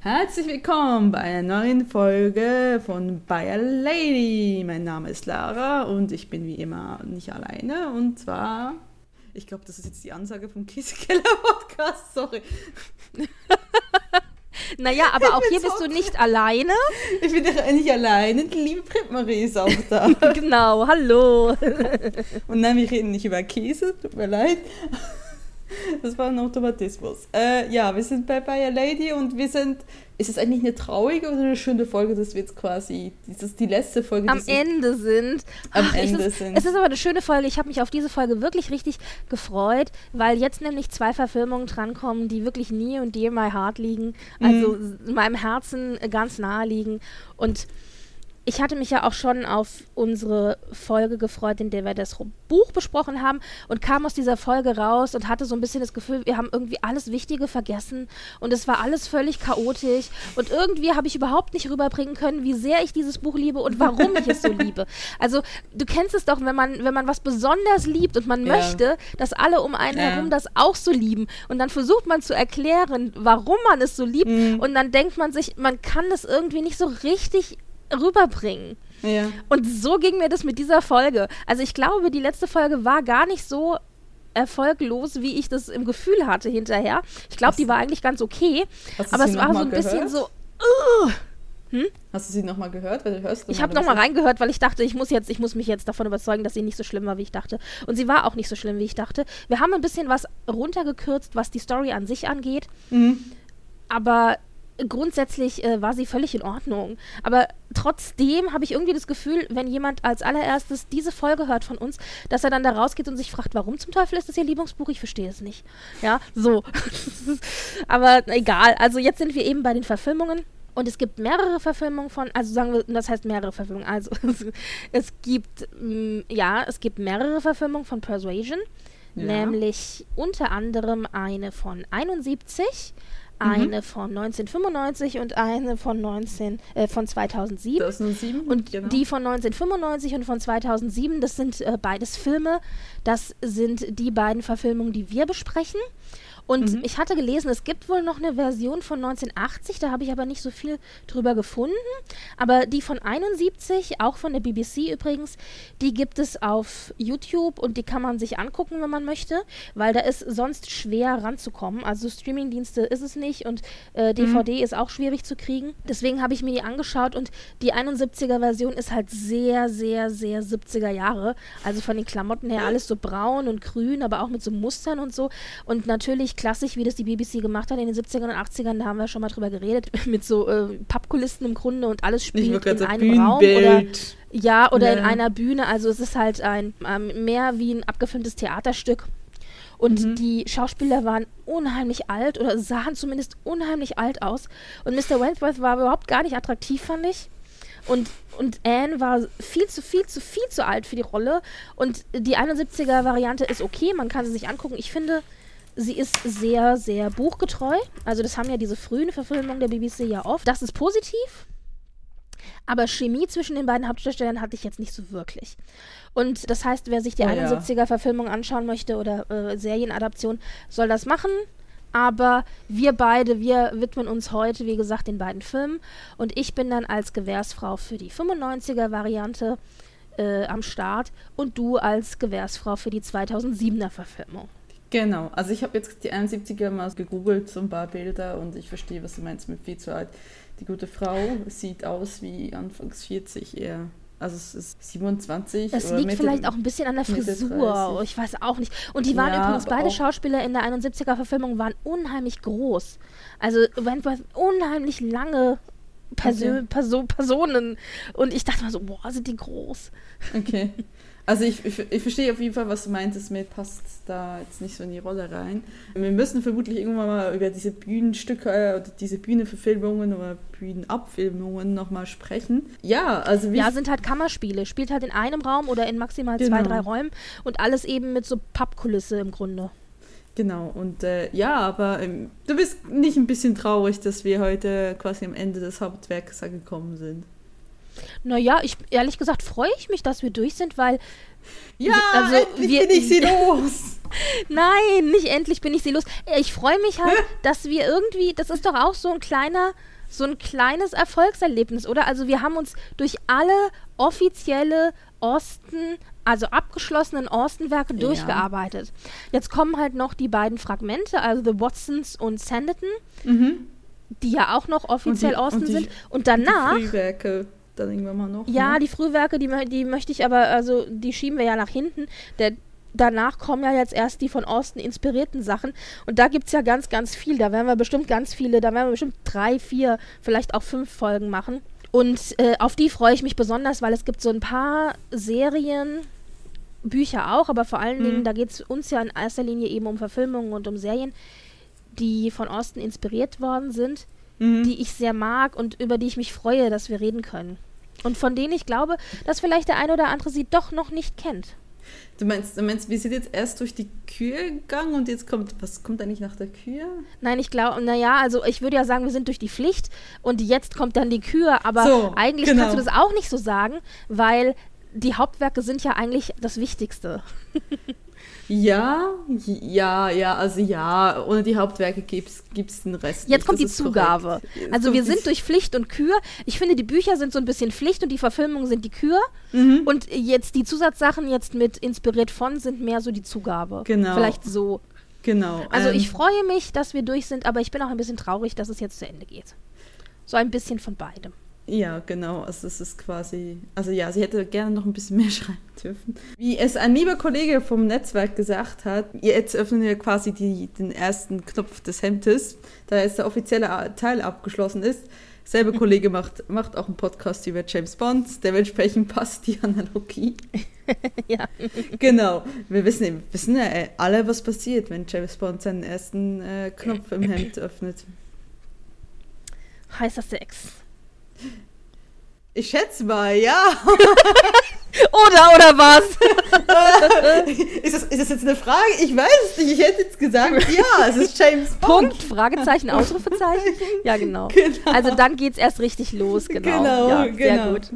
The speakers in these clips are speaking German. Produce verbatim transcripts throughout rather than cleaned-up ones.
Herzlich willkommen bei einer neuen Folge von Bayer Lady. Mein Name ist Lara und ich bin wie immer nicht alleine. Und zwar, ich glaube, das ist jetzt die Ansage vom Käsekeller-Podcast, sorry. Naja, aber auch hier bist du nicht alleine. Ich bin nicht alleine, die liebe Britt-Marie ist auch da. Genau, hallo. Und nein, wir reden nicht über Käse, tut mir leid. Das war ein Automatismus. Äh, ja, wir sind bei Bayer Lady und wir sind... Ist es eigentlich eine traurige oder eine schöne Folge, dass wir jetzt quasi... Das ist die letzte Folge, am Ende sind. Am Ach, Ende es, sind. Es ist aber eine schöne Folge. Ich habe mich auf diese Folge wirklich richtig gefreut, weil jetzt nämlich zwei Verfilmungen drankommen, die wirklich near und dear my heart liegen. Also mhm. meinem Herzen ganz nahe liegen. Und... Ich hatte mich ja auch schon auf unsere Folge gefreut, in der wir das Buch besprochen haben, und kam aus dieser Folge raus und hatte so ein bisschen das Gefühl, wir haben irgendwie alles Wichtige vergessen und es war alles völlig chaotisch und irgendwie habe ich überhaupt nicht rüberbringen können, wie sehr ich dieses Buch liebe und warum ich es so liebe. Also du kennst es doch, wenn man, wenn man was besonders liebt und man ja. möchte, dass alle um einen ja. herum das auch so lieben, und dann versucht man zu erklären, warum man es so liebt, mhm. und dann denkt man sich, man kann das irgendwie nicht so richtig rüberbringen. Ja. Und so ging mir das mit dieser Folge. Also ich glaube, die letzte Folge war gar nicht so erfolglos, wie ich das im Gefühl hatte hinterher. Ich glaube, die war eigentlich ganz okay. Aber es war so ein gehört? bisschen so... Uh, hm? Hast du sie nochmal gehört? Weil hörst du ich habe nochmal reingehört, weil ich dachte, ich muss, jetzt, ich muss mich jetzt davon überzeugen, dass sie nicht so schlimm war, wie ich dachte. Und sie war auch nicht so schlimm, wie ich dachte. Wir haben ein bisschen was runtergekürzt, was die Story an sich angeht. Mhm. Aber... Grundsätzlich äh, war sie völlig in Ordnung. Aber trotzdem habe ich irgendwie das Gefühl, wenn jemand als allererstes diese Folge hört von uns, dass er dann da rausgeht und sich fragt, warum zum Teufel ist das ihr Lieblingsbuch? Ich verstehe es nicht. Ja, so. Aber egal. Also jetzt sind wir eben bei den Verfilmungen. Und es gibt mehrere Verfilmungen von, also sagen wir, das heißt mehrere Verfilmungen. Also es gibt, mh, ja, es gibt mehrere Verfilmungen von Persuasion. Ja. Nämlich unter anderem eine von einundsiebzig, eine mhm. von neunzehnhundertfünfundneunzig und eine von neunzehn, äh, von zweitausendsieben. zweitausendsieben und genau. Die von neunzehnhundertfünfundneunzig und von zweitausendsieben, das sind äh, beides Filme. Das sind die beiden Verfilmungen, die wir besprechen. Und mhm. ich hatte gelesen, es gibt wohl noch eine Version von neunzehnhundertachtzig, da habe ich aber nicht so viel drüber gefunden. Aber die von einundsiebzig, auch von der B B C übrigens, die gibt es auf YouTube und die kann man sich angucken, wenn man möchte, weil da ist sonst schwer ranzukommen. Also Streamingdienste ist es nicht und äh, D V D mhm. ist auch schwierig zu kriegen. Deswegen habe ich mir die angeschaut, und die einundsiebziger-Version ist halt sehr, sehr, sehr siebziger Jahre. Also von den Klamotten her alles so braun und grün, aber auch mit so Mustern und so. Und natürlich klassisch, wie das die B B C gemacht hat in den siebzigern und achtzigern, da haben wir schon mal drüber geredet, mit so äh, Pappkulissen im Grunde, und alles spielt in so einem Raum oder, ja, oder ja. in einer Bühne. Also es ist halt ein ähm, mehr wie ein abgefilmtes Theaterstück. Und mhm. die Schauspieler waren unheimlich alt oder sahen zumindest unheimlich alt aus. Und Mister Wentworth war überhaupt gar nicht attraktiv, fand ich. Und, und Anne war viel zu, viel zu, viel zu alt für die Rolle. Und die einundsiebziger-Variante ist okay, man kann sie sich angucken. Ich finde... Sie ist sehr, sehr buchgetreu. Also das haben ja diese frühen Verfilmungen der B B C ja oft. Das ist positiv. Aber Chemie zwischen den beiden Hauptdarstellern hatte ich jetzt nicht so wirklich. Und das heißt, wer sich die oh, einundsiebziger-Verfilmung anschauen möchte oder äh, Serienadaption, soll das machen. Aber wir beide, wir widmen uns heute, wie gesagt, den beiden Filmen. Und ich bin dann als Gewährsfrau für die fünfundneunziger-Variante äh, am Start und du als Gewährsfrau für die zweitausendsiebener-Verfilmung. Genau, also ich habe jetzt die einundsiebziger mal gegoogelt, so ein paar Bilder, und ich verstehe, was du meinst mit viel zu alt. Die gute Frau sieht aus wie anfangs vierzig eher, also es ist siebenundzwanzig. Das oder liegt Mitte, vielleicht auch ein bisschen an der Frisur, ich weiß auch nicht. Und die waren ja, übrigens, beide Schauspieler in der einundsiebziger-Verfilmung waren unheimlich groß. Also Wentworth unheimlich lange Persö- Perso- Personen. Und ich dachte mal so, boah, sind die groß. Okay. Also ich, ich, ich verstehe auf jeden Fall, was du meintest, mir passt da jetzt nicht so in die Rolle rein. Wir müssen vermutlich irgendwann mal über diese Bühnenstücke oder diese Bühnenverfilmungen oder Bühnenabfilmungen nochmal sprechen. Ja, also wie... Ja, sind halt Kammerspiele. Spielt halt in einem Raum oder in maximal genau. zwei, drei Räumen und alles eben mit so Pappkulisse im Grunde. Genau, und äh, ja, aber ähm, du bist nicht ein bisschen traurig, dass wir heute quasi am Ende des Hauptwerkes angekommen sind? Naja, ich, ehrlich gesagt freue ich mich, dass wir durch sind, weil... Ja, wir, also, endlich wir, bin ich sie los! Nein, nicht endlich bin ich sie los. Ich freue mich halt, dass wir irgendwie... Das ist doch auch so ein kleiner... So ein kleines Erfolgserlebnis, oder? Also wir haben uns durch alle offizielle Austen, also abgeschlossenen Austenwerke ja. durchgearbeitet. Jetzt kommen halt noch die beiden Fragmente, also The Watsons und Sanditon, mhm. die ja auch noch offiziell Austen sind. Und danach... Die Frühwerke, dann irgendwann mal noch. Ja, ne? Die Frühwerke, die, die möchte ich aber, also die schieben wir ja nach hinten. Der, danach kommen ja jetzt erst die von Austen inspirierten Sachen und da gibt es ja ganz, ganz viel, da werden wir bestimmt ganz viele, da werden wir bestimmt drei, vier, vielleicht auch fünf Folgen machen und äh, auf die freue ich mich besonders, weil es gibt so ein paar Serien, Bücher auch, aber vor allen mhm. Dingen, da geht es uns ja in erster Linie eben um Verfilmungen und um Serien, die von Austen inspiriert worden sind, mhm. die ich sehr mag und über die ich mich freue, dass wir reden können und von denen ich glaube, dass vielleicht der eine oder andere sie doch noch nicht kennt. Du meinst, du meinst, wir sind jetzt erst durch die Kühe gegangen und jetzt kommt, was kommt eigentlich nach der Kühe? Nein, ich glaube, naja, also ich würde ja sagen, wir sind durch die Pflicht und jetzt kommt dann die Kühe, aber so, eigentlich genau. kannst du das auch nicht so sagen, weil die Hauptwerke sind ja eigentlich das Wichtigste. Ja, ja, ja, also ja, ohne die Hauptwerke gibt's gibt's den Rest. Jetzt nicht. Kommt das die Zugabe. Korrekt. Also so wir sind durch Pflicht und Kür. Ich finde, die Bücher sind so ein bisschen Pflicht und die Verfilmungen sind die Kür. Mhm. Und jetzt die Zusatzsachen jetzt mit inspiriert von sind mehr so die Zugabe. Genau. Vielleicht so. Genau. Also ähm, ich freue mich, dass wir durch sind, aber ich bin auch ein bisschen traurig, dass es jetzt zu Ende geht. So ein bisschen von beidem. Ja, genau, also es ist quasi, also ja, sie hätte gerne noch ein bisschen mehr schreiben dürfen. Wie es ein lieber Kollege vom Netzwerk gesagt hat, jetzt öffnen wir quasi die, den ersten Knopf des Hemdes, da jetzt der offizielle Teil abgeschlossen ist. Selber Kollege macht, macht auch einen Podcast über James Bond, dementsprechend passt die Analogie. Ja. Genau, wir wissen, wissen ja alle, was passiert, wenn James Bond seinen ersten äh, Knopf im Hemd öffnet. Heißer Sex. Ich schätze mal, ja. oder, oder was? ist, das, ist das jetzt eine Frage? Ich weiß es nicht. Ich hätte jetzt gesagt, ja, es ist James Bond. Punkt, Fragezeichen, Ausrufezeichen. Ja, genau. genau. Also dann geht es erst richtig los, genau. Genau, ja, genau. Sehr gut.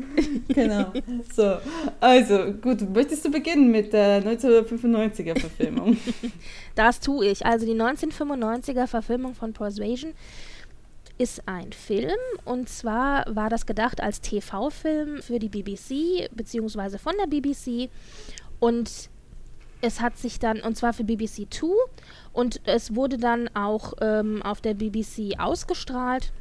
Genau. So, also gut, möchtest du beginnen mit der neunzehnhundertfünfundneunziger-Verfilmung? Das tue ich. Also die neunzehnhundertfünfundneunziger-Verfilmung von Persuasion ist ein Film und zwar war das gedacht als T V-Film für die B B C beziehungsweise von der B B C und es hat sich dann, und zwar für B B C Two und es wurde dann auch ähm, auf der B B C ausgestrahlt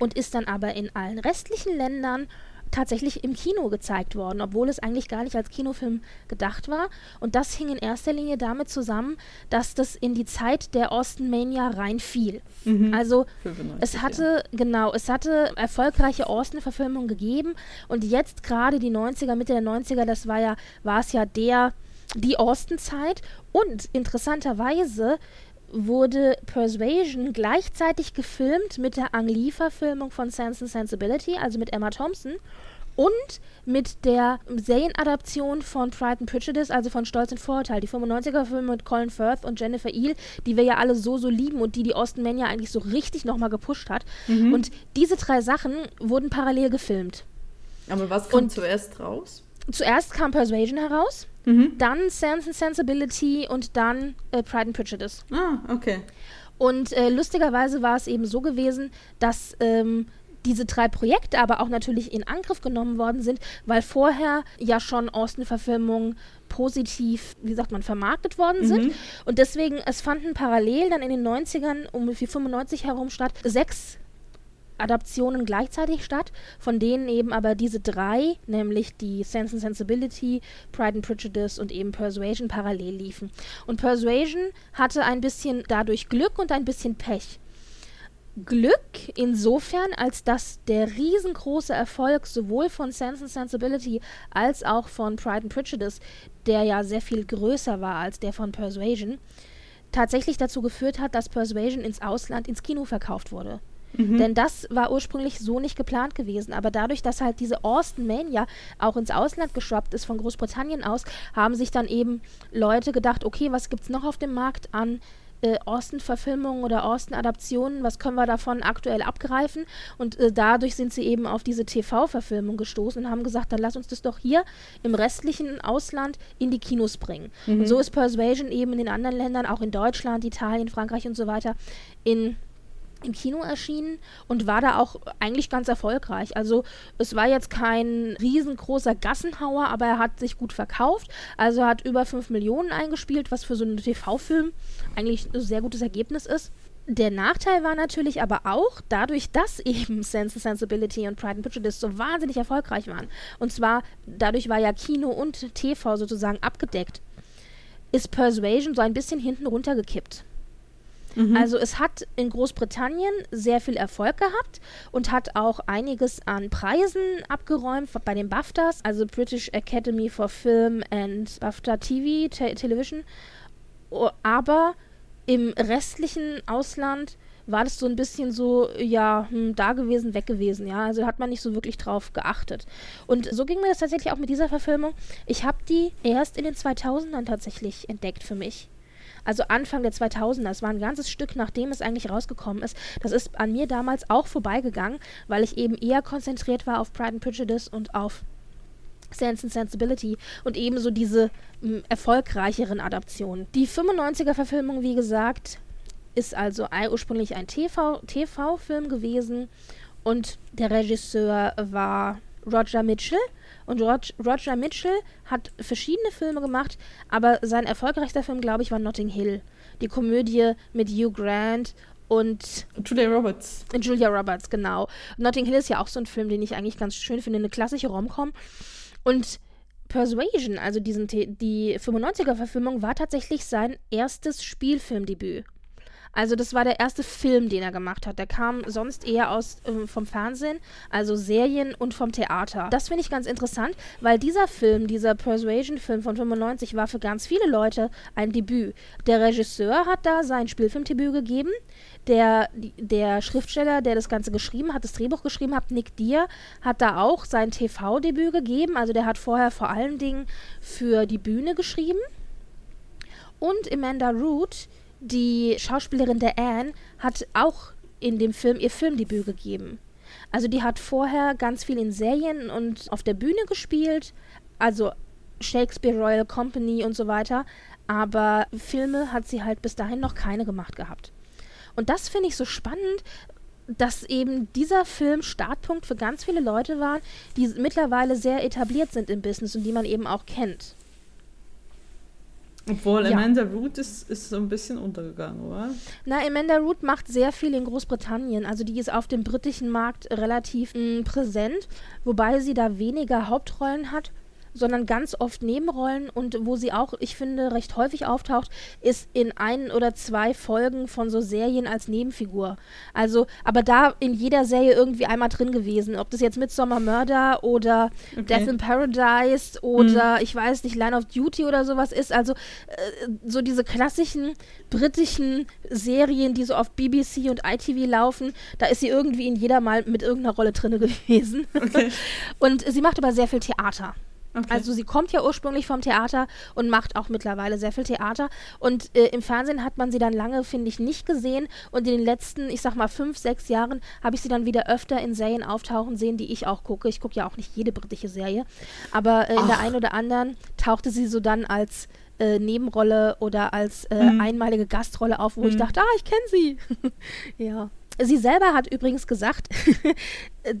und ist dann aber in allen restlichen Ländern tatsächlich im Kino gezeigt worden, obwohl es eigentlich gar nicht als Kinofilm gedacht war. Und das hing in erster Linie damit zusammen, dass das in die Zeit der Austen-Mania reinfiel. Mhm. Also fünfundneunzig, es hatte, ja. genau, es hatte erfolgreiche Austen-Verfilmungen gegeben und jetzt gerade die neunziger, Mitte der neunziger, das war ja, war es ja der, die Austen-Zeit und interessanterweise wurde Persuasion gleichzeitig gefilmt mit der Ang Lee-Verfilmung von Sense and Sensibility, also mit Emma Thompson, und mit der Serienadaption von Pride and Prejudice, also von Stolz und Vorurteil, die fünfundneunziger-Filme mit Colin Firth und Jennifer Ehle, die wir ja alle so, so lieben und die die Austen-Mania eigentlich so richtig nochmal gepusht hat. Mhm. Und diese drei Sachen wurden parallel gefilmt. Aber was kam und zuerst raus? Zuerst kam Persuasion heraus, mhm. dann Sense and Sensibility und dann äh, Pride and Prejudice. Ah, okay. Und äh, lustigerweise war es eben so gewesen, dass ähm, diese drei Projekte aber auch natürlich in Angriff genommen worden sind, weil vorher ja schon Austen-Verfilmungen positiv, wie sagt man, vermarktet worden sind. Mhm. Und deswegen, es fanden parallel dann in den neunzigern, um neunzehnhundertfünfundneunzig herum statt, sechs Adaptionen gleichzeitig statt, von denen eben aber diese drei, nämlich die Sense and Sensibility, Pride and Prejudice und eben Persuasion parallel liefen. Und Persuasion hatte ein bisschen dadurch Glück und ein bisschen Pech. Glück insofern, als dass der riesengroße Erfolg sowohl von Sense and Sensibility als auch von Pride and Prejudice, der ja sehr viel größer war als der von Persuasion, tatsächlich dazu geführt hat, dass Persuasion ins Ausland, ins Kino verkauft wurde. Mhm. Denn das war ursprünglich so nicht geplant gewesen. Aber dadurch, dass halt diese Austen-Mania auch ins Ausland geschwappt ist, von Großbritannien aus, haben sich dann eben Leute gedacht, okay, was gibt's noch auf dem Markt an Äh, Austen-Verfilmungen oder Austen-Adaptionen, was können wir davon aktuell abgreifen? Und äh, dadurch sind sie eben auf diese T V-Verfilmung gestoßen und haben gesagt, dann lass uns das doch hier im restlichen Ausland in die Kinos bringen. Mhm. Und so ist Persuasion eben in den anderen Ländern, auch in Deutschland, Italien, Frankreich und so weiter, in im Kino erschienen und war da auch eigentlich ganz erfolgreich. Also es war jetzt kein riesengroßer Gassenhauer, aber er hat sich gut verkauft. Also hat über fünf Millionen eingespielt, was für so einen T V-Film eigentlich ein sehr gutes Ergebnis ist. Der Nachteil war natürlich aber auch, dadurch, dass eben Sense and Sensibility und Pride and Prejudice so wahnsinnig erfolgreich waren, und zwar dadurch war ja Kino und T V sozusagen abgedeckt, ist Persuasion so ein bisschen hinten runtergekippt. Mhm. Also es hat in Großbritannien sehr viel Erfolg gehabt und hat auch einiges an Preisen abgeräumt bei den BAFTAs, also British Academy for Film and BAFTA T V, Te- Television. Aber im restlichen Ausland war das so ein bisschen so, ja, hm, da gewesen, weg gewesen, ja. Also hat man nicht so wirklich drauf geachtet. Und so ging mir das tatsächlich auch mit dieser Verfilmung. Ich habe die erst in den zweitausendern tatsächlich entdeckt für mich. Also Anfang der zweitausender, das war ein ganzes Stück, nachdem es eigentlich rausgekommen ist. Das ist an mir damals auch vorbeigegangen, weil ich eben eher konzentriert war auf Pride and Prejudice und auf Sense and Sensibility und ebenso diese m, erfolgreicheren Adaptionen. Die fünfundneunziger-Verfilmung, wie gesagt, ist also ursprünglich ein T V, T V-Film gewesen und der Regisseur war Roger Michell. Und Roger, Roger Michell hat verschiedene Filme gemacht, aber sein erfolgreichster Film, glaube ich, war Notting Hill. Die Komödie mit Hugh Grant und Julia Roberts. Julia Roberts, genau. Notting Hill ist ja auch so ein Film, den ich eigentlich ganz schön finde, eine klassische Rom-Com. Und Persuasion, also diesen, die fünfundneunziger-Verfilmung, war tatsächlich sein erstes Spielfilmdebüt. Also das war der erste Film, den er gemacht hat. Der kam sonst eher aus äh, vom Fernsehen, also Serien und vom Theater. Das finde ich ganz interessant, weil dieser Film, dieser Persuasion-Film von fünfundneunzig, war für ganz viele Leute ein Debüt. Der Regisseur hat da sein Spielfilmdebüt gegeben. Der, der Schriftsteller, der das Ganze geschrieben hat, das Drehbuch geschrieben hat, Nick Dear, hat da auch sein T V-Debüt gegeben. Also der hat vorher vor allen Dingen für die Bühne geschrieben. Und Amanda Root, die Schauspielerin der Anne, hat auch in dem Film ihr Filmdebüt gegeben. Also die hat vorher ganz viel in Serien und auf der Bühne gespielt, also Shakespeare Royal Company und so weiter, aber Filme hat sie halt bis dahin noch keine gemacht gehabt. Und das finde ich so spannend, dass eben dieser Film Startpunkt für ganz viele Leute war, die mittlerweile sehr etabliert sind im Business und die man eben auch kennt. Obwohl, ja. Amanda Root ist, ist so ein bisschen untergegangen, oder? Na, Amanda Root macht sehr viel in Großbritannien. Also die ist auf dem britischen Markt relativ mh, präsent, wobei sie da weniger Hauptrollen hat, sondern ganz oft Nebenrollen. Und wo sie auch, ich finde, recht häufig auftaucht, ist in ein oder zwei Folgen von so Serien als Nebenfigur. Also, aber da in jeder Serie irgendwie einmal drin gewesen. Ob das jetzt Midsommar Murder oder okay. Death in Paradise oder, mhm. ich weiß nicht, Line of Duty oder sowas ist. Also äh, so diese klassischen britischen Serien, die so auf B B C und I T V laufen, da ist sie irgendwie in jeder Mal mit irgendeiner Rolle drin gewesen. Okay. Und sie macht aber sehr viel Theater. Okay. Also sie kommt ja ursprünglich vom Theater und macht auch mittlerweile sehr viel Theater. Und äh, im Fernsehen hat man sie dann lange, finde ich, nicht gesehen. Und in den letzten, ich sag mal, fünf, sechs Jahren habe ich sie dann wieder öfter in Serien auftauchen sehen, die ich auch gucke. Ich gucke ja auch nicht jede britische Serie. Aber äh, in Ach. der einen oder anderen tauchte sie so dann als äh, Nebenrolle oder als äh, mhm. einmalige Gastrolle auf, wo mhm. ich dachte, ah, ich kenne sie. Ja. Sie selber hat übrigens gesagt,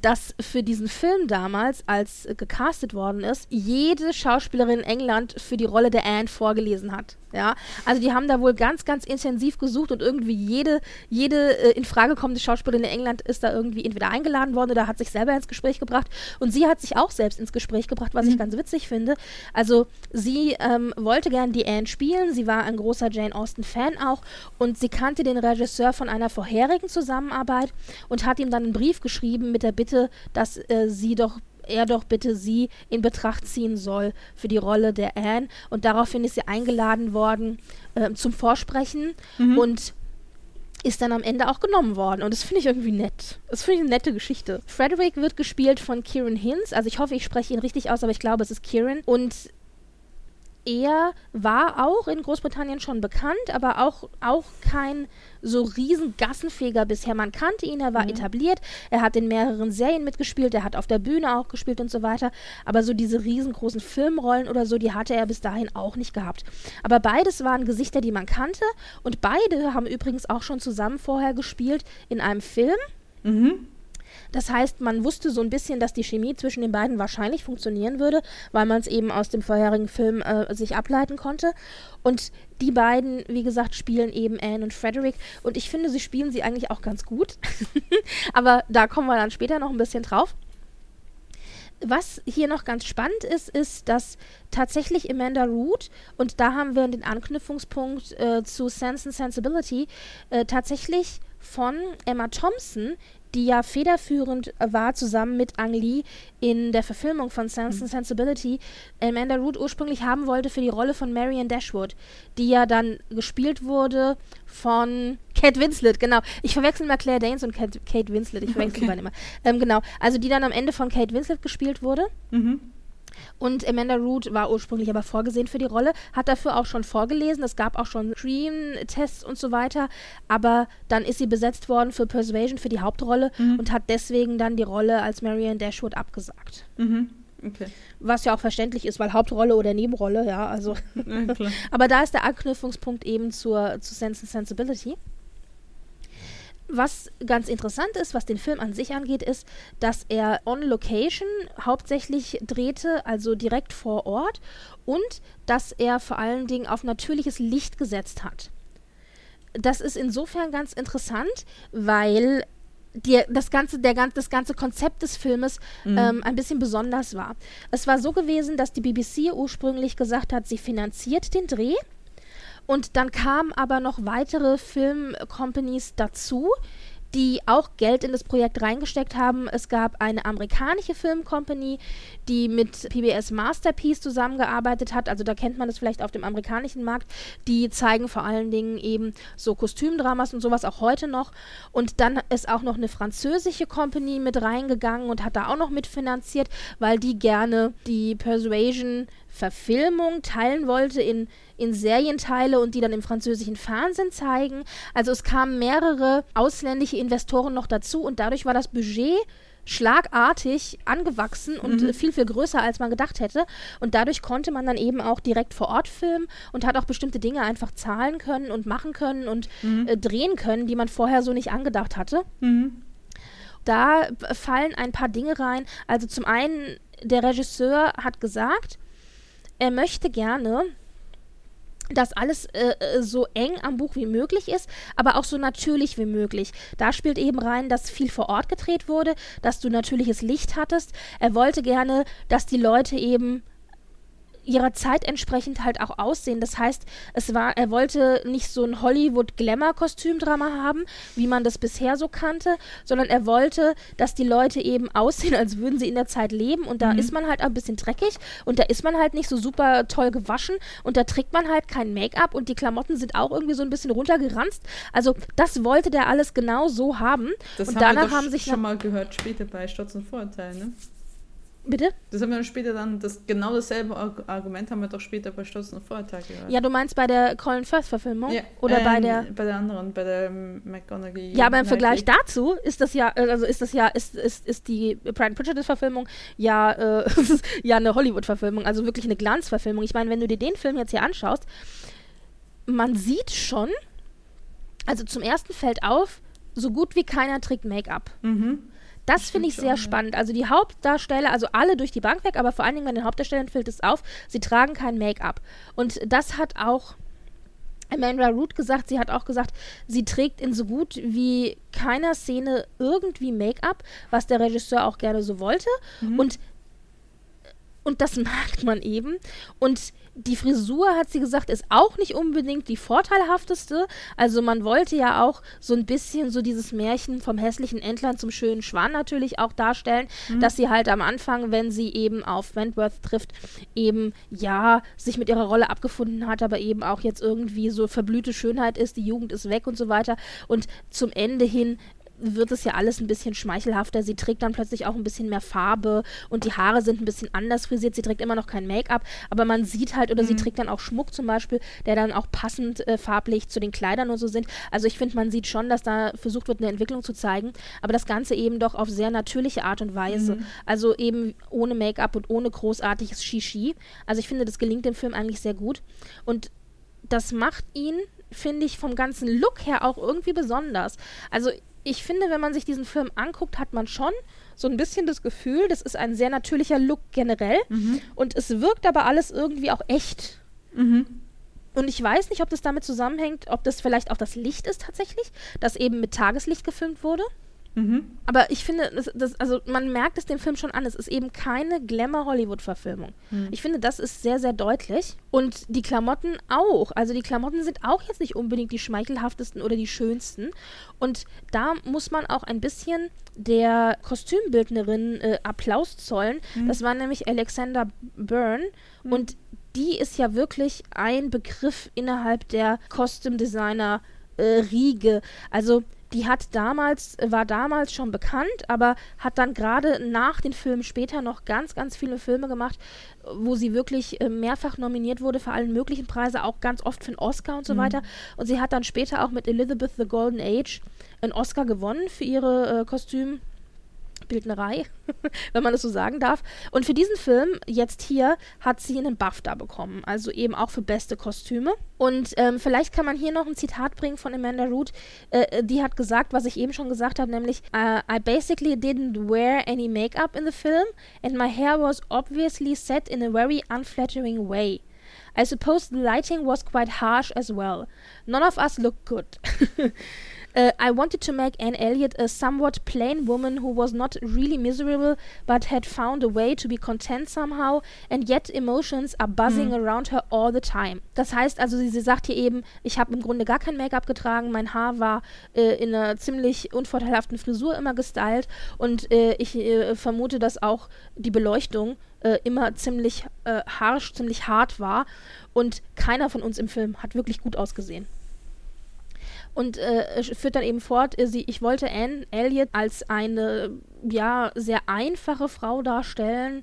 dass für diesen Film damals, als gecastet worden ist, jede Schauspielerin in England für die Rolle der Anne vorgelesen hat. Ja? Also die haben da wohl ganz, ganz intensiv gesucht und irgendwie jede, jede äh, in Frage kommende Schauspielerin in England ist da irgendwie entweder eingeladen worden oder hat sich selber ins Gespräch gebracht. Und sie hat sich auch selbst ins Gespräch gebracht, was mhm. ich ganz witzig finde. Also sie ähm, wollte gern die Anne spielen, sie war ein großer Jane Austen-Fan auch und sie kannte den Regisseur von einer vorherigen Zusammenarbeit und hat ihm dann einen Brief geschrieben mit der Bitte, dass äh, sie doch, er doch bitte sie in Betracht ziehen soll für die Rolle der Anne. Und daraufhin ist sie eingeladen worden äh, zum Vorsprechen mhm. und ist dann am Ende auch genommen worden. Und das finde ich irgendwie nett. Das finde ich eine nette Geschichte. Frederick wird gespielt von Ciarán Hinds. Also ich hoffe, ich spreche ihn richtig aus, aber ich glaube, es ist Ciarán. Und er war auch in Großbritannien schon bekannt, aber auch, auch kein so riesen Gassenfeger bisher. Man kannte ihn, er war mhm. etabliert, er hat in mehreren Serien mitgespielt, er hat auf der Bühne auch gespielt und so weiter. Aber so diese riesengroßen Filmrollen oder so, die hatte er bis dahin auch nicht gehabt. Aber beides waren Gesichter, die man kannte. Und beide haben übrigens auch schon zusammen vorher gespielt in einem Film. Mhm. Das heißt, man wusste so ein bisschen, dass die Chemie zwischen den beiden wahrscheinlich funktionieren würde, weil man es eben aus dem vorherigen Film äh, sich ableiten konnte. Und die beiden, wie gesagt, spielen eben Anne und Frederick. Und ich finde, sie spielen sie eigentlich auch ganz gut. Aber da kommen wir dann später noch ein bisschen drauf. Was hier noch ganz spannend ist, ist, dass tatsächlich Amanda Root, und da haben wir den Anknüpfungspunkt äh, zu Sense and Sensibility, äh, tatsächlich von Emma Thompson, die ja federführend war, zusammen mit Ang Lee in der Verfilmung von Sense and Sensibility, Amanda Root ursprünglich haben wollte für die Rolle von Marian Dashwood, die ja dann gespielt wurde von Kate Winslet, genau. Ich verwechsel mal Claire Danes und Kate, Kate Winslet, ich verwechsel okay. immer. Ähm, genau, also die dann am Ende von Kate Winslet gespielt wurde. Mhm. Und Amanda Root war ursprünglich aber vorgesehen für die Rolle, hat dafür auch schon vorgelesen, es gab auch schon Screen-Tests und so weiter, aber dann ist sie besetzt worden für Persuasion, für die Hauptrolle mhm. und hat deswegen dann die Rolle als Marian Dashwood abgesagt. Mhm. Okay. Was ja auch verständlich ist, weil Hauptrolle oder Nebenrolle, ja, also. Ja, klar. Aber da ist der Anknüpfungspunkt eben zur, zu Sense and Sensibility. Was ganz interessant ist, was den Film an sich angeht, ist, dass er on location hauptsächlich drehte, also direkt vor Ort, und dass er vor allen Dingen auf natürliches Licht gesetzt hat. Das ist insofern ganz interessant, weil die, das, ganze, der, das ganze Konzept des Filmes mhm. ähm, ein bisschen besonders war. Es war so gewesen, dass die B B C ursprünglich gesagt hat, sie finanziert den Dreh. Und dann kamen aber noch weitere Film-Companies dazu, die auch Geld in das Projekt reingesteckt haben. Es gab eine amerikanische Film-Company, die mit P B S Masterpiece zusammengearbeitet hat. Also da kennt man das vielleicht auf dem amerikanischen Markt. Die zeigen vor allen Dingen eben so Kostümdramas und sowas auch heute noch. Und dann ist auch noch eine französische Company mit reingegangen und hat da auch noch mitfinanziert, weil die gerne die Persuasion Verfilmung teilen wollte in, in Serienteile und die dann im französischen Fernsehen zeigen. Also es kamen mehrere ausländische Investoren noch dazu und dadurch war das Budget schlagartig angewachsen und mhm. viel, viel größer, als man gedacht hätte. Und dadurch konnte man dann eben auch direkt vor Ort filmen und hat auch bestimmte Dinge einfach zahlen können und machen können und mhm. äh, drehen können, die man vorher so nicht angedacht hatte. Mhm. Da fallen ein paar Dinge rein. Also zum einen, der Regisseur hat gesagt, er möchte gerne, dass alles äh, so eng am Buch wie möglich ist, aber auch so natürlich wie möglich. Da spielt eben rein, dass viel vor Ort gedreht wurde, dass du natürliches Licht hattest. Er wollte gerne, dass die Leute eben ihrer Zeit entsprechend halt auch aussehen. Das heißt, es war, er wollte nicht so ein Hollywood-Glamour-Kostümdrama haben, wie man das bisher so kannte, sondern er wollte, dass die Leute eben aussehen, als würden sie in der Zeit leben und da mhm. ist man halt auch ein bisschen dreckig und da ist man halt nicht so super toll gewaschen und da trägt man halt kein Make-up und die Klamotten sind auch irgendwie so ein bisschen runtergeranzt. Also das wollte der alles genau so haben. Das und haben danach wir doch haben sich schon mal gehört später bei Stolz und Vorurteil, ne? Bitte? Das haben wir dann später dann, das genau dasselbe Argument haben wir doch später bei Stolz und Vorurteil gehört. Ja, du meinst bei der Colin Firth-Verfilmung? Ja, oder ähm, bei der... bei der anderen, bei der McGonagall... Ja, aber im Vergleich dazu ist das ja, also ist das ja, ist, ist, ist die Pride and Prejudice-Verfilmung ja, äh, ja eine Hollywood-Verfilmung, also wirklich eine Glanzverfilmung. Ich meine, wenn du dir den Film jetzt hier anschaust, man sieht schon, also zum ersten fällt auf, so gut wie keiner trägt Make-up. Mhm. Das finde ich sehr spannend. Also die Hauptdarsteller, also alle durch die Bank weg, aber vor allen Dingen bei den Hauptdarstellern fällt es auf, sie tragen kein Make-up. Und das hat auch Amanda Root gesagt, sie hat auch gesagt, sie trägt in so gut wie keiner Szene irgendwie Make-up, was der Regisseur auch gerne so wollte. Mhm. Und, und das merkt man eben. Und die Frisur, hat sie gesagt, ist auch nicht unbedingt die vorteilhafteste. Also man wollte ja auch so ein bisschen so dieses Märchen vom hässlichen Entlein zum schönen Schwan natürlich auch darstellen, mhm. dass sie halt am Anfang, wenn sie eben auf Wentworth trifft, eben ja, sich mit ihrer Rolle abgefunden hat, aber eben auch jetzt irgendwie so verblühte Schönheit ist, die Jugend ist weg und so weiter. Und zum Ende hin wird es ja alles ein bisschen schmeichelhafter. Sie trägt dann plötzlich auch ein bisschen mehr Farbe und die Haare sind ein bisschen anders frisiert. Sie trägt immer noch kein Make-up, aber man sieht halt, oder mhm. sie trägt dann auch Schmuck zum Beispiel, der dann auch passend äh, farblich zu den Kleidern und so sind. Also ich finde, man sieht schon, dass da versucht wird, eine Entwicklung zu zeigen, aber das Ganze eben doch auf sehr natürliche Art und Weise. Mhm. Also eben ohne Make-up und ohne großartiges Shishi. Also ich finde, das gelingt dem Film eigentlich sehr gut. Und das macht ihn, finde ich, vom ganzen Look her auch irgendwie besonders. Also ich finde, wenn man sich diesen Film anguckt, hat man schon so ein bisschen das Gefühl, das ist ein sehr natürlicher Look generell. Mhm. Und es wirkt aber alles irgendwie auch echt. Mhm. Und ich weiß nicht, ob das damit zusammenhängt, ob das vielleicht auch das Licht ist tatsächlich, das eben mit Tageslicht gefilmt wurde. Mhm. Aber ich finde, das, das, also man merkt es dem Film schon an, es ist eben keine Glamour-Hollywood-Verfilmung. Mhm. Ich finde, das ist sehr, sehr deutlich. Und die Klamotten auch. Also die Klamotten sind auch jetzt nicht unbedingt die schmeichelhaftesten oder die schönsten. Und da muss man auch ein bisschen der Kostümbildnerin äh, Applaus zollen. Mhm. Das war nämlich Alexander Byrne. Mhm. Und die ist ja wirklich ein Begriff innerhalb der Costume-Designer-Riege. Also die hat damals, war damals schon bekannt, aber hat dann gerade nach den Filmen später noch ganz, ganz viele Filme gemacht, wo sie wirklich mehrfach nominiert wurde für alle möglichen Preise, auch ganz oft für einen Oscar und so mhm. weiter. Und sie hat dann später auch mit Elizabeth the Golden Age einen Oscar gewonnen für ihre äh, Kostüm. Bildnerei, wenn man das so sagen darf. Und für diesen Film, jetzt hier, hat sie einen BAFTA bekommen, also eben auch für beste Kostüme. Und ähm, vielleicht kann man hier noch ein Zitat bringen von Amanda Root, äh, die hat gesagt, was ich eben schon gesagt habe, nämlich uh, I basically didn't wear any makeup in the film and my hair was obviously set in a very unflattering way. I suppose the lighting was quite harsh as well. None of us looked good. Uh, I wanted to make Anne Elliot a somewhat plain woman who was not really miserable, but had found a way to be content somehow, and yet emotions are buzzing mhm. around her all the time. Das heißt also, sie, sie sagt hier eben, ich habe im Grunde gar kein Make-up getragen, mein Haar war äh, in einer ziemlich unvorteilhaften Frisur immer gestylt und äh, ich äh, vermute, dass auch die Beleuchtung äh, immer ziemlich äh, harsch, ziemlich hart war und keiner von uns im Film hat wirklich gut ausgesehen. Und äh, führt dann eben fort, äh, sie, ich wollte Anne Elliot als eine, ja, sehr einfache Frau darstellen,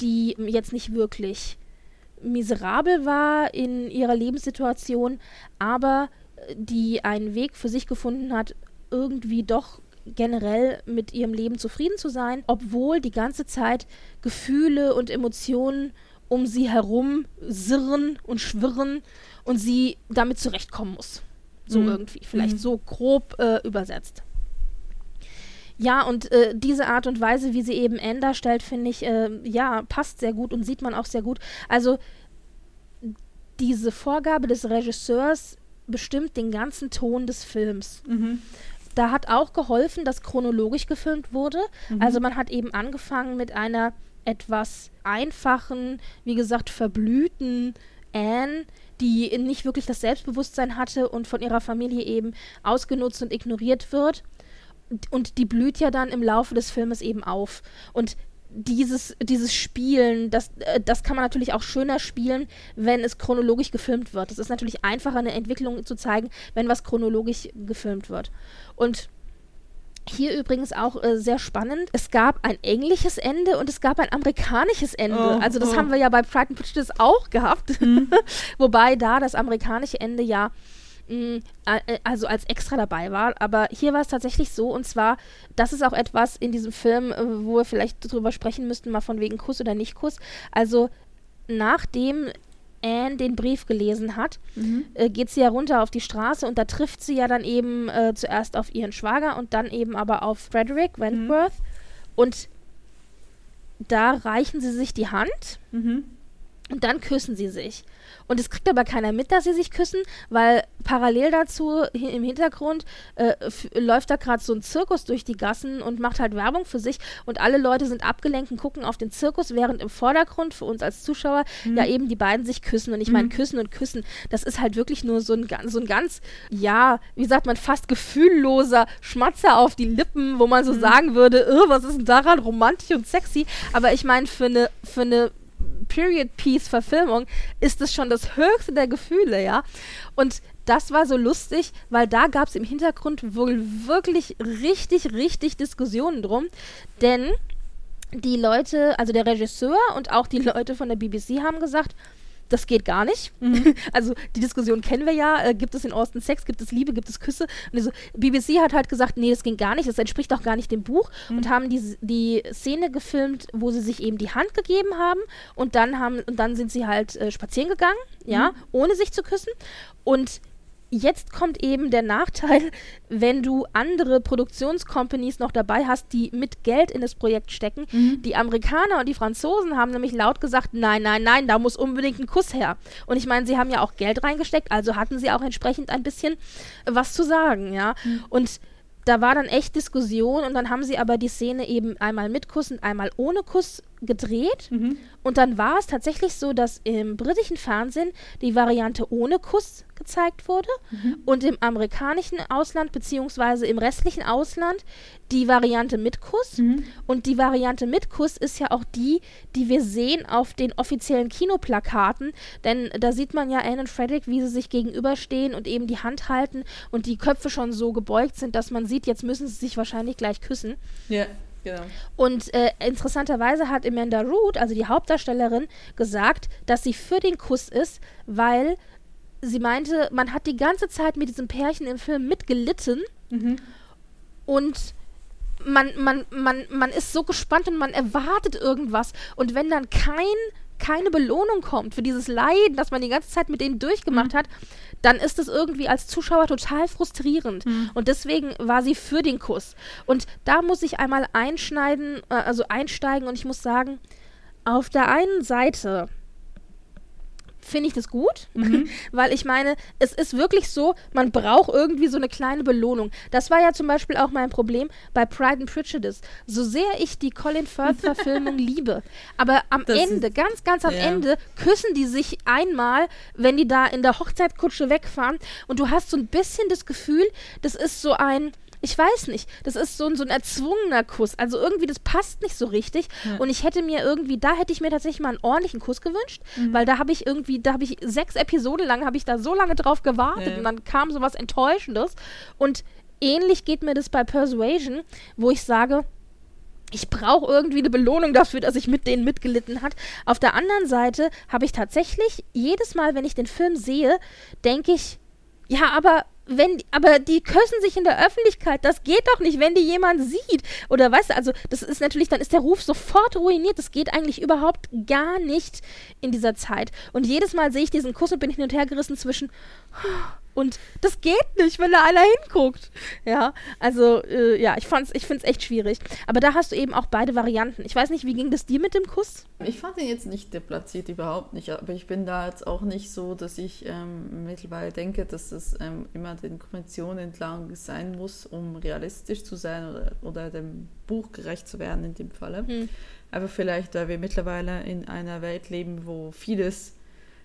die jetzt nicht wirklich miserabel war in ihrer Lebenssituation, aber die einen Weg für sich gefunden hat, irgendwie doch generell mit ihrem Leben zufrieden zu sein, obwohl die ganze Zeit Gefühle und Emotionen um sie herum sirren und schwirren und sie damit zurechtkommen muss. So mhm. irgendwie, vielleicht mhm. so grob äh, übersetzt. Ja, und äh, diese Art und Weise, wie sie eben Anne darstellt, finde ich, äh, ja, passt sehr gut und sieht man auch sehr gut. Also diese Vorgabe des Regisseurs bestimmt den ganzen Ton des Films. Mhm. Da hat auch geholfen, dass chronologisch gefilmt wurde. Mhm. Also man hat eben angefangen mit einer etwas einfachen, wie gesagt, verblühten Anne, die nicht wirklich das Selbstbewusstsein hatte und von ihrer Familie eben ausgenutzt und ignoriert wird. Und die blüht ja dann im Laufe des Filmes eben auf. Und dieses, dieses Spielen, das, das kann man natürlich auch schöner spielen, wenn es chronologisch gefilmt wird. Es ist natürlich einfacher, eine Entwicklung zu zeigen, wenn was chronologisch gefilmt wird. Und hier übrigens auch äh, sehr spannend. Es gab ein englisches Ende und es gab ein amerikanisches Ende. Oh, also das oh. haben wir ja bei Pride and Prejudice auch gehabt. Mhm. Wobei da das amerikanische Ende ja mh, also als extra dabei war. Aber hier war es tatsächlich so, und zwar, das ist auch etwas in diesem Film, äh, wo wir vielleicht drüber sprechen müssten, mal von wegen Kuss oder Nicht-Kuss. Also nachdem Anne den Brief gelesen hat, mhm. äh, geht sie ja runter auf die Straße und da trifft sie ja dann eben äh, zuerst auf ihren Schwager und dann eben aber auf Frederick Wentworth. Mhm. Und da reichen sie sich die Hand mhm. und dann küssen sie sich. Und es kriegt aber keiner mit, dass sie sich küssen, weil parallel dazu hi- im Hintergrund äh, f- läuft da gerade so ein Zirkus durch die Gassen und macht halt Werbung für sich. Und alle Leute sind abgelenkt und gucken auf den Zirkus, während im Vordergrund für uns als Zuschauer mhm. ja eben die beiden sich küssen. Und ich meine, mhm. küssen und küssen, das ist halt wirklich nur so ein, so ein ganz, ja, wie sagt man, fast gefühlloser Schmatzer auf die Lippen, wo man so mhm. sagen würde, oh, was ist denn daran romantisch und sexy? Aber ich meine, für eine, für eine Period-Piece-Verfilmung ist es schon das höchste der Gefühle, ja. Und das war so lustig, weil da gab es im Hintergrund wohl wirklich richtig, richtig Diskussionen drum, denn die Leute, also der Regisseur und auch die Leute von der B B C haben gesagt, das geht gar nicht. Mhm. Also die Diskussion kennen wir ja. Äh, gibt es in Austen Sex? Gibt es Liebe? Gibt es Küsse? Und so, B B C hat halt gesagt, nee, das ging gar nicht. Das entspricht auch gar nicht dem Buch. Mhm. Und haben die, die Szene gefilmt, wo sie sich eben die Hand gegeben haben. Und dann, haben, und dann sind sie halt äh, spazieren gegangen, ja, mhm. ohne sich zu küssen. Und jetzt kommt eben der Nachteil, wenn du andere Produktionscompanies noch dabei hast, die mit Geld in das Projekt stecken. Mhm. Die Amerikaner und die Franzosen haben nämlich laut gesagt, nein, nein, nein, da muss unbedingt ein Kuss her. Und ich meine, sie haben ja auch Geld reingesteckt, also hatten sie auch entsprechend ein bisschen was zu sagen, ja. Mhm. Und da war dann echt Diskussion und dann haben sie aber die Szene eben einmal mit Kuss und einmal ohne Kuss gedreht. Mhm. Und dann war es tatsächlich so, dass im britischen Fernsehen die Variante ohne Kuss gezeigt wurde mhm. und im amerikanischen Ausland beziehungsweise im restlichen Ausland die Variante mit Kuss. Mhm. Und die Variante mit Kuss ist ja auch die, die wir sehen auf den offiziellen Kinoplakaten, denn da sieht man ja Anne und Frederick, wie sie sich gegenüberstehen und eben die Hand halten und die Köpfe schon so gebeugt sind, dass man sieht, jetzt müssen sie sich wahrscheinlich gleich küssen. Ja. Genau. Und äh, interessanterweise hat Amanda Root, also die Hauptdarstellerin, gesagt, dass sie für den Kuss ist, weil sie meinte, man hat die ganze Zeit mit diesem Pärchen im Film mitgelitten mhm. und man, man, man, man ist so gespannt und man erwartet irgendwas. Und wenn dann kein, keine Belohnung kommt für dieses Leiden, das man die ganze Zeit mit denen durchgemacht mhm. hat, dann ist es irgendwie als Zuschauer total frustrierend. Mhm. Und deswegen war sie für den Kuss. Und da muss ich einmal einschneiden, also einsteigen und ich muss sagen, auf der einen Seite finde ich das gut, mhm. weil ich meine, es ist wirklich so, man braucht irgendwie so eine kleine Belohnung. Das war ja zum Beispiel auch mein Problem bei Pride and Prejudice. So sehr ich die Colin Firth-Verfilmung liebe, aber am das Ende, ganz, ganz am yeah. Ende, küssen die sich einmal, wenn die da in der Hochzeitskutsche wegfahren und du hast so ein bisschen das Gefühl, das ist so ein, ich weiß nicht, das ist so ein, so ein erzwungener Kuss. Also irgendwie, das passt nicht so richtig. Ja. Und ich hätte mir irgendwie, da hätte ich mir tatsächlich mal einen ordentlichen Kuss gewünscht, mhm. weil da habe ich irgendwie, da habe ich sechs Episoden lang, habe ich da so lange drauf gewartet ja. und dann kam sowas Enttäuschendes. Und ähnlich geht mir das bei Persuasion, wo ich sage, ich brauche irgendwie eine Belohnung dafür, dass ich mit denen mitgelitten hat. Auf der anderen Seite habe ich tatsächlich jedes Mal, wenn ich den Film sehe, denke ich, ja, aber wenn, aber die küssen sich in der Öffentlichkeit, das geht doch nicht, wenn die jemand sieht. Oder weißt du, also das ist natürlich, dann ist der Ruf sofort ruiniert, das geht eigentlich überhaupt gar nicht in dieser Zeit. Und jedes Mal sehe ich diesen Kuss und bin hin und her gerissen zwischen und das geht nicht, wenn da einer hinguckt. Ja, also äh, ja, ich fand's, ich find's echt schwierig. Aber da hast du eben auch beide Varianten. Ich weiß nicht, wie ging das dir mit dem Kuss? Ich fand ihn jetzt nicht deplatziert, überhaupt nicht. Aber ich bin da jetzt auch nicht so, dass ich ähm, mittlerweile denke, dass das ähm, immer den Konventionen entlang sein muss, um realistisch zu sein oder, oder dem Buch gerecht zu werden in dem Falle. Hm. Aber vielleicht, weil wir mittlerweile in einer Welt leben, wo vieles,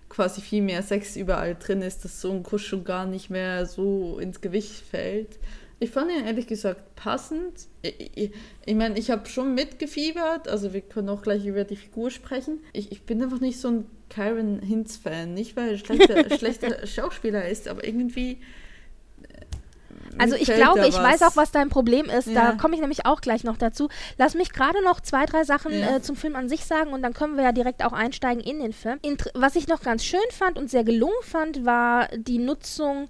quasi viel mehr Sex überall drin ist, dass so ein Kuss schon gar nicht mehr so ins Gewicht fällt. Ich fand ihn ehrlich gesagt passend. Ich, ich, ich meine, ich habe schon mitgefiebert, also wir können auch gleich über die Figur sprechen. Ich, ich bin einfach nicht so ein Ciarán Hinds-Fan, nicht weil er schlechter, schlechter Schauspieler ist, aber irgendwie also ich glaube, ich weiß auch, was dein Problem ist. Ja. Da komme ich nämlich auch gleich noch dazu. Lass mich gerade noch zwei, drei Sachen ja. äh, zum Film an sich sagen und dann können wir ja direkt auch einsteigen in den Film. Inter- was ich noch ganz schön fand und sehr gelungen fand, war die Nutzung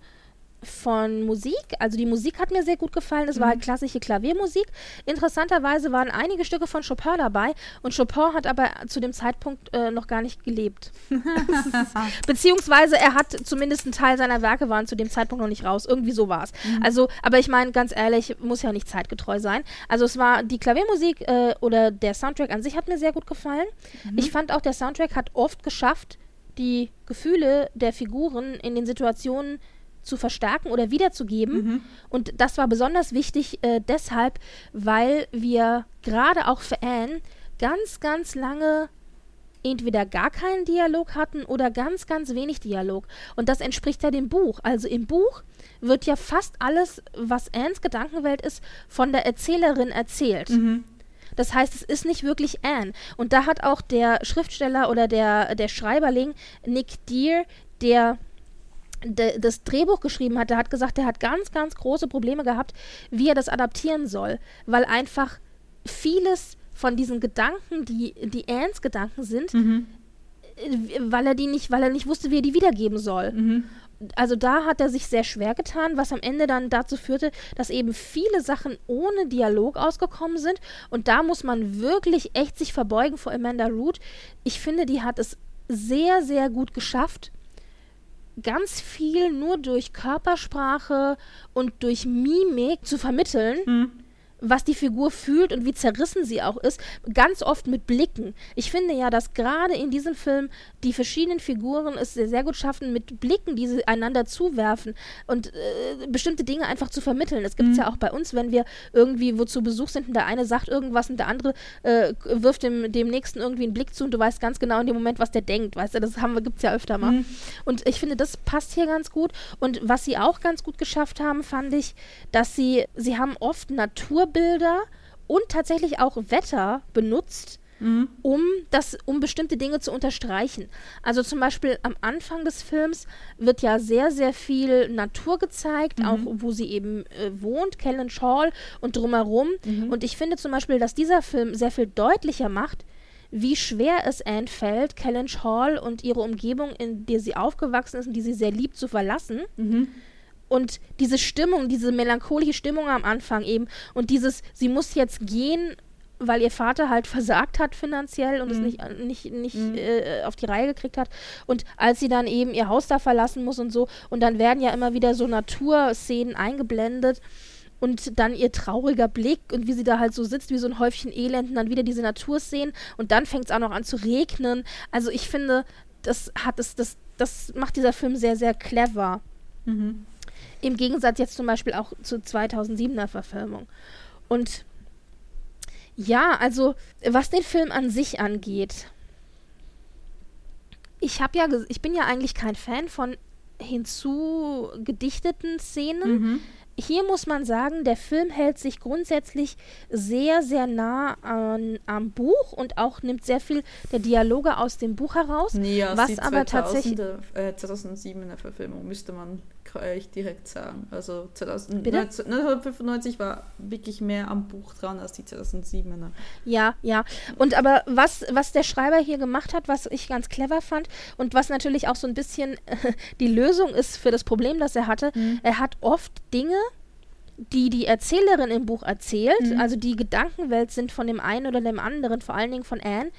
von Musik. Also die Musik hat mir sehr gut gefallen. Es mhm. war halt klassische Klaviermusik. Interessanterweise waren einige Stücke von Chopin dabei und Chopin hat aber zu dem Zeitpunkt äh, noch gar nicht gelebt. Beziehungsweise er hat zumindest einen Teil seiner Werke waren zu dem Zeitpunkt noch nicht raus. Irgendwie so war es. Mhm. Also, aber ich meine, ganz ehrlich, muss ja nicht zeitgetreu sein. Also es war die Klaviermusik äh, oder der Soundtrack an sich hat mir sehr gut gefallen. Mhm. Ich fand auch, der Soundtrack hat oft geschafft, die Gefühle der Figuren in den Situationen zu verstärken oder wiederzugeben. Mhm. Und das war besonders wichtig äh, deshalb, weil wir gerade auch für Anne ganz, ganz lange entweder gar keinen Dialog hatten oder ganz, ganz wenig Dialog. Und das entspricht ja dem Buch. Also im Buch wird ja fast alles, was Annes Gedankenwelt ist, von der Erzählerin erzählt. Mhm. Das heißt, es ist nicht wirklich Anne. Und da hat auch der Schriftsteller oder der, der Schreiberling Nick Dear, der De, das Drehbuch geschrieben hat, der hat gesagt, der hat ganz, ganz große Probleme gehabt, wie er das adaptieren soll, weil einfach vieles von diesen Gedanken, die, die Annes Gedanken sind, mhm. weil er die nicht, weil er nicht wusste, wie er die wiedergeben soll. Mhm. Also da hat er sich sehr schwer getan, was am Ende dann dazu führte, dass eben viele Sachen ohne Dialog ausgekommen sind und da muss man wirklich echt sich verbeugen vor Amanda Root. Ich finde, die hat es sehr, sehr gut geschafft, ganz viel nur durch Körpersprache und durch Mimik zu vermitteln, mhm. was die Figur fühlt und wie zerrissen sie auch ist, ganz oft mit Blicken. Ich finde ja, dass gerade in diesem Film die verschiedenen Figuren es sehr, sehr gut schaffen, mit Blicken, die sie einander zuwerfen und äh, bestimmte Dinge einfach zu vermitteln. Das gibt es mhm. ja auch bei uns, wenn wir irgendwie wo zu Besuch sind und der eine sagt irgendwas und der andere äh, wirft dem, dem Nächsten irgendwie einen Blick zu und du weißt ganz genau in dem Moment, was der denkt, weißt du, das haben wir, gibt es ja öfter mal. Mhm. Und ich finde, das passt hier ganz gut und was sie auch ganz gut geschafft haben, fand ich, dass sie, sie haben oft Natur Bilder und tatsächlich auch Wetter benutzt, mhm. um das, um bestimmte Dinge zu unterstreichen. Also zum Beispiel am Anfang des Films wird ja sehr, sehr viel Natur gezeigt, mhm. auch wo sie eben äh, wohnt, Kellynch Hall und drumherum. Mhm. Und ich finde zum Beispiel, dass dieser Film sehr viel deutlicher macht, wie schwer es Anne fällt, Kellynch Hall und ihre Umgebung, in der sie aufgewachsen ist und die sie sehr liebt, zu verlassen. Mhm. Und diese Stimmung, diese melancholische Stimmung am Anfang eben und dieses, sie muss jetzt gehen, weil ihr Vater halt versagt hat finanziell und mhm. es nicht, nicht, nicht mhm. äh, auf die Reihe gekriegt hat und als sie dann eben ihr Haus da verlassen muss und so und dann werden ja immer wieder so Naturszenen eingeblendet und dann ihr trauriger Blick und wie sie da halt so sitzt, wie so ein Häufchen Elend und dann wieder diese Naturszenen und dann fängt es auch noch an zu regnen. Also ich finde, das hat es, das, das macht dieser Film sehr, sehr clever. Mhm. Im Gegensatz jetzt zum Beispiel auch zur zweitausendsiebener Verfilmung. Und ja, also was den Film an sich angeht, ich habe ja, ges- ich bin ja eigentlich kein Fan von hinzugedichteten Szenen. Mhm. Hier muss man sagen, der Film hält sich grundsätzlich sehr, sehr nah an, am Buch und auch nimmt sehr viel der Dialoge aus dem Buch heraus. Nee, ja, was die aber tatsächlich äh, zweitausendsiebener Verfilmung müsste man euch direkt sagen. Also neunzehnhundertfünfundneunzig war wirklich mehr am Buch dran als die zweitausendsiebener. Ja, ja. Und aber was, was der Schreiber hier gemacht hat, was ich ganz clever fand und was natürlich auch so ein bisschen die Lösung ist für das Problem, das er hatte, mhm. er hat oft Dinge, die die Erzählerin im Buch erzählt, mhm. also die Gedankenwelt sind von dem einen oder dem anderen, vor allen Dingen von Anne,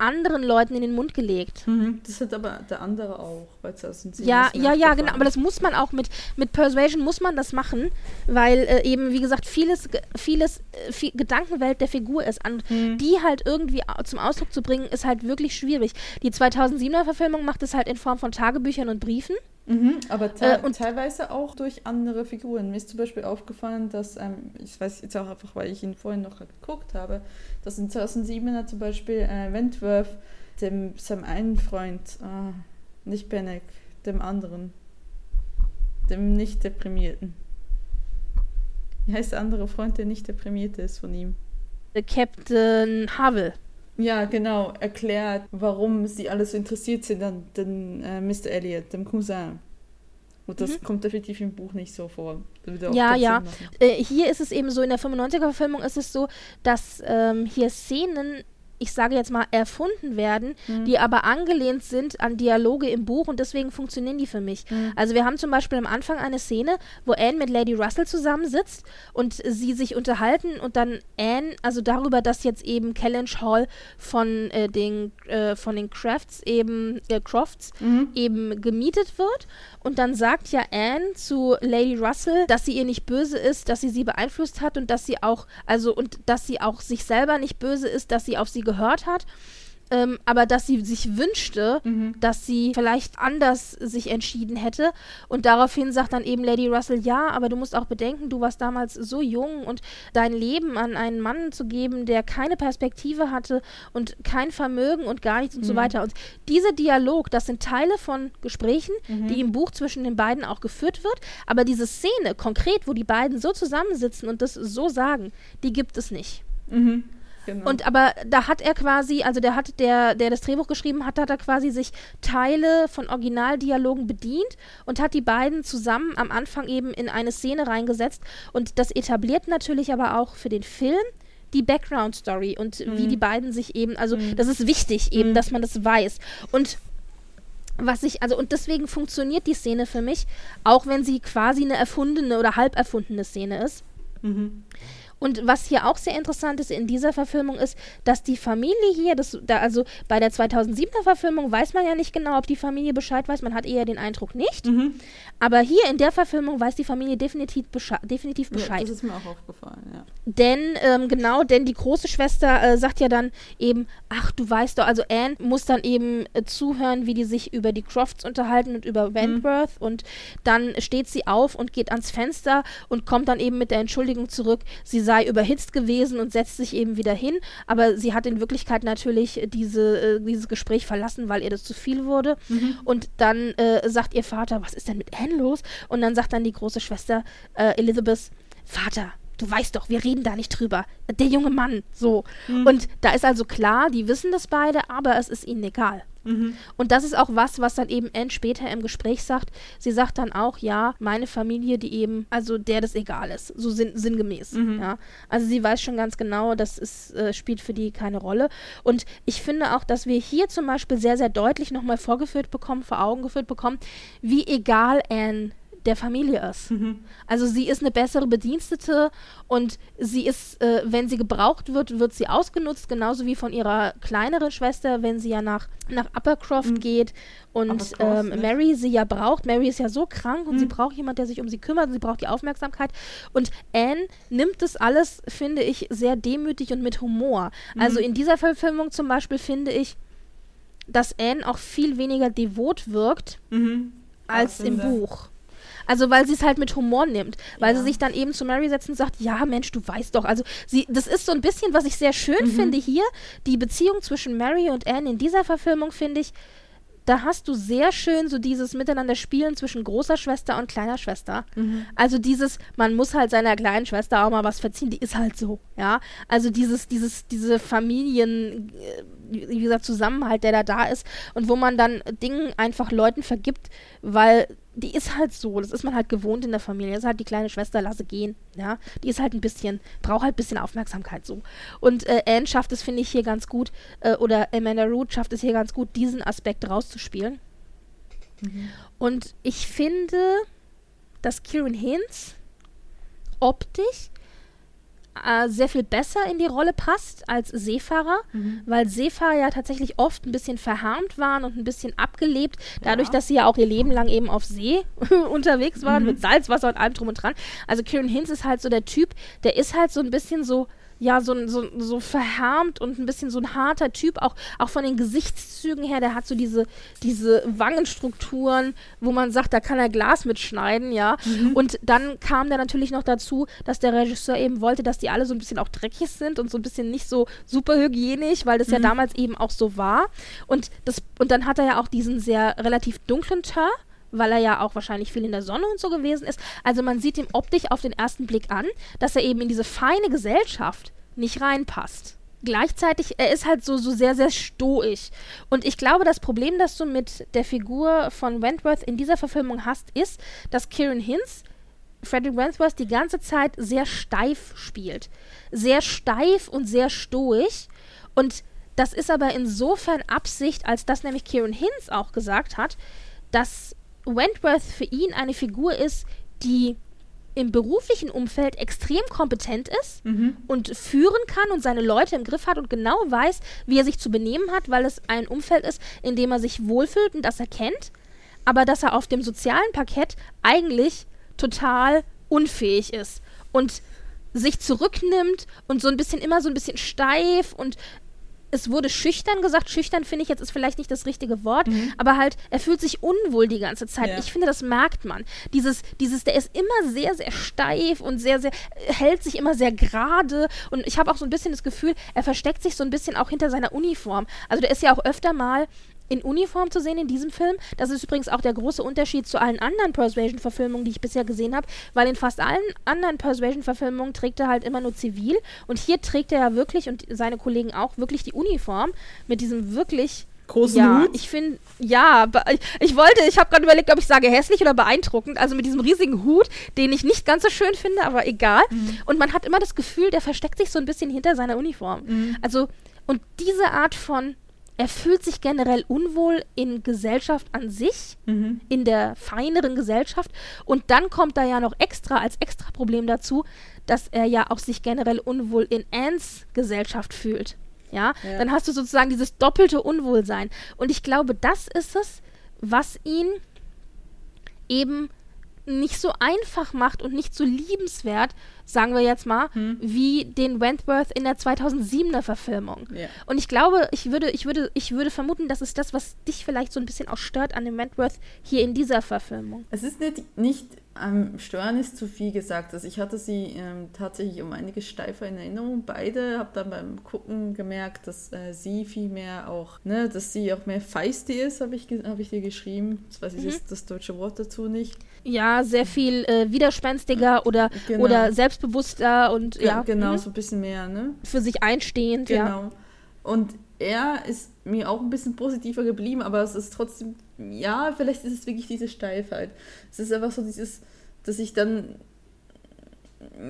anderen Leuten in den Mund gelegt. Mhm. Das hat aber der andere auch. Weil ja, ja, ja, genau. Aber das muss man auch mit, mit Persuasion muss man das machen, weil äh, eben, wie gesagt, vieles, vieles äh, viel Gedankenwelt der Figur ist. An, mhm. die halt irgendwie zum Ausdruck zu bringen, ist halt wirklich schwierig. Die zweitausendsiebener-Verfilmung macht es halt in Form von Tagebüchern und Briefen. Mhm, aber te- äh, und teilweise auch durch andere Figuren. Mir ist zum Beispiel aufgefallen, dass, ähm, ich weiß jetzt auch einfach, weil ich ihn vorhin noch geguckt habe, dass in zweitausendsiebener zum Beispiel äh, Wentworth dem, seinem einen Freund, äh, nicht Bennek, dem anderen, dem nicht deprimierten. Wie heißt der andere Freund, der nicht deprimiert ist von ihm? The Captain Havel. Ja, genau, erklärt, warum sie alle so interessiert sind an den äh, Mister Elliot, dem Cousin. Und das mhm. kommt definitiv im Buch nicht so vor. Ja, ja. Äh, hier ist es eben so, in der fünfundneunziger-Verfilmung ist es so, dass ähm, hier Szenen ich sage jetzt mal, erfunden werden, mhm. die aber angelehnt sind an Dialoge im Buch und deswegen funktionieren die für mich. Mhm. Also wir haben zum Beispiel am Anfang eine Szene, wo Anne mit Lady Russell zusammensitzt und sie sich unterhalten und dann Anne, also darüber, dass jetzt eben Kellynch Hall von, äh, den, äh, von den Crafts eben, äh, Crofts mhm. eben gemietet wird und dann sagt ja Anne zu Lady Russell, dass sie ihr nicht böse ist, dass sie sie beeinflusst hat und dass sie auch, also und dass sie auch sich selber nicht böse ist, dass sie auf sie gehört hat, ähm, aber dass sie sich wünschte, mhm. dass sie vielleicht anders sich entschieden hätte und daraufhin sagt dann eben Lady Russell, ja, aber du musst auch bedenken, du warst damals so jung und dein Leben an einen Mann zu geben, der keine Perspektive hatte und kein Vermögen und gar nichts und mhm. so weiter. Und dieser Dialog, das sind Teile von Gesprächen, mhm. die im Buch zwischen den beiden auch geführt wird, aber diese Szene konkret, wo die beiden so zusammensitzen und das so sagen, die gibt es nicht. Mhm. Genau. Und aber da hat er quasi, also der hat, der, der das Drehbuch geschrieben hat, hat er quasi sich Teile von Originaldialogen bedient und hat die beiden zusammen am Anfang eben in eine Szene reingesetzt. Und das etabliert natürlich aber auch für den Film die Background-Story und mhm. wie die beiden sich eben, also mhm. das ist wichtig eben, mhm. dass man das weiß. Und was ich, also und deswegen funktioniert die Szene für mich, auch wenn sie quasi eine erfundene oder halb erfundene Szene ist. Mhm. Und was hier auch sehr interessant ist in dieser Verfilmung ist, dass die Familie hier, das, da, also bei der zweitausendsiebener Verfilmung weiß man ja nicht genau, ob die Familie Bescheid weiß, man hat eher den Eindruck nicht, mhm. aber hier in der Verfilmung weiß die Familie definitiv, besche- definitiv Bescheid. Ja, das ist mir auch aufgefallen, ja. Denn, ähm, genau, denn die große Schwester äh, sagt ja dann eben, ach du weißt doch, also Anne muss dann eben äh, zuhören, wie die sich über die Crofts unterhalten und über Wentworth mhm. und dann steht sie auf und geht ans Fenster und kommt dann eben mit der Entschuldigung zurück, sie sei überhitzt gewesen und setzt sich eben wieder hin, aber sie hat in Wirklichkeit natürlich diese, äh, dieses Gespräch verlassen, weil ihr das zu viel wurde mhm. und dann äh, sagt ihr Vater, was ist denn mit Anne los? Und dann sagt dann die große Schwester äh, Elizabeth, Vater, du weißt doch, wir reden da nicht drüber, der junge Mann, so. Mhm. Und da ist also klar, die wissen das beide, aber es ist ihnen egal. Mhm. Und das ist auch was, was dann eben Anne später im Gespräch sagt. Sie sagt dann auch, ja, meine Familie, die eben, also der das egal ist, so sinn- sinngemäß. Mhm. Ja. Also sie weiß schon ganz genau, das ist, äh, spielt für die keine Rolle. Und ich finde auch, dass wir hier zum Beispiel sehr, sehr deutlich nochmal vorgeführt bekommen, vor Augen geführt bekommen, wie egal Anne der Familie ist. Mhm. Also sie ist eine bessere Bedienstete und sie ist, äh, wenn sie gebraucht wird, wird sie ausgenutzt, genauso wie von ihrer kleineren Schwester, wenn sie ja nach, nach Uppercroft mhm. geht und ähm, Mary sie ja braucht. Mary ist ja so krank und mhm. sie braucht jemanden, der sich um sie kümmert und sie braucht die Aufmerksamkeit und Anne nimmt das alles, finde ich, sehr demütig und mit Humor. Mhm. Also in dieser Verfilmung zum Beispiel finde ich, dass Anne auch viel weniger devot wirkt mhm. als im Buch. Also weil sie es halt mit Humor nimmt, weil ja. sie sich dann eben zu Mary setzt und sagt, ja Mensch, du weißt doch, also sie, das ist so ein bisschen, was ich sehr schön mhm. finde hier, die Beziehung zwischen Mary und Anne in dieser Verfilmung, finde ich, da hast du sehr schön so dieses Miteinander-Spielen zwischen großer Schwester und kleiner Schwester. Mhm. Also dieses, man muss halt seiner kleinen Schwester auch mal was verziehen, die ist halt so, ja. Also dieses, dieses, diese Familien, wie gesagt, Zusammenhalt, der da da ist und wo man dann Dingen einfach Leuten vergibt, weil die ist halt so, das ist man halt gewohnt in der Familie, das ist halt die kleine Schwester, lasse gehen, ja, die ist halt ein bisschen, braucht halt ein bisschen Aufmerksamkeit so. Und äh, Anne schafft es, finde ich, hier ganz gut, äh, oder Amanda Root schafft es hier ganz gut, diesen Aspekt rauszuspielen. Mhm. Und ich finde, dass Ciarán Hinds optisch äh, sehr viel besser in die Rolle passt als Seefahrer, mhm. weil Seefahrer ja tatsächlich oft ein bisschen verharmt waren und ein bisschen abgelebt, dadurch, ja. dass sie ja auch ihr Leben lang eben auf See unterwegs waren, mhm. mit Salzwasser und allem drum und dran. Also Ciarán Hinds ist halt so der Typ, der ist halt so ein bisschen so, ja, so, so, so verhärmt und ein bisschen so ein harter Typ, auch, auch von den Gesichtszügen her, der hat so diese, diese Wangenstrukturen, wo man sagt, da kann er Glas mitschneiden, ja. Mhm. Und dann kam da natürlich noch dazu, dass der Regisseur eben wollte, dass die alle so ein bisschen auch dreckig sind und so ein bisschen nicht so super hygienisch, weil das mhm. ja damals eben auch so war. Und, das, und dann hat er ja auch diesen sehr relativ dunklen Teint, weil er ja auch wahrscheinlich viel in der Sonne und so gewesen ist. Also man sieht ihm optisch auf den ersten Blick an, dass er eben in diese feine Gesellschaft nicht reinpasst. Gleichzeitig, er ist halt so, so sehr, sehr stoisch. Und ich glaube, das Problem, das du mit der Figur von Wentworth in dieser Verfilmung hast, ist, dass Ciarán Hinds Frederick Wentworth die ganze Zeit sehr steif spielt. Sehr steif und sehr stoisch. Und Das ist aber insofern Absicht, als dass nämlich Ciarán Hinds auch gesagt hat, dass Wentworth für ihn eine Figur ist, die im beruflichen Umfeld extrem kompetent ist mhm. und führen kann und seine Leute im Griff hat und genau weiß, wie er sich zu benehmen hat, weil es ein Umfeld ist, in dem er sich wohlfühlt und das er kennt, aber dass er auf dem sozialen Parkett eigentlich total unfähig ist und sich zurücknimmt und so ein bisschen immer so ein bisschen steif und es wurde schüchtern gesagt, schüchtern finde ich jetzt ist vielleicht nicht das richtige Wort, mhm. aber halt, er fühlt sich unwohl die ganze Zeit. Ja. Ich finde, das merkt man. Dieses, dieses, der ist immer sehr, sehr steif und sehr, sehr, hält sich immer sehr gerade und ich habe auch so ein bisschen das Gefühl, er versteckt sich so ein bisschen auch hinter seiner Uniform. Also der ist ja auch öfter mal in Uniform zu sehen in diesem Film. Das ist übrigens auch der große Unterschied zu allen anderen Persuasion-Verfilmungen, die ich bisher gesehen habe, weil in fast allen anderen Persuasion-Verfilmungen trägt er halt immer nur zivil und hier trägt er ja wirklich und seine Kollegen auch wirklich die Uniform mit diesem wirklich großen ja, Hut? Ich finde, ja, ich, ich wollte, ich habe gerade überlegt, ob ich sage hässlich oder beeindruckend, also mit diesem riesigen Hut, den ich nicht ganz so schön finde, aber egal. Mhm. Und man hat immer das Gefühl, der versteckt sich so ein bisschen hinter seiner Uniform. Mhm. Also, und diese Art von er fühlt sich generell unwohl in Gesellschaft an sich, mhm. in der feineren Gesellschaft. Und dann kommt da ja noch extra, als extra Problem dazu, dass er ja auch sich generell unwohl in Annes Gesellschaft fühlt. Ja? Ja. Dann hast du sozusagen dieses doppelte Unwohlsein. Und ich glaube, das ist es, was ihn eben nicht so einfach macht und nicht so liebenswert, sagen wir jetzt mal, hm. wie den Wentworth in der zweitausendsiebener Verfilmung. Ja. Und ich glaube, ich würde, ich würde, ich würde vermuten, das ist das, was dich vielleicht so ein bisschen auch stört an dem Wentworth hier in dieser Verfilmung. Es ist nicht, nicht ähm, stören ist zu viel gesagt. Also ich hatte sie ähm, tatsächlich um einiges steifer in Erinnerung. Beide, habe dann beim Gucken gemerkt, dass äh, sie viel mehr auch, ne, dass sie auch mehr feisty ist, habe ich, hab ich dir geschrieben. Das weiß ich mhm. jetzt das deutsche Wort dazu nicht. Ja, sehr viel äh, widerspenstiger oder, genau. oder selbstbewusster und ja. ja genau, mhm. so ein bisschen mehr, ne? Für sich einstehend, genau. ja. Genau. Und er ist mir auch ein bisschen positiver geblieben, aber es ist trotzdem, ja, vielleicht ist es wirklich diese Steifheit. Es ist einfach so dieses, dass ich dann,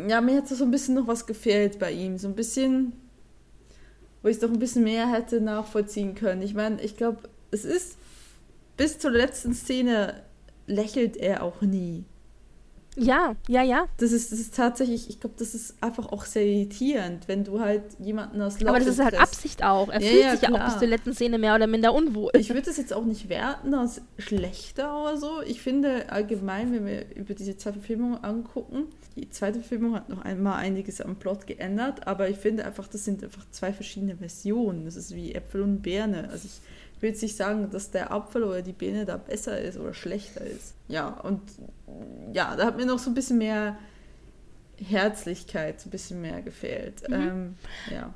ja, mir hat so ein bisschen noch was gefehlt bei ihm. So ein bisschen, wo ich es doch ein bisschen mehr hätte nachvollziehen können. Ich meine, ich glaube, es ist bis zur letzten Szene lächelt er auch nie. Ja, ja, ja. Das ist, das ist tatsächlich, ich glaube, das ist einfach auch sehr irritierend, wenn du halt jemanden aus Lauf Aber das ist halt kriegst. Absicht auch. Er ja, fühlt ja, sich ja auch bis zur letzten Szene mehr oder minder unwohl. Ich würde das jetzt auch nicht werten als schlechter oder so. Ich finde allgemein, wenn wir über diese zwei Verfilmungen angucken, die zweite Verfilmung hat noch einmal einiges am Plot geändert, aber ich finde einfach, das sind einfach zwei verschiedene Versionen. Das ist wie Äpfel und Birne. Also ich Ich will jetzt nicht sagen, dass der Apfel oder die Birne da besser ist oder schlechter ist. Ja, und ja, da hat mir noch so ein bisschen mehr Herzlichkeit, so ein bisschen mehr gefehlt. Mhm. Ähm, ja.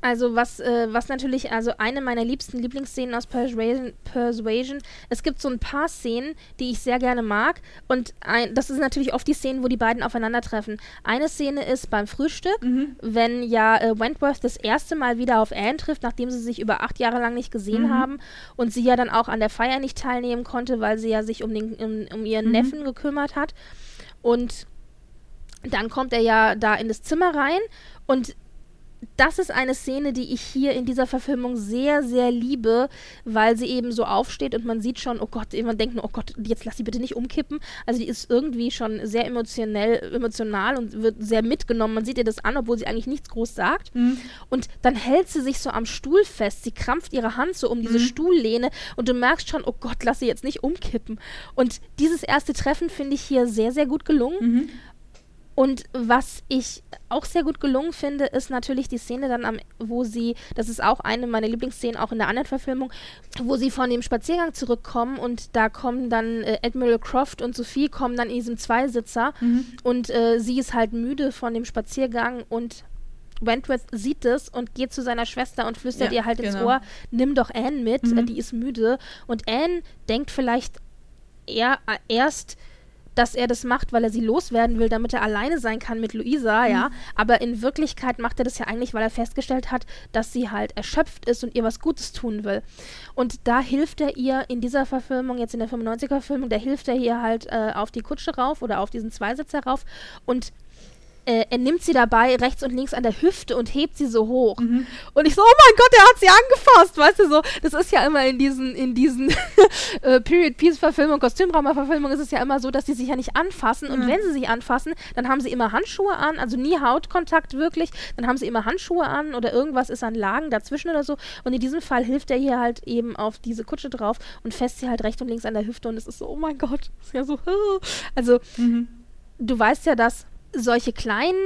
Also was, äh, was natürlich, also eine meiner liebsten Lieblingsszenen aus Persuasion, Persuasion, es gibt so ein paar Szenen, die ich sehr gerne mag und ein, das ist natürlich oft die Szenen, wo die beiden aufeinandertreffen. Eine Szene ist beim Frühstück, mhm. wenn ja äh, Wentworth das erste Mal wieder auf Anne trifft, nachdem sie sich über acht Jahre lang nicht gesehen mhm. haben und sie ja dann auch an der Feier nicht teilnehmen konnte, weil sie ja sich um, den, um, um ihren mhm. Neffen gekümmert hat und dann kommt er ja da in das Zimmer rein und das ist eine Szene, die ich hier in dieser Verfilmung sehr, sehr liebe, weil sie eben so aufsteht und man sieht schon, oh Gott, man denkt nur, oh Gott, jetzt lass sie bitte nicht umkippen. Also die ist irgendwie schon sehr emotionell, emotional und wird sehr mitgenommen. Man sieht ihr das an, obwohl sie eigentlich nichts groß sagt. Mhm. Und dann hält sie sich so am Stuhl fest. Sie krampft ihre Hand so um diese mhm. Stuhllehne und du merkst schon, oh Gott, lass sie jetzt nicht umkippen. Und dieses erste Treffen finde ich hier sehr, sehr gut gelungen. Mhm. Und was ich auch sehr gut gelungen finde, ist natürlich die Szene dann, am, wo sie, das ist auch eine meiner Lieblingsszenen, auch in der anderen Verfilmung, wo sie von dem Spaziergang zurückkommen und da kommen dann äh, Admiral Croft und Sophie kommen dann in diesem Zweisitzer mhm. und äh, sie ist halt müde von dem Spaziergang und Wentworth sieht es und geht zu seiner Schwester und flüstert ja, ihr halt genau. ins Ohr, nimm doch Anne mit, mhm. äh, die ist müde. Und Anne denkt vielleicht eher äh, erst, dass er das macht, weil er sie loswerden will, damit er alleine sein kann mit Luisa, ja. Mhm. Aber in Wirklichkeit macht er das ja eigentlich, weil er festgestellt hat, dass sie halt erschöpft ist und ihr was Gutes tun will. Und da hilft er ihr in dieser Verfilmung, jetzt in der fünfundneunziger-Verfilmung, da hilft er ihr halt äh, auf die Kutsche rauf oder auf diesen Zweisitzer rauf und äh, er nimmt sie dabei rechts und links an der Hüfte und hebt sie so hoch. Mhm. Und ich so, oh mein Gott, der hat sie angefasst, weißt du, so. Das ist ja immer in diesen, in diesen äh, Period-Piece-Verfilmungen, Kostümdrama-Verfilmungen ist es ja immer so, dass die sich ja nicht anfassen. Und mhm. wenn sie sich anfassen, dann haben sie immer Handschuhe an, also nie Hautkontakt wirklich. Dann haben sie immer Handschuhe an oder irgendwas ist an Lagen dazwischen oder so. Und in diesem Fall hilft er hier halt eben auf diese Kutsche drauf und fässt sie halt rechts und links an der Hüfte. Und es ist so, oh mein Gott, ist ja so, also mhm. du weißt ja, dass solche kleinen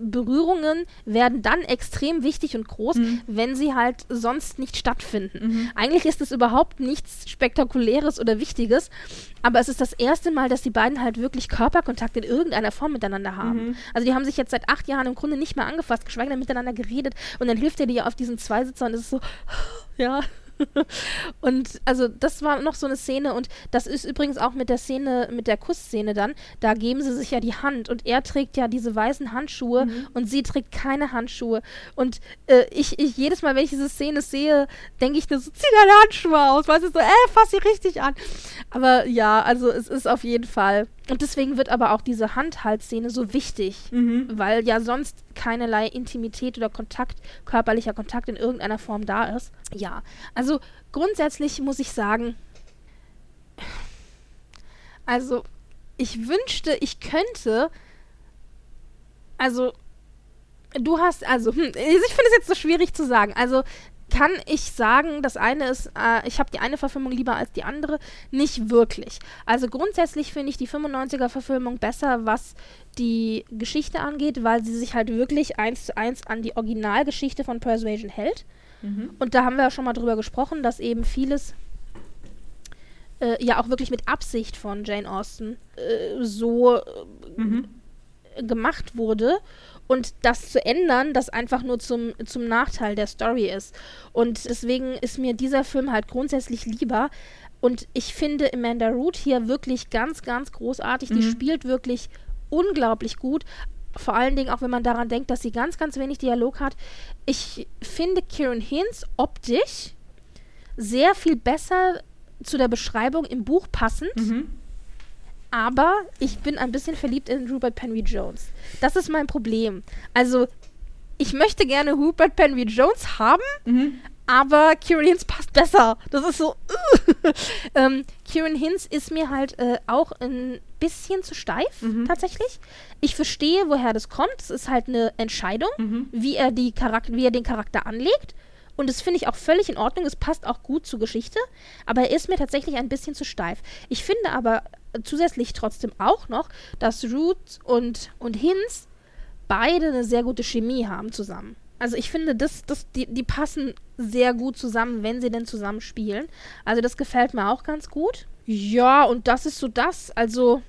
Berührungen werden dann extrem wichtig und groß, mhm. wenn sie halt sonst nicht stattfinden. Mhm. Eigentlich ist es überhaupt nichts Spektakuläres oder Wichtiges, aber es ist das erste Mal, dass die beiden halt wirklich Körperkontakt in irgendeiner Form miteinander haben. Mhm. Also die haben sich jetzt seit acht Jahren im Grunde nicht mehr angefasst, geschweige denn miteinander geredet, und dann hilft er dir auf diesen Zweisitzer und es ist so, ja. Und also das war noch so eine Szene, und das ist übrigens auch mit der Szene, mit der Kussszene dann, da geben sie sich ja die Hand und er trägt ja diese weißen Handschuhe mhm. und sie trägt keine Handschuhe, und äh, ich, ich jedes Mal, wenn ich diese Szene sehe, denke ich nur so, zieh deine Handschuhe aus, weißt du, so, äh, fass sie richtig an. Aber ja, also es ist auf jeden Fall, und deswegen wird aber auch diese Handhaltszene so wichtig, mhm. weil ja sonst keinerlei Intimität oder Kontakt, körperlicher Kontakt in irgendeiner Form da ist. Ja, also grundsätzlich muss ich sagen, also ich wünschte, ich könnte, also du hast, also hm, ich finde es jetzt so schwierig zu sagen, also kann ich sagen, das eine ist, äh, ich habe die eine Verfilmung lieber als die andere? Nicht wirklich. Also grundsätzlich finde ich die fünfundneunziger-Verfilmung besser, was die Geschichte angeht, weil sie sich halt wirklich eins zu eins an die Originalgeschichte von Persuasion hält. Mhm. Und da haben wir ja schon mal drüber gesprochen, dass eben vieles äh, ja auch wirklich mit Absicht von Jane Austen äh, so äh, mhm. gemacht wurde. Und das zu ändern, das einfach nur zum, zum Nachteil der Story ist. Und deswegen ist mir dieser Film halt grundsätzlich lieber. Und ich finde Amanda Root hier wirklich ganz, ganz großartig. Mhm. Die spielt wirklich unglaublich gut. Vor allen Dingen auch, wenn man daran denkt, dass sie ganz, ganz wenig Dialog hat. Ich finde Ciarán Hinds optisch sehr viel besser zu der Beschreibung im Buch passend. Mhm. Aber ich bin ein bisschen verliebt in Rupert Penry-Jones. Das ist mein Problem. Also, ich möchte gerne Rupert Penry-Jones haben, mhm. aber Ciarán Hinds passt besser. Das ist so... Uh. ähm, Ciarán Hinds ist mir halt äh, auch ein bisschen zu steif, mhm. tatsächlich. Ich verstehe, woher das kommt. Es ist halt eine Entscheidung, mhm. wie er die Charakter, wie er den Charakter anlegt. Und das finde ich auch völlig in Ordnung. Es passt auch gut zur Geschichte. Aber er ist mir tatsächlich ein bisschen zu steif. Ich finde aber... zusätzlich trotzdem auch noch, dass Root und, und Hinds beide eine sehr gute Chemie haben zusammen. Also ich finde, das, das, die, die passen sehr gut zusammen, wenn sie denn zusammen spielen. Also das gefällt mir auch ganz gut. Ja, und das ist so das, also...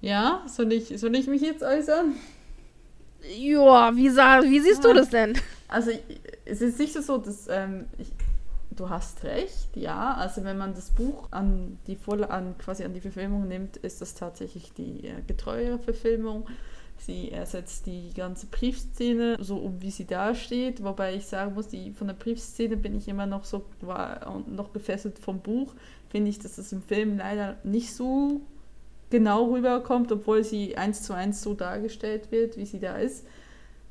Ja, soll ich, soll ich mich jetzt äußern? Ja, wie, sa- wie siehst ja. du das denn? Also es ist sicher so, dass... Ähm, ich Du hast recht, ja. Also wenn man das Buch an die Vorla- an quasi an die Verfilmung nimmt, ist das tatsächlich die äh, getreuere Verfilmung. Sie ersetzt die ganze Briefszene, so um wie sie dasteht. Wobei ich sagen muss, die, von der Briefszene bin ich immer noch so war, noch gefesselt vom Buch. Finde ich, dass das im Film leider nicht so genau rüberkommt, obwohl sie eins zu eins so dargestellt wird, wie sie da ist.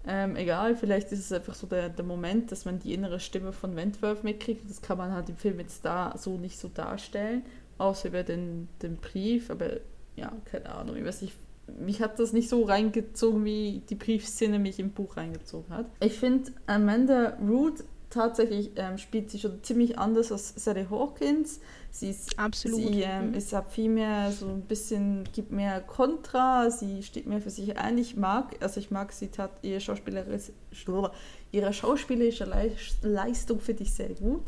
Ähm, egal, vielleicht ist es einfach so der, der Moment, dass man die innere Stimme von Wentworth mitkriegt. Das kann man halt im Film jetzt da so nicht so darstellen, außer über den, den Brief. Aber ja, keine Ahnung, ich weiß nicht, mich hat das nicht so reingezogen, wie die Briefszene mich im Buch reingezogen hat. Ich finde, Amanda Root tatsächlich ähm, spielt sie schon ziemlich anders als Sally Hawkins. Sie ist, Absolut. Sie ähm, ist halt viel mehr so ein bisschen, gibt mehr Kontra, sie steht mehr für sich ein. Ich mag, also ich mag sie tat ihre schauspielerische, ihre schauspielerische Leistung finde ich sehr gut.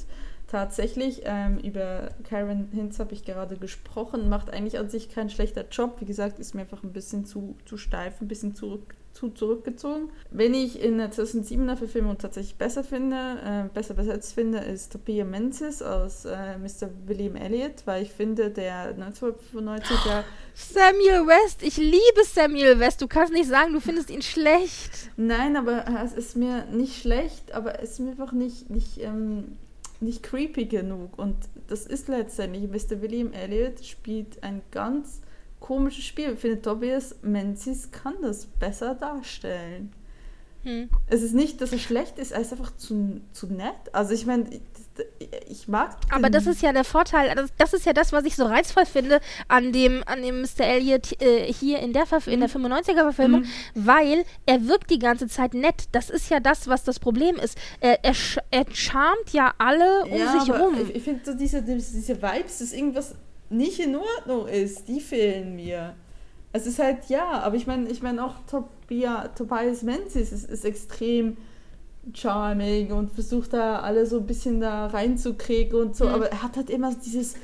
Tatsächlich, ähm, über Ciarán Hinds habe ich gerade gesprochen, macht eigentlich an sich keinen schlechter Job. Wie gesagt, ist mir einfach ein bisschen zu, zu steif, ein bisschen zu, zu zurückgezogen. Wen ich in der zweitausendsiebener Verfilmung tatsächlich besser finde, äh, besser besetzt finde, ist Tobias Menzies aus äh, Mister William Elliot, weil ich finde, der neunzehnhundertfünfundneunziger... Samuel West, ich liebe Samuel West, du kannst nicht sagen, du findest ihn schlecht. Nein, aber es ist mir nicht schlecht, aber es ist mir einfach nicht... nicht ähm, nicht creepy genug, und das ist letztendlich, Mister William Elliot spielt einen ganz komisches Spiel. Ich finde, Tobias Menzies kann das besser darstellen. Hm. Es ist nicht, dass er schlecht ist, er ist einfach zu, zu nett. Also ich meine, ich, ich mag... Aber das ist ja der Vorteil, das, das ist ja das, was ich so reizvoll finde an dem, an dem Mister Elliot äh, hier in der, Verf- mhm. in der fünfundneunziger-Verfilmung, mhm. weil er wirkt die ganze Zeit nett. Das ist ja das, was das Problem ist. Er, er, sch- er charmt ja alle um ja, sich herum. Ich, ich finde so diese, diese Vibes, dass irgendwas nicht in Ordnung ist, die fehlen mir. Es ist halt, ja, aber ich meine, ich meine auch Tobia, Tobias Menzies ist, ist extrem charming und versucht da alle so ein bisschen da reinzukriegen und so, mhm. aber er hat halt immer dieses,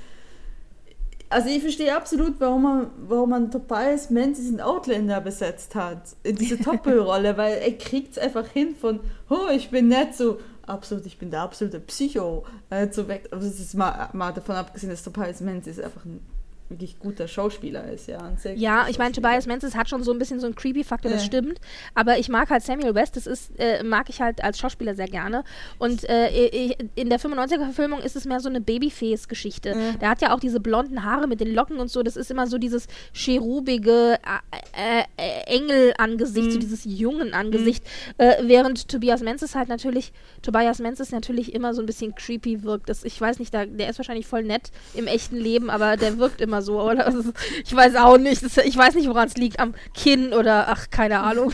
also ich verstehe absolut, warum man, warum man Tobias Menzies in Outlander besetzt hat, in diese Doppelrolle, weil er kriegt es einfach hin von, oh, ich bin nett, so, absolut, ich bin der absolute Psycho, äh, zu weg, aber das ist mal, mal davon abgesehen, dass Tobias Menzies einfach ein wirklich guter Schauspieler ist, ja. Ja, ich meine, Tobias Menzies hat schon so ein bisschen so einen Creepy-Faktor, ja. Das stimmt, aber ich mag halt Samuel West, das ist, äh, mag ich halt als Schauspieler sehr gerne und äh, ich, in der fünfundneunziger-Verfilmung ist es mehr so eine Babyface-Geschichte. Ja. Der hat ja auch diese blonden Haare mit den Locken und so, das ist immer so dieses cherubige äh, äh, Engel-Angesicht, mhm. so dieses Jungen-Angesicht, mhm. äh, während Tobias Menzies halt natürlich, Tobias Menzies natürlich immer so ein bisschen creepy wirkt. Das, ich weiß nicht, da, der ist wahrscheinlich voll nett im echten Leben, aber der wirkt immer so, oder? Also, ich weiß auch nicht. Das, ich weiß nicht, woran es liegt. Am Kinn oder, ach, keine Ahnung.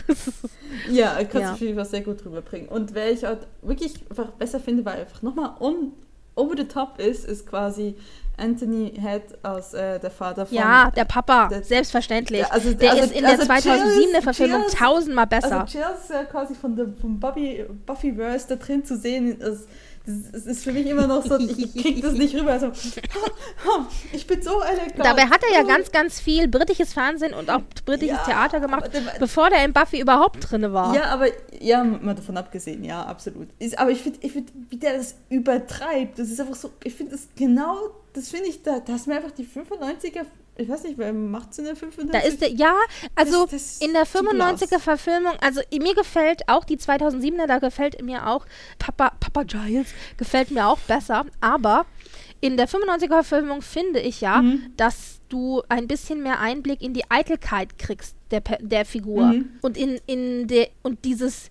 Ja, kannst ja. du viel was sehr gut rüberbringen. Und wer ich auch wirklich einfach besser finde, weil einfach nochmal on, over the top ist, ist quasi Anthony Head aus äh, der Vater von... Ja, der Papa, der, selbstverständlich. Der, also, der also, ist in also der zweitausendsiebener Verfilmung tausendmal besser. Also Cheers ist ja quasi von der von Buffy, Buffyverse da drin zu sehen, ist... Das ist für mich immer noch so, ich krieg das nicht rüber. Also, oh, oh, ich bin so elegant. Dabei hat er ja ganz, ganz viel britisches Fernsehen und auch britisches ja, Theater gemacht, der, bevor der in Buffy überhaupt drin war. Ja, aber, ja, mal davon abgesehen, ja, absolut. Ist, aber ich finde, ich find, wie der das übertreibt, das ist einfach so, ich finde das genau, das finde ich, da, da ist mir einfach die fünfundneunziger, ich weiß nicht, wer macht es in der fünfundneunziger? Da ist der, ja, also das, das in der fünfundneunziger-Verfilmung, also mir gefällt auch die zweitausendsiebener, da gefällt mir auch Papa, Papa Giles, gefällt mir auch besser, aber in der fünfundneunziger-Verfilmung finde ich ja, mhm. dass du ein bisschen mehr Einblick in die Eitelkeit kriegst der, der Figur mhm. und in, in der, und dieses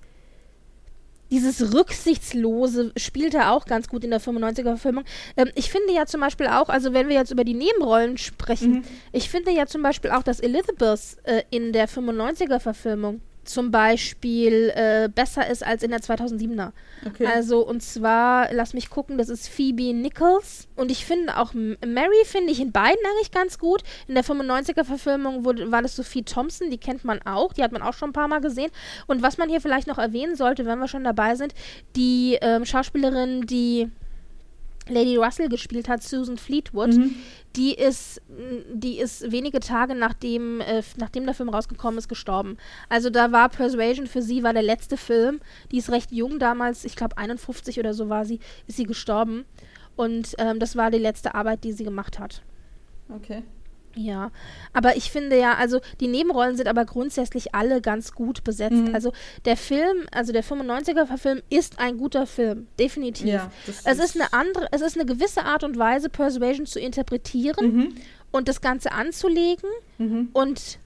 Dieses Rücksichtslose spielt er auch ganz gut in der fünfundneunziger-Verfilmung. Ähm, ich finde ja zum Beispiel auch, also wenn wir jetzt über die Nebenrollen sprechen, mhm. ich finde ja zum Beispiel auch, dass Elizabeth äh, in der fünfundneunziger-Verfilmung zum Beispiel äh, besser ist als in der zweitausendsiebener. Okay. Also und zwar, lass mich gucken, das ist Phoebe Nichols und ich finde auch Mary finde ich in beiden eigentlich ganz gut. In der fünfundneunziger-Verfilmung wurde, war das Sophie Thompson, die kennt man auch, die hat man auch schon ein paar Mal gesehen und was man hier vielleicht noch erwähnen sollte, wenn wir schon dabei sind, die ähm, Schauspielerin, die Lady Russell gespielt hat, Susan Fleetwood, mhm. die ist die ist wenige Tage nachdem, äh, nachdem der Film rausgekommen ist, gestorben. Also da war Persuasion für sie, war der letzte Film. Die ist recht jung damals, ich glaube einundfünfzig oder so war sie, ist sie gestorben. Und ähm, das war die letzte Arbeit, die sie gemacht hat. Okay. Ja, aber ich finde ja, also die Nebenrollen sind aber grundsätzlich alle ganz gut besetzt. Mhm. Also der Film, also der fünfundneunziger-Verfilm ist ein guter Film, definitiv. Ja, es ist, ist eine andere, es ist eine gewisse Art und Weise, Persuasion zu interpretieren mhm. und das Ganze anzulegen mhm. und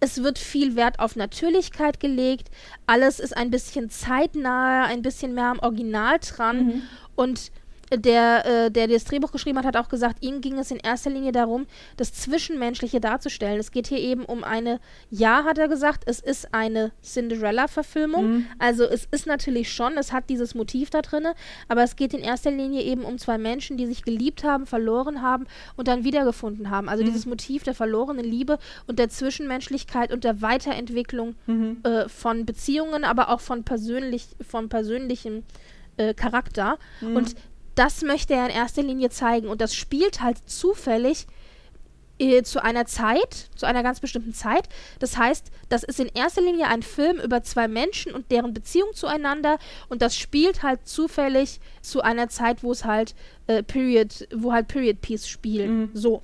es wird viel Wert auf Natürlichkeit gelegt, alles ist ein bisschen zeitnaher, ein bisschen mehr am Original dran mhm. und Der, äh, der das Drehbuch geschrieben hat, hat auch gesagt, ihm ging es in erster Linie darum, das Zwischenmenschliche darzustellen. Es geht hier eben um eine, ja, hat er gesagt, es ist eine Cinderella-Verfilmung. Mhm. Also es ist natürlich schon, es hat dieses Motiv da drin, aber es geht in erster Linie eben um zwei Menschen, die sich geliebt haben, verloren haben und dann wiedergefunden haben. Also mhm. dieses Motiv der verlorenen Liebe und der Zwischenmenschlichkeit und der Weiterentwicklung mhm. äh, von Beziehungen, aber auch von, persönlich, von persönlichem äh, Charakter. Mhm. Und das möchte er in erster Linie zeigen und das spielt halt zufällig äh, zu einer Zeit, zu einer ganz bestimmten Zeit. Das heißt, das ist in erster Linie ein Film über zwei Menschen und deren Beziehung zueinander und das spielt halt zufällig zu einer Zeit, wo es halt äh, Period, wo halt Period Piece spielen, mhm. so.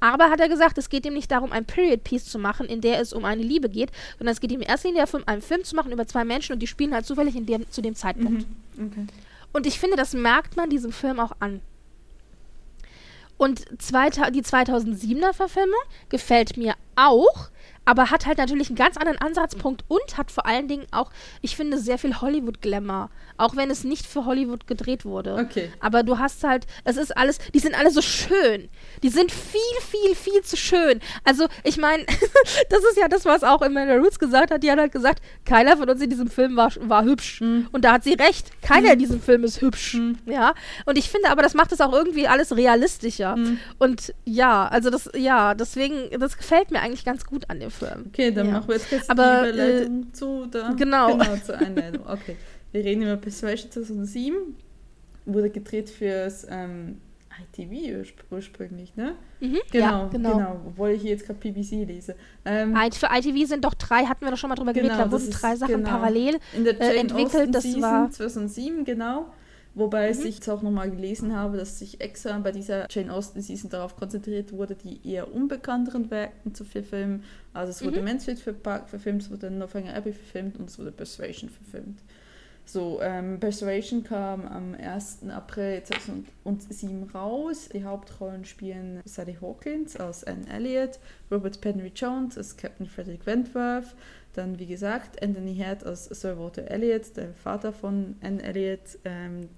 Aber hat er gesagt, es geht ihm nicht darum, ein Period-Piece zu machen, in der es um eine Liebe geht, sondern es geht ihm in erster Linie darum, einen Film zu machen über zwei Menschen und die spielen halt zufällig in dem, zu dem Zeitpunkt. Mhm. Okay. Und ich finde, das merkt man diesem Film auch an. Und zwei, die zweitausendsiebener-Verfilmung gefällt mir auch, aber hat halt natürlich einen ganz anderen Ansatzpunkt und hat vor allen Dingen auch, ich finde, sehr viel Hollywood-Glamour. Auch wenn es nicht für Hollywood gedreht wurde. Okay. Aber du hast halt, es ist alles, die sind alle so schön. Die sind viel, viel, viel zu schön. Also, ich meine, das ist ja das, was auch Amanda Root gesagt hat. Die hat halt gesagt, keiner von uns in diesem Film war, war hübsch. Mhm. Und da hat sie recht. Keiner mhm. in diesem Film ist hübsch. Mhm. Ja. Und ich finde aber, das macht es auch irgendwie alles realistischer. Mhm. Und ja, also das, ja, deswegen, das gefällt mir eigentlich ganz gut an dem Film. Okay, dann ja. machen wir jetzt kurz die Überleitung äh, zu der genau. genau, zur Einleitung. Okay, wir reden über Persuasion zweitausendsieben, wurde gedreht fürs ähm, I T V urspr- ursprünglich, ne? Mhm. Genau, ja, genau, genau, obwohl ich jetzt gerade B B C lese. Ähm, für I T V sind doch drei, hatten wir doch schon mal drüber genau, geredet, da wurden drei Sachen genau. parallel in der Jane äh, entwickelt. Das war zweitausendsieben, genau. Wobei mhm. ich jetzt auch nochmal gelesen habe, dass sich extra bei dieser Jane Austen Season darauf konzentriert wurde, die eher unbekannteren Werken zu verfilmen. Also es wurde mhm. Mansfield verfilmt, es wurde Northanger Abbey verfilmt und es wurde Persuasion verfilmt. So, ähm, Persuasion kam am ersten April zweitausendsieben raus. Die Hauptrollen spielen Sally Hawkins als Anne Elliot, Rupert Penry-Jones als Captain Frederick Wentworth, dann, wie gesagt, Anthony Head als Sir Walter Elliot, der Vater von Anne Elliot, ähm,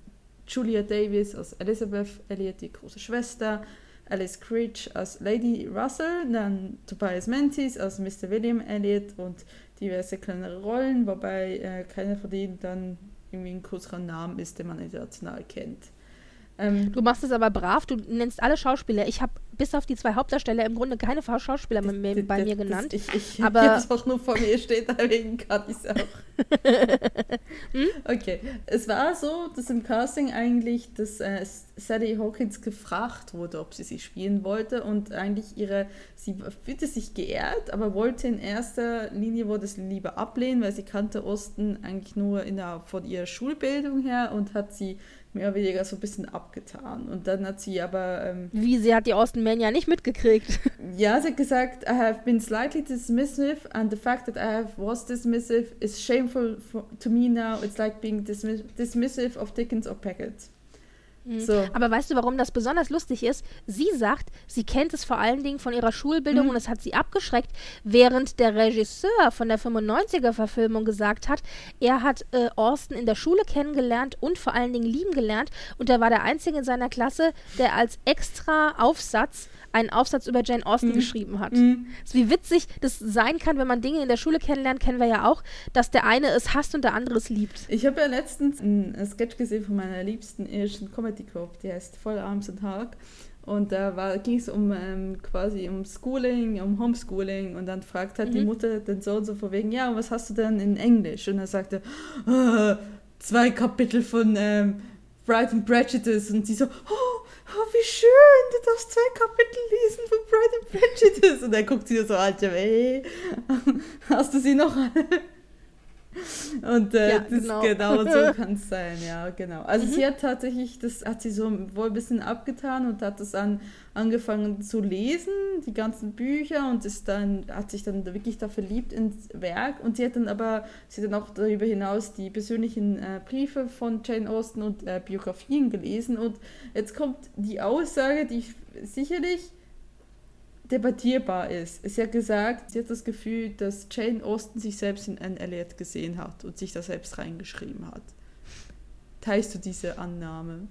Julia Davis als Elizabeth Elliot, die große Schwester, Alice Creech als Lady Russell, dann Tobias Menzies als Mister William Elliot und diverse kleinere Rollen, wobei äh, keiner von denen dann irgendwie ein größerer Name ist, den man international kennt. Ähm, du machst es aber brav, du nennst alle Schauspieler. Ich habe bis auf die zwei Hauptdarsteller im Grunde keine Schauspieler das, mehr das, bei das, mir genannt. Das, ich ich habe es auch nur vor mir stehen, deswegen kann ich es auch. hm? Okay, es war so, dass im Casting eigentlich dass, äh, Sally Hawkins gefragt wurde, ob sie sie spielen wollte und eigentlich ihre, sie fühlte sich geehrt, aber wollte in erster Linie wollte es lieber ablehnen, weil sie kannte Austen eigentlich nur in der, von ihrer Schulbildung her und hat sie mehr oder weniger so ein bisschen abgetan. Und dann hat sie aber... Ähm, Wie, sie hat die Austen Man ja nicht mitgekriegt. Ja, sie hat gesagt, I have been slightly dismissive and the fact that I have was dismissive is shameful for, to me now. It's like being dismiss- dismissive of Dickens or Packard. So. Aber weißt du, warum das besonders lustig ist? Sie sagt, sie kennt es vor allen Dingen von ihrer Schulbildung mhm. und es hat sie abgeschreckt, während der Regisseur von der fünfundneunziger-Verfilmung gesagt hat, er hat äh, Austen in der Schule kennengelernt und vor allen Dingen lieben gelernt und er war der Einzige in seiner Klasse, der als extra Aufsatz einen Aufsatz über Jane Austen mhm. geschrieben hat. Mhm. Also wie witzig das sein kann, wenn man Dinge in der Schule kennenlernt, kennen wir ja auch, dass der eine es hasst und der andere es liebt. Ich habe ja letztens einen Sketch gesehen von meiner liebsten irischen Comedy-Gruppe, die heißt Voll Arms und Hark. Und da ging es um ähm, quasi um Schooling, um Homeschooling und dann fragt halt mhm. die Mutter den Sohn so von wegen, ja, und was hast du denn in Englisch? Und er sagte, oh, zwei Kapitel von ähm, Pride and Prejudice und sie so, oh, oh, wie schön, du darfst zwei Kapitel lesen von Pride and Prejudice. Und dann guckt sie so, Alter, ey, hast du sie noch alle? Und äh, ja, das genau. genau so kann es sein, ja, genau. Also mhm. sie hat tatsächlich, das hat sie so wohl ein bisschen abgetan und hat das an, angefangen zu lesen, die ganzen Bücher und ist dann, hat sich dann wirklich da verliebt ins Werk. Und sie hat dann aber, sie hat dann auch darüber hinaus die persönlichen äh, Briefe von Jane Austen und äh, Biografien gelesen. Und jetzt kommt die Aussage, die sicherlich debattierbar ist. Sie hat gesagt, sie hat das Gefühl, dass Jane Austen sich selbst in Anne Elliot gesehen hat und sich da selbst reingeschrieben hat. Teilst du diese Annahme?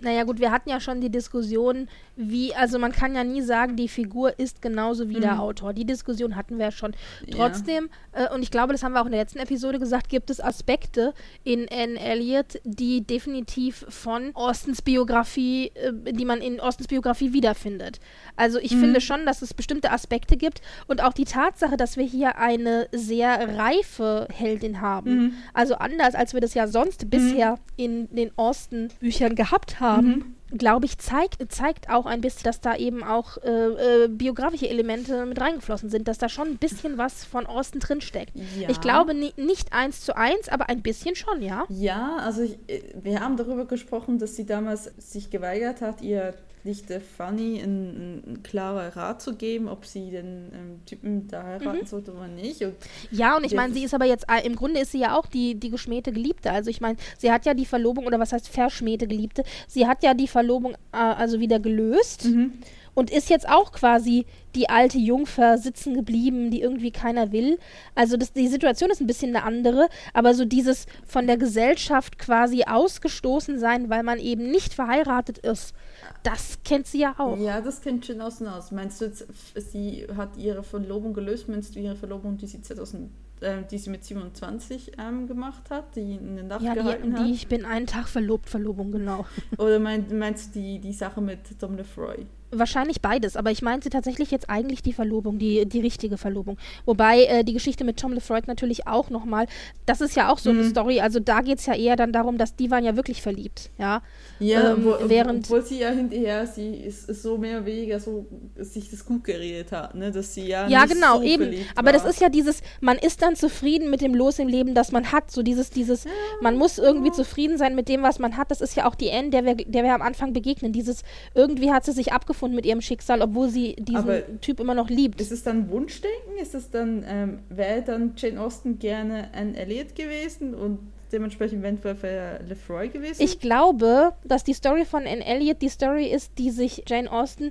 Naja gut, wir hatten ja schon die Diskussion, wie, also man kann ja nie sagen, die Figur ist genauso wie mhm. der Autor. Die Diskussion hatten wir ja schon. Trotzdem, ja. äh, und ich glaube, das haben wir auch in der letzten Episode gesagt, gibt es Aspekte in Anne Elliot, die definitiv von Austens Biografie, äh, die man in Austens Biografie wiederfindet. Also ich mhm. finde schon, dass es bestimmte Aspekte gibt und auch die Tatsache, dass wir hier eine sehr reife Heldin haben. Mhm. Also anders, als wir das ja sonst mhm. bisher in den Austen-Büchern gehabt haben. Haben, mhm. glaube ich, zeigt, zeigt auch ein bisschen, dass da eben auch äh, äh, biografische Elemente mit reingeflossen sind, dass da schon ein bisschen was von Austen drinsteckt. Ja. Ich glaube ni- nicht eins zu eins, aber ein bisschen schon, ja? Ja, also ich, wir haben darüber gesprochen, dass sie damals sich geweigert hat, ihr Nichte Fanny einen, einen klaren Rat zu geben, ob sie den ähm, Typen da heiraten mhm. sollte oder nicht. Und ja, und ich meine, sie ist aber jetzt, im Grunde ist sie ja auch die, die geschmähte Geliebte. Also ich meine, sie hat ja die Verlobung, oder was heißt verschmähte Geliebte, sie hat ja die Verlobung Verlobung äh, also wieder gelöst mhm. und ist jetzt auch quasi die alte Jungfer sitzen geblieben, die irgendwie keiner will. Also das, die Situation ist ein bisschen eine andere, aber so dieses von der Gesellschaft quasi ausgestoßen sein, weil man eben nicht verheiratet ist, das kennt sie ja auch. Ja, das kennt Jane Austen aus. Meinst du jetzt, sie hat ihre Verlobung gelöst? Meinst du ihre Verlobung, die sie zweitausend äh, die sie mit siebenundzwanzig ähm, gemacht hat, die in der Nacht ja, gehalten die, hat? Ja, die Ich bin einen Tag verlobt, Verlobung, genau. Oder mein, meinst du die, die Sache mit Tom Lefroy? Wahrscheinlich beides, aber ich meinte tatsächlich jetzt eigentlich die Verlobung, die, die richtige Verlobung. Wobei äh, die Geschichte mit Tom Lefroy natürlich auch nochmal, das ist ja auch so mhm. eine Story, also da geht es ja eher dann darum, dass die waren ja wirklich verliebt, ja. Ja, ähm, wo, während obwohl sie ja hinterher, sie ist, ist so mehr oder weniger so, sich das gut geredet hat, ne, dass sie ja, ja nicht genau, so eben. verliebt war. Aber das ist ja dieses, man ist dann zufrieden mit dem Los im Leben, das man hat, so dieses, dieses, ja, man muss irgendwie ja. zufrieden sein mit dem, was man hat, das ist ja auch die Anne, der wir, der wir am Anfang begegnen, dieses, irgendwie hat sie sich abgefunden mit ihrem Schicksal, obwohl sie diesen aber Typ immer noch liebt. Ist es dann Wunschdenken? Ist es dann, ähm, wäre dann Jane Austen gerne ein Elliot gewesen und dementsprechend eventuell Lefroy gewesen? Ich glaube, dass die Story von Anne Elliot die Story ist, die sich Jane Austen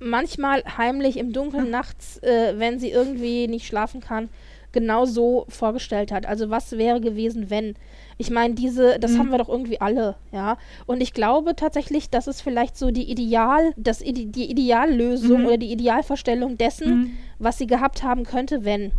manchmal heimlich im Dunkeln nachts, äh, wenn sie irgendwie nicht schlafen kann, genau so vorgestellt hat. Also was wäre gewesen, wenn? Ich meine, diese, das mhm. haben wir doch irgendwie alle, ja. Und ich glaube tatsächlich, das ist vielleicht so die Ideal, das, die Ideallösung mhm. oder die Idealvorstellung dessen, mhm. was sie gehabt haben könnte, wenn.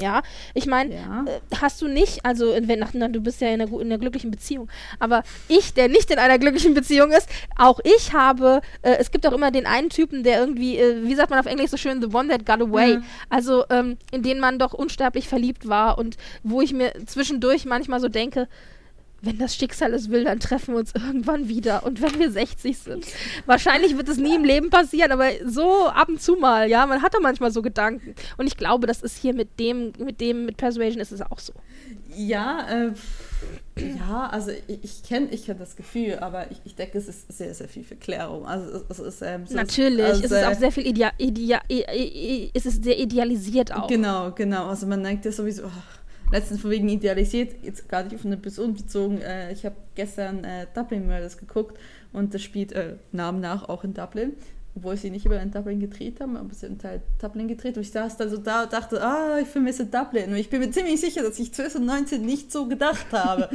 Ja, ich meine, ja. hast du nicht, also wenn, ach, du bist ja in einer, in einer glücklichen Beziehung, aber ich, der nicht in einer glücklichen Beziehung ist, auch ich habe, äh, es gibt auch immer den einen Typen, der irgendwie, äh, wie sagt man auf Englisch so schön, the one that got away, mhm. also ähm, in den man doch unsterblich verliebt war und wo ich mir zwischendurch manchmal so denke, wenn das Schicksal es will, dann treffen wir uns irgendwann wieder. Und wenn wir sechzig sind. Wahrscheinlich wird es nie im Leben passieren, aber so ab und zu mal, ja. Man hat doch manchmal so Gedanken. Und ich glaube, das ist hier mit dem, mit dem, mit Persuasion ist es auch so. Ja, äh, ja, also ich, ich kenne ich kenn das Gefühl, aber ich, ich denke, es ist sehr, sehr viel Verklärung. Also es ist ähm, so natürlich, also, es ist auch sehr viel idea, idea, idea, es ist sehr idealisiert auch. Genau, genau. Also man denkt ja sowieso. Ach, letztens von wegen idealisiert, jetzt gar nicht auf eine Person bezogen. Äh, ich habe gestern äh, Dublin Murders geguckt und das spielt äh, Namen nach auch in Dublin, obwohl sie nicht über in Dublin gedreht haben, aber sie haben Teil Dublin gedreht. Und ich saß dann so da und dachte, ah, ich vermisse Dublin. Und ich bin mir ziemlich sicher, dass ich zwanzig neunzehn nicht so gedacht habe.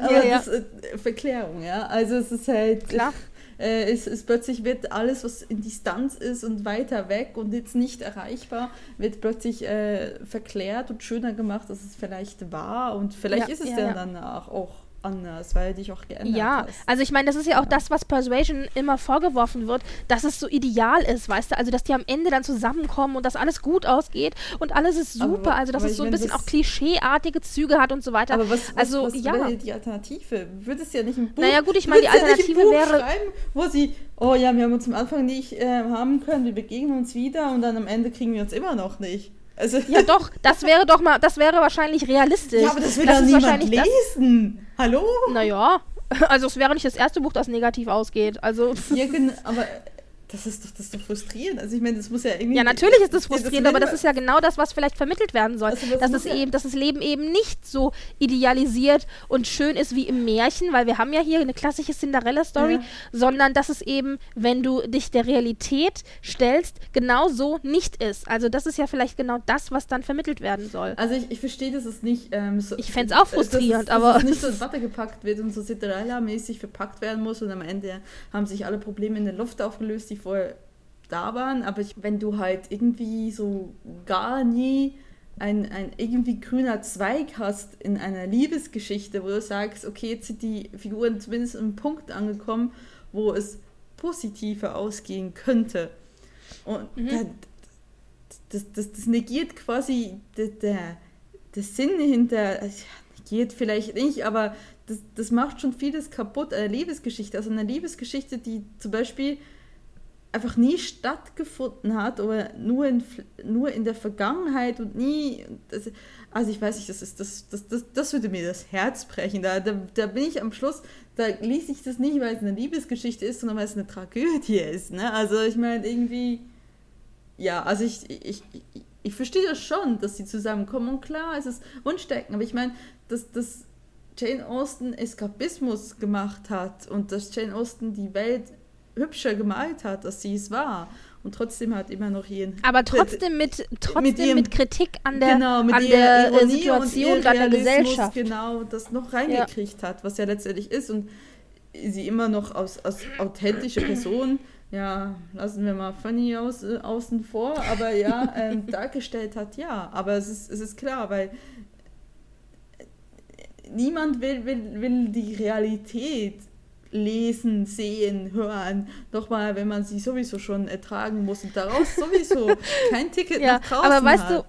aber ja, ja. das ist äh, Verklärung, ja. Also es ist halt. Klar. Äh, es, es plötzlich wird alles, was in Distanz ist und weiter weg und jetzt nicht erreichbar, wird plötzlich äh, verklärt und schöner gemacht, dass es vielleicht war und vielleicht ja, ist es ja, dann ja. danach auch anders, weil dich auch geändert ja, hast. Ja, also ich meine, das ist ja auch ja. das, was Persuasion immer vorgeworfen wird, dass es so ideal ist, weißt du, also dass die am Ende dann zusammenkommen und dass alles gut ausgeht und alles ist super, aber, also dass es so ein bisschen auch klischeeartige Züge hat und so weiter. Aber was, was, also, was ja. wäre die Alternative? Würdest du ja nicht ein Buch, naja, gut, ich meine, die Alternative ja wäre schreiben, wo sie, oh ja, wir haben uns am Anfang nicht äh, haben können, wir begegnen uns wieder und dann am Ende kriegen wir uns immer noch nicht. Also ja doch, das wäre doch mal, das wäre wahrscheinlich realistisch. Ja, aber das will doch niemand lesen. Das, Hallo? Naja, also es wäre nicht das erste Buch, das negativ ausgeht. Also ja, genau, aber das ist doch, das ist doch frustrierend. Also ich meine, das muss ja irgendwie... Ja, natürlich ist das frustrierend, das aber das ist ja genau das, was vielleicht vermittelt werden soll. Also das dass, es ja eben, dass das Leben eben nicht so idealisiert und schön ist wie im Märchen, weil wir haben ja hier eine klassische Cinderella-Story, ja. sondern dass es eben, wenn du dich der Realität stellst, genau so nicht ist. Also das ist ja vielleicht genau das, was dann vermittelt werden soll. Also ich, ich verstehe, dass es nicht... Ähm, so, ich fände es auch frustrierend, dass es, aber... Dass es nicht so in Watte gepackt wird und so Cinderella-mäßig verpackt werden muss und am Ende haben sich alle Probleme in der Luft aufgelöst, die vorher da waren, aber ich, wenn du halt irgendwie so gar nie ein, ein irgendwie grüner Zweig hast in einer Liebesgeschichte, wo du sagst, okay, jetzt sind die Figuren zumindest an einem Punkt angekommen, wo es positiver ausgehen könnte. Und mhm. das, das, das, das negiert quasi der, der Sinn hinter, also negiert vielleicht nicht, aber das, das macht schon vieles kaputt, eine Liebesgeschichte. Also eine Liebesgeschichte, die zum Beispiel einfach nie stattgefunden hat oder nur in, nur in der Vergangenheit und nie, das, also ich weiß nicht, das, ist, das, das, das, das würde mir das Herz brechen, da, da, da bin ich am Schluss, da lese ich das nicht, weil es eine Liebesgeschichte ist, sondern weil es eine Tragödie ist, ne? Also ich meine irgendwie, ja, also ich, ich, ich, ich verstehe das schon, dass sie zusammenkommen und klar, es ist Wunschdenken, aber ich meine, dass das Jane Austen Eskapismus gemacht hat und dass Jane Austen die Welt hübscher gemalt hat, als sie es war. Und trotzdem hat immer noch ihren... Aber trotzdem mit, trotzdem mit, ihrem, mit Kritik an der, genau, mit an der Ironie Situation und an der Gesellschaft. Genau, das noch reingekriegt ja. hat, was ja letztendlich ist. Und sie immer noch als, als authentische Person, ja, lassen wir mal Fanny aus, äh, außen vor, aber ja, ähm, dargestellt hat, ja. Aber es ist, es ist klar, weil niemand will, will, will die Realität lesen, sehen, hören. Nochmal, wenn man sie sowieso schon ertragen muss und daraus sowieso kein Ticket ja, nach draußen aber weißt hat.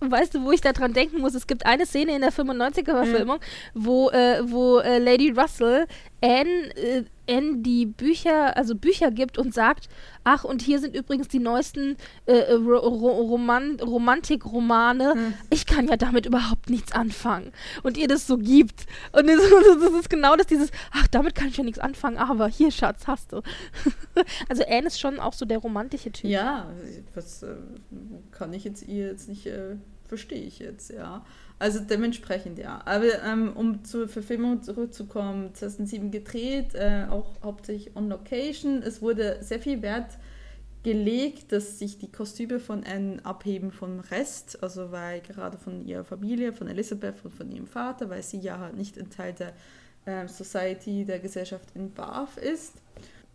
Du, weißt du, wo ich daran denken muss? Es gibt eine Szene in der fünfundneunziger-Verfilmung, mhm. wo, äh, wo äh, Lady Russell Anne, äh, Anne die Bücher, also Bücher gibt und sagt, ach, und hier sind übrigens die neuesten äh, Ro- Roman- Romantik-Romane. Hm. Ich kann ja damit überhaupt nichts anfangen. Und ihr das so gibt. Und das, das ist genau das, dieses, ach, damit kann ich ja nichts anfangen, aber hier, Schatz, hast du. Also Anne ist schon auch so der romantische Typ. Ja, das äh, kann ich jetzt ihr jetzt nicht, äh, verstehe ich jetzt, ja. Also dementsprechend, ja. Aber ähm, um zur Verfilmung zurückzukommen, zweitausendsieben gedreht, äh, auch hauptsächlich on location. Es wurde sehr viel Wert gelegt, dass sich die Kostüme von Anne abheben vom Rest, also weil gerade von ihrer Familie, von Elizabeth und von ihrem Vater, weil sie ja halt nicht ein Teil der äh, Society, der Gesellschaft in Bath ist.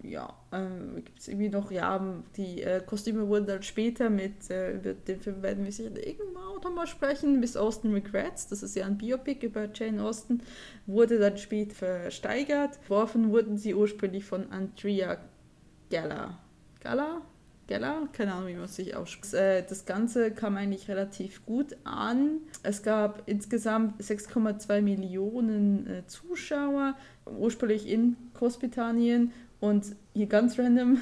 Ja, ähm, gibt es irgendwie noch, ja, die äh, Kostüme wurden dann später mit, äh, über den Film werden wir sicher irgendwann auch nochmal sprechen, Miss Austen Regrets, das ist ja ein Biopic über Jane Austen, wurde dann später versteigert. Entworfen wurden sie ursprünglich von Andrea Geller. Geller? Geller? Keine Ahnung, wie man es sich ausspricht. Das, äh, das Ganze kam eigentlich relativ gut an. Es gab insgesamt sechs Komma zwei Millionen äh, Zuschauer, ursprünglich in Großbritannien. Und hier ganz random,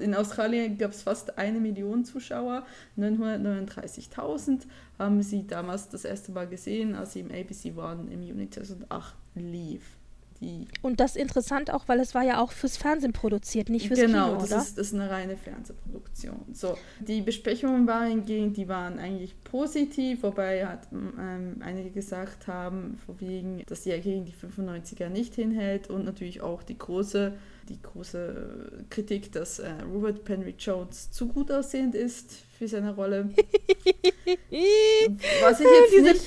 in Australien gab es fast eine Million Zuschauer, neunhundertneununddreißigtausend haben sie damals das erste Mal gesehen, als sie im A B C waren, im Juni zweitausendacht lief. Die Und das ist interessant auch, weil es war ja auch fürs Fernsehen produziert, nicht fürs genau, Kino, oder? Genau, das ist, das ist eine reine Fernsehproduktion. So, die Besprechungen waren hingegen, die waren eigentlich positiv, wobei hat, ähm, einige gesagt haben, wegen, dass sie ja gegen die fünfundneunziger nicht hinhält und natürlich auch die große... die große Kritik, dass äh, Rupert Penry-Jones zu gut aussehend ist für seine Rolle. Was ich jetzt die nicht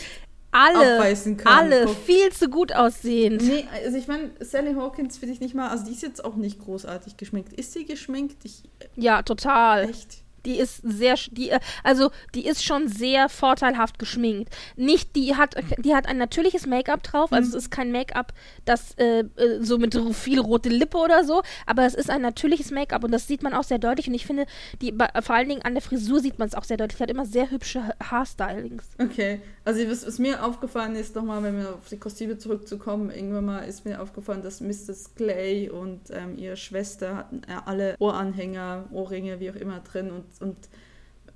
alle, abweisen kann. Alle guck. Viel zu gut aussehend. Nee, also ich meine, Sally Hawkins finde ich nicht mal, also die ist jetzt auch nicht großartig geschminkt. Ist sie geschminkt? Ich, ja, total. Echt? Die ist sehr, die, also die ist schon sehr vorteilhaft geschminkt. Nicht, die hat, die hat ein natürliches Make-up drauf, also mhm. es ist kein Make-up, das äh, so mit viel rote Lippe oder so, aber es ist ein natürliches Make-up und das sieht man auch sehr deutlich und ich finde, die vor allen Dingen an der Frisur sieht man es auch sehr deutlich. Die hat immer sehr hübsche Haarstylings. Okay, also was, was mir aufgefallen ist, nochmal, wenn wir auf die Kostüme zurückzukommen, irgendwann mal ist mir aufgefallen, dass Missus Clay und ähm, ihre Schwester hatten äh, alle Ohranhänger, Ohrringe, wie auch immer drin und und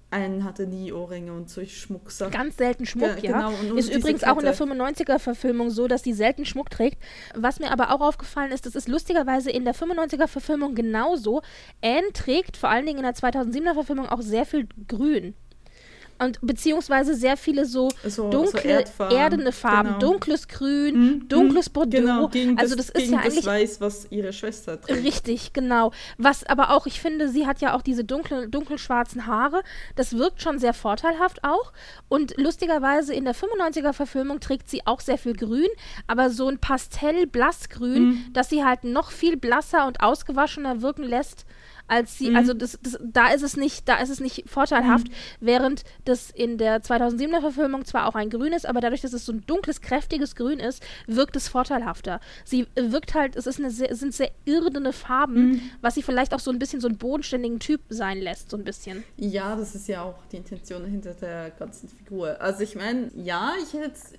einen hatte nie Ohrringe und solch Schmucksachen. Ganz selten Schmuck, Ge- ja. Genau, und ist übrigens Kette. Auch in der fünfundneunziger-Verfilmung so, dass sie selten Schmuck trägt. Was mir aber auch aufgefallen ist, das ist lustigerweise in der fünfundneunziger-Verfilmung genauso. Anne trägt vor allen Dingen in der zweitausendsiebener-Verfilmung auch sehr viel Grün. Und beziehungsweise sehr viele so, so dunkle, so erdene Farben. Genau. Dunkles Grün, hm, dunkles Bordeaux. Genau, gegen also das, das ist ja das eigentlich Weiß, was ihre Schwester trägt. Richtig, genau. Was aber auch, ich finde, sie hat ja auch diese dunklen, dunkelschwarzen Haare. Das wirkt schon sehr vorteilhaft auch. Und lustigerweise in der fünfundneunziger-Verfilmung trägt sie auch sehr viel Grün, aber so ein Pastell-Blassgrün, hm. das sie halt noch viel blasser und ausgewaschener wirken lässt, als sie, mhm. also das, das, da ist es nicht, da ist es nicht vorteilhaft, mhm. während das in der zweitausendsiebener Verfilmung zwar auch ein Grün ist, aber dadurch, dass es so ein dunkles, kräftiges Grün ist, wirkt es vorteilhafter. Sie wirkt halt, es ist eine sehr, sind sehr irdene Farben, mhm. was sie vielleicht auch so ein bisschen so einen bodenständigen Typ sein lässt, so ein bisschen. Ja, das ist ja auch die Intention hinter der ganzen Figur. Also ich meine, ja, ich hätte jetzt,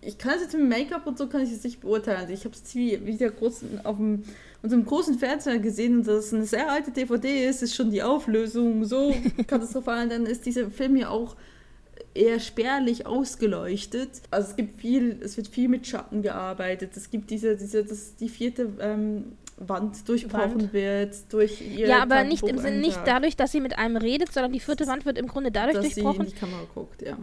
ich kann es jetzt mit Make-up und so kann ich es nicht beurteilen. Also ich habe es wieder groß auf dem Und so einen großen Fernseher gesehen und das eine sehr alte D V D ist, ist schon die Auflösung so katastrophal. Dann ist dieser Film ja auch eher spärlich ausgeleuchtet. Also es gibt viel, es wird viel mit Schatten gearbeitet. Es gibt diese, diese, das die vierte ähm, Wand durchbrochen Wand. wird durch ihr Ja, aber nicht im Sinne, nicht dadurch, dass sie mit einem redet, sondern die vierte Wand wird im Grunde dadurch dass durchbrochen. Dass sie in die Kamera guckt, ja.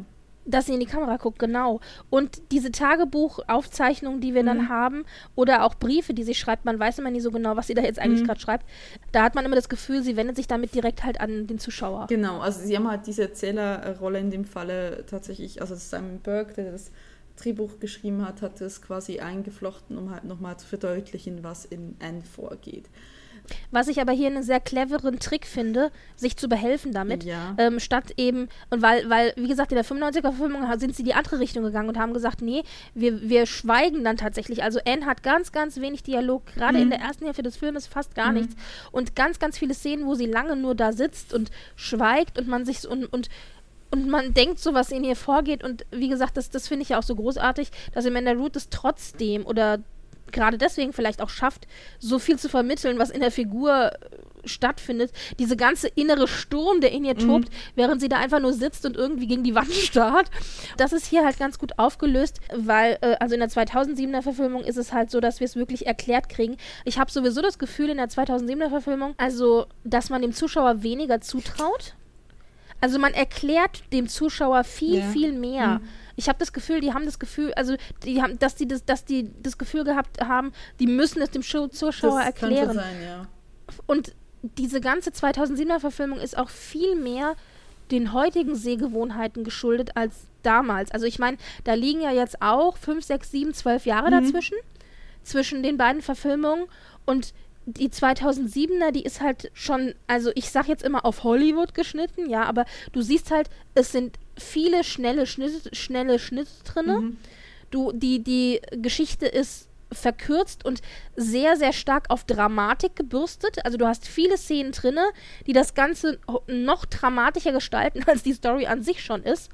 Dass sie in die Kamera guckt, genau. Und diese Tagebuchaufzeichnungen, die wir mhm. dann haben, oder auch Briefe, die sie schreibt, man weiß immer nie so genau, was sie da jetzt eigentlich mhm. gerade schreibt, da hat man immer das Gefühl, sie wendet sich damit direkt halt an den Zuschauer. Genau, also sie haben halt diese Erzählerrolle in dem Falle tatsächlich, also Simon Burke, der das Drehbuch geschrieben hat, hat das quasi eingeflochten, um halt nochmal zu verdeutlichen, was in Anne vorgeht. Was ich aber hier einen sehr cleveren Trick finde, sich zu behelfen damit, ja. ähm, statt eben, und weil, weil, wie gesagt, in der fünfundneunziger-Verfilmung sind sie die andere Richtung gegangen und haben gesagt, nee, wir, wir schweigen dann tatsächlich. Also Anne hat ganz, ganz wenig Dialog, gerade mhm. in der ersten Hälfte des Filmes fast gar mhm. nichts. Und ganz, ganz viele Szenen, wo sie lange nur da sitzt und schweigt und man sich und, und Und man denkt so, was in ihr vorgeht. Und wie gesagt, das, das finde ich ja auch so großartig, dass Amanda Root es trotzdem oder gerade deswegen vielleicht auch schafft, so viel zu vermitteln, was in der Figur stattfindet. Diese ganze innere Sturm, der in ihr tobt, mhm. während sie da einfach nur sitzt und irgendwie gegen die Wand starrt. Das ist hier halt ganz gut aufgelöst, weil, äh, also in der zweitausendsiebener-Verfilmung ist es halt so, dass wir es wirklich erklärt kriegen. Ich habe sowieso das Gefühl, in der zweitausendsiebener-Verfilmung, also, dass man dem Zuschauer weniger zutraut. Also man erklärt dem Zuschauer viel, yeah. viel mehr. Mhm. Ich habe das Gefühl, die haben das Gefühl, also die haben, dass die das, dass die das Gefühl gehabt haben, die müssen es dem Show- Zuschauer das erklären. Das kann so sein, ja. Und diese ganze zweitausendsiebener-Verfilmung ist auch viel mehr den heutigen Sehgewohnheiten geschuldet als damals. Also ich meine, da liegen ja jetzt auch fünf, sechs, sieben, zwölf Jahre mhm. dazwischen, zwischen den beiden Verfilmungen und die zweitausendsiebener, die ist halt schon, also ich sag jetzt immer auf Hollywood geschnitten, ja, aber du siehst halt, es sind viele schnelle Schnitte, schnelle Schnitte drinne. Mhm. Du, die, die Geschichte ist verkürzt und sehr, sehr stark auf Dramatik gebürstet. Also du hast viele Szenen drinne, die das Ganze noch dramatischer gestalten, als die Story an sich schon ist.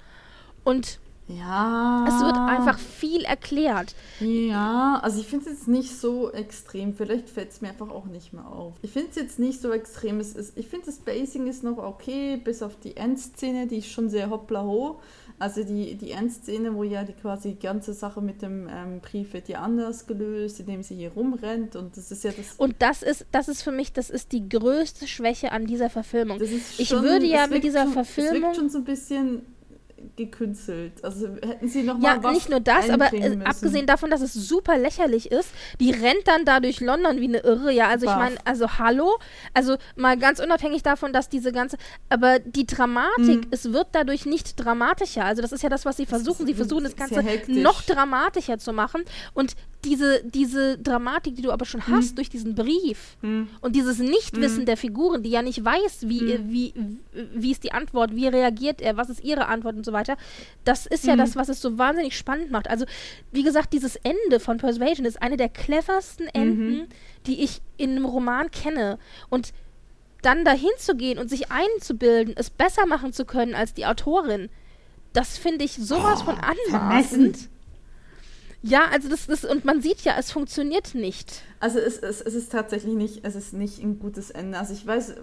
Und ja. Es wird einfach viel erklärt. Ja, also ich finde es jetzt nicht so extrem. Vielleicht fällt es mir einfach auch nicht mehr auf. Ich finde es jetzt nicht so extrem. Es ist, ich finde, das Pacing ist noch okay, bis auf die Endszene, die ist schon sehr hoppla ho. Also die, die Endszene, wo ja die quasi die ganze Sache mit dem ähm, Brief wird ja anders gelöst, indem sie hier rumrennt und das ist ja das... Und das ist, das ist für mich, das ist die größte Schwäche an dieser Verfilmung. Das ist schon, ich würde ja mit dieser schon, Verfilmung... Es wirkt schon so ein bisschen... gekünstelt. Also hätten sie nochmal ja, was Ja, nicht nur das, aber äh, abgesehen davon, dass es super lächerlich ist, die rennt dann da durch London wie eine Irre. Ja, also Bath. Ich meine, also hallo, also mal ganz unabhängig davon, dass diese ganze, aber die Dramatik, mhm. es wird dadurch nicht dramatischer. Also das ist ja das, was sie versuchen. Sie versuchen das Ganze noch dramatischer zu machen und diese, diese Dramatik, die du aber schon hast mhm. durch diesen Brief mhm. und dieses Nichtwissen mhm. der Figuren, die ja nicht weiß, wie, mhm. wie, wie, wie ist die Antwort, wie reagiert er, was ist ihre Antwort und so weiter. Das ist ja mhm. das, was es so wahnsinnig spannend macht. Also, wie gesagt, dieses Ende von Persuasion ist eine der cleversten Enden, mhm. die ich in einem Roman kenne. Und dann dahin zu gehen und sich einzubilden, es besser machen zu können als die Autorin, das finde ich sowas oh, von anmaßend. Ja, also das ist, und man sieht ja, es funktioniert nicht. Also es, es, es ist tatsächlich nicht, es ist nicht ein gutes Ende. Also ich weiß,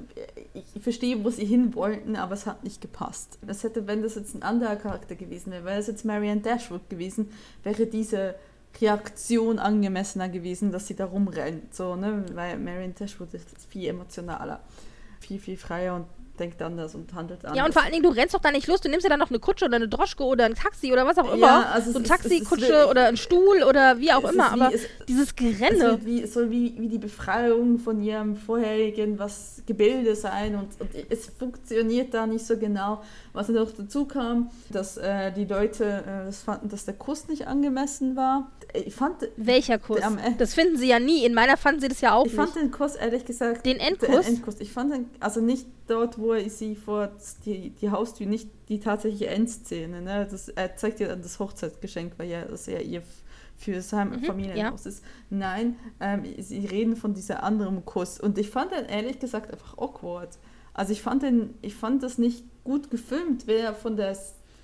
ich verstehe, wo sie hin wollten, aber es hat nicht gepasst. Es hätte, wenn das jetzt ein anderer Charakter gewesen wäre, wäre es jetzt Marianne Dashwood gewesen, wäre diese Reaktion angemessener gewesen, dass sie da rumrennt, so, ne? Weil Marianne Dashwood ist viel emotionaler, viel, viel freier und denkt anders und handelt anders. Ja, und vor allen Dingen, du rennst doch da nicht los, du nimmst ja dann noch eine Kutsche oder eine Droschke oder ein Taxi oder was auch immer. Ja, also so ein Taxi, ist, Kutsche ist, oder ein Stuhl oder wie auch immer, aber wie, es, dieses Gerenne. Es wie, soll wie, wie die Befreiung von ihrem vorherigen was Gebilde sein und, und es funktioniert da nicht so genau. Was noch dazu kam, dass äh, die Leute äh, das fanden, dass der Kuss nicht angemessen war. Ich fand, welcher Kuss? Der, äh, das finden sie ja nie. In meiner fanden sie das ja auch ich nicht. Ich fand den Kuss, ehrlich gesagt... Den Endkuss? Den Endkuss. Ich fand den, also nicht dort, wo er sie vor die, die Haustür, nicht die tatsächliche Endszene, ne? Das, er zeigt ja dann das Hochzeitsgeschenk, weil ja das ja ihr für sein mhm, Familienhaus ja. ist. Nein, ähm, sie reden von dieser anderen Kuss. Und ich fand den, ehrlich gesagt, einfach awkward. Also ich fand den, ich fand das nicht gut gefilmt, wer von der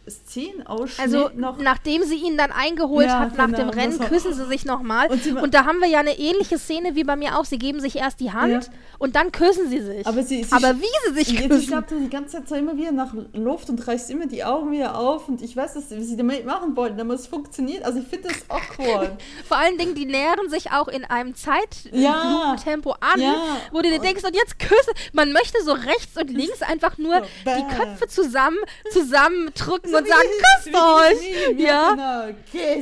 Szene ausschnitt also, noch... nachdem sie ihn dann eingeholt ja, hat, nach genau, dem Rennen, küssen sie sich nochmal. Und, und da haben wir ja eine ähnliche Szene wie bei mir auch. Sie geben sich erst die Hand ja. und dann küssen sie sich. Aber, sie, sie Aber wie sie sich küssen... Sie schnappt die ganze Zeit immer wieder nach Luft und reißt immer die Augen wieder auf und ich weiß, dass sie damit machen wollten, aber es funktioniert. Also ich finde das awkward. Vor allen Dingen, die nähern sich auch in einem Zeitlupentempo ja. an, ja. wo du dir und denkst, und jetzt küssen... Man möchte so rechts und links einfach nur so, die Köpfe zusammen zusammendrücken und sagen, küsst euch. Ja,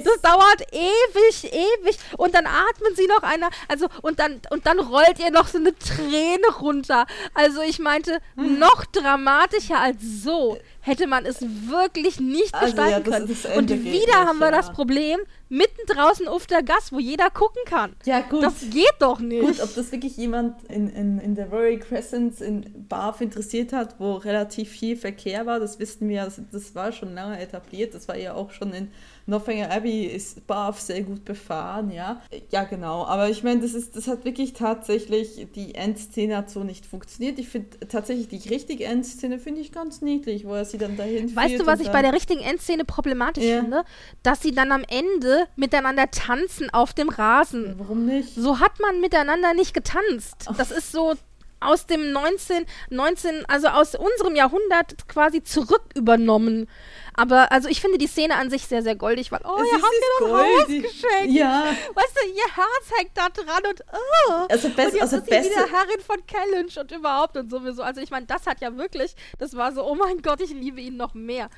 das dauert ewig, ewig. Und dann atmen sie noch einer, also und dann, und dann rollt ihr noch so eine Träne runter. Also ich meinte, noch dramatischer als so hätte man es wirklich nicht also gestalten ja, können. Und wieder haben wir ja. das Problem, mitten draußen auf der Gasse, wo jeder gucken kann. Ja, gut. Das geht doch nicht. Gut, ob das wirklich jemand in, in, in der Royal Crescent in Bath interessiert hat, wo relativ viel Verkehr war, das wissen wir, das, das war schon lange etabliert, das war ja auch schon in Northanger Abbey ist Bath sehr gut befahren, ja. Ja, genau, aber ich meine, das ist, das hat wirklich tatsächlich, die Endszene hat so nicht funktioniert. Ich finde tatsächlich die richtige Endszene, finde ich ganz niedlich, wo er sie dann dahin weißt führt. Weißt du, was ich bei der richtigen Endszene problematisch ja. finde? Dass sie dann am Ende miteinander tanzen auf dem Rasen. Warum nicht? So hat man miteinander nicht getanzt. Ach. Das ist so aus dem neunzehnten, neunzehnten, also aus unserem Jahrhundert quasi zurück übernommen. Aber also ich finde die Szene an sich sehr, sehr goldig, weil, oh, es ihr habt mir das Haus geschenkt. Ja. Weißt du, ihr Herz hängt da dran und, oh. Also best, und jetzt also ist beste, wieder Herrin von Kellynch und überhaupt und sowieso. Also ich meine, das hat ja wirklich, das war so, oh mein Gott, ich liebe ihn noch mehr.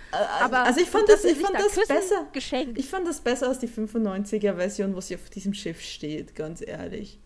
Aber also ich fand das, ich fand da das besser. Geschenkt. Ich fand das besser als die fünfundneunziger-Version, wo sie auf diesem Schiff steht, ganz ehrlich.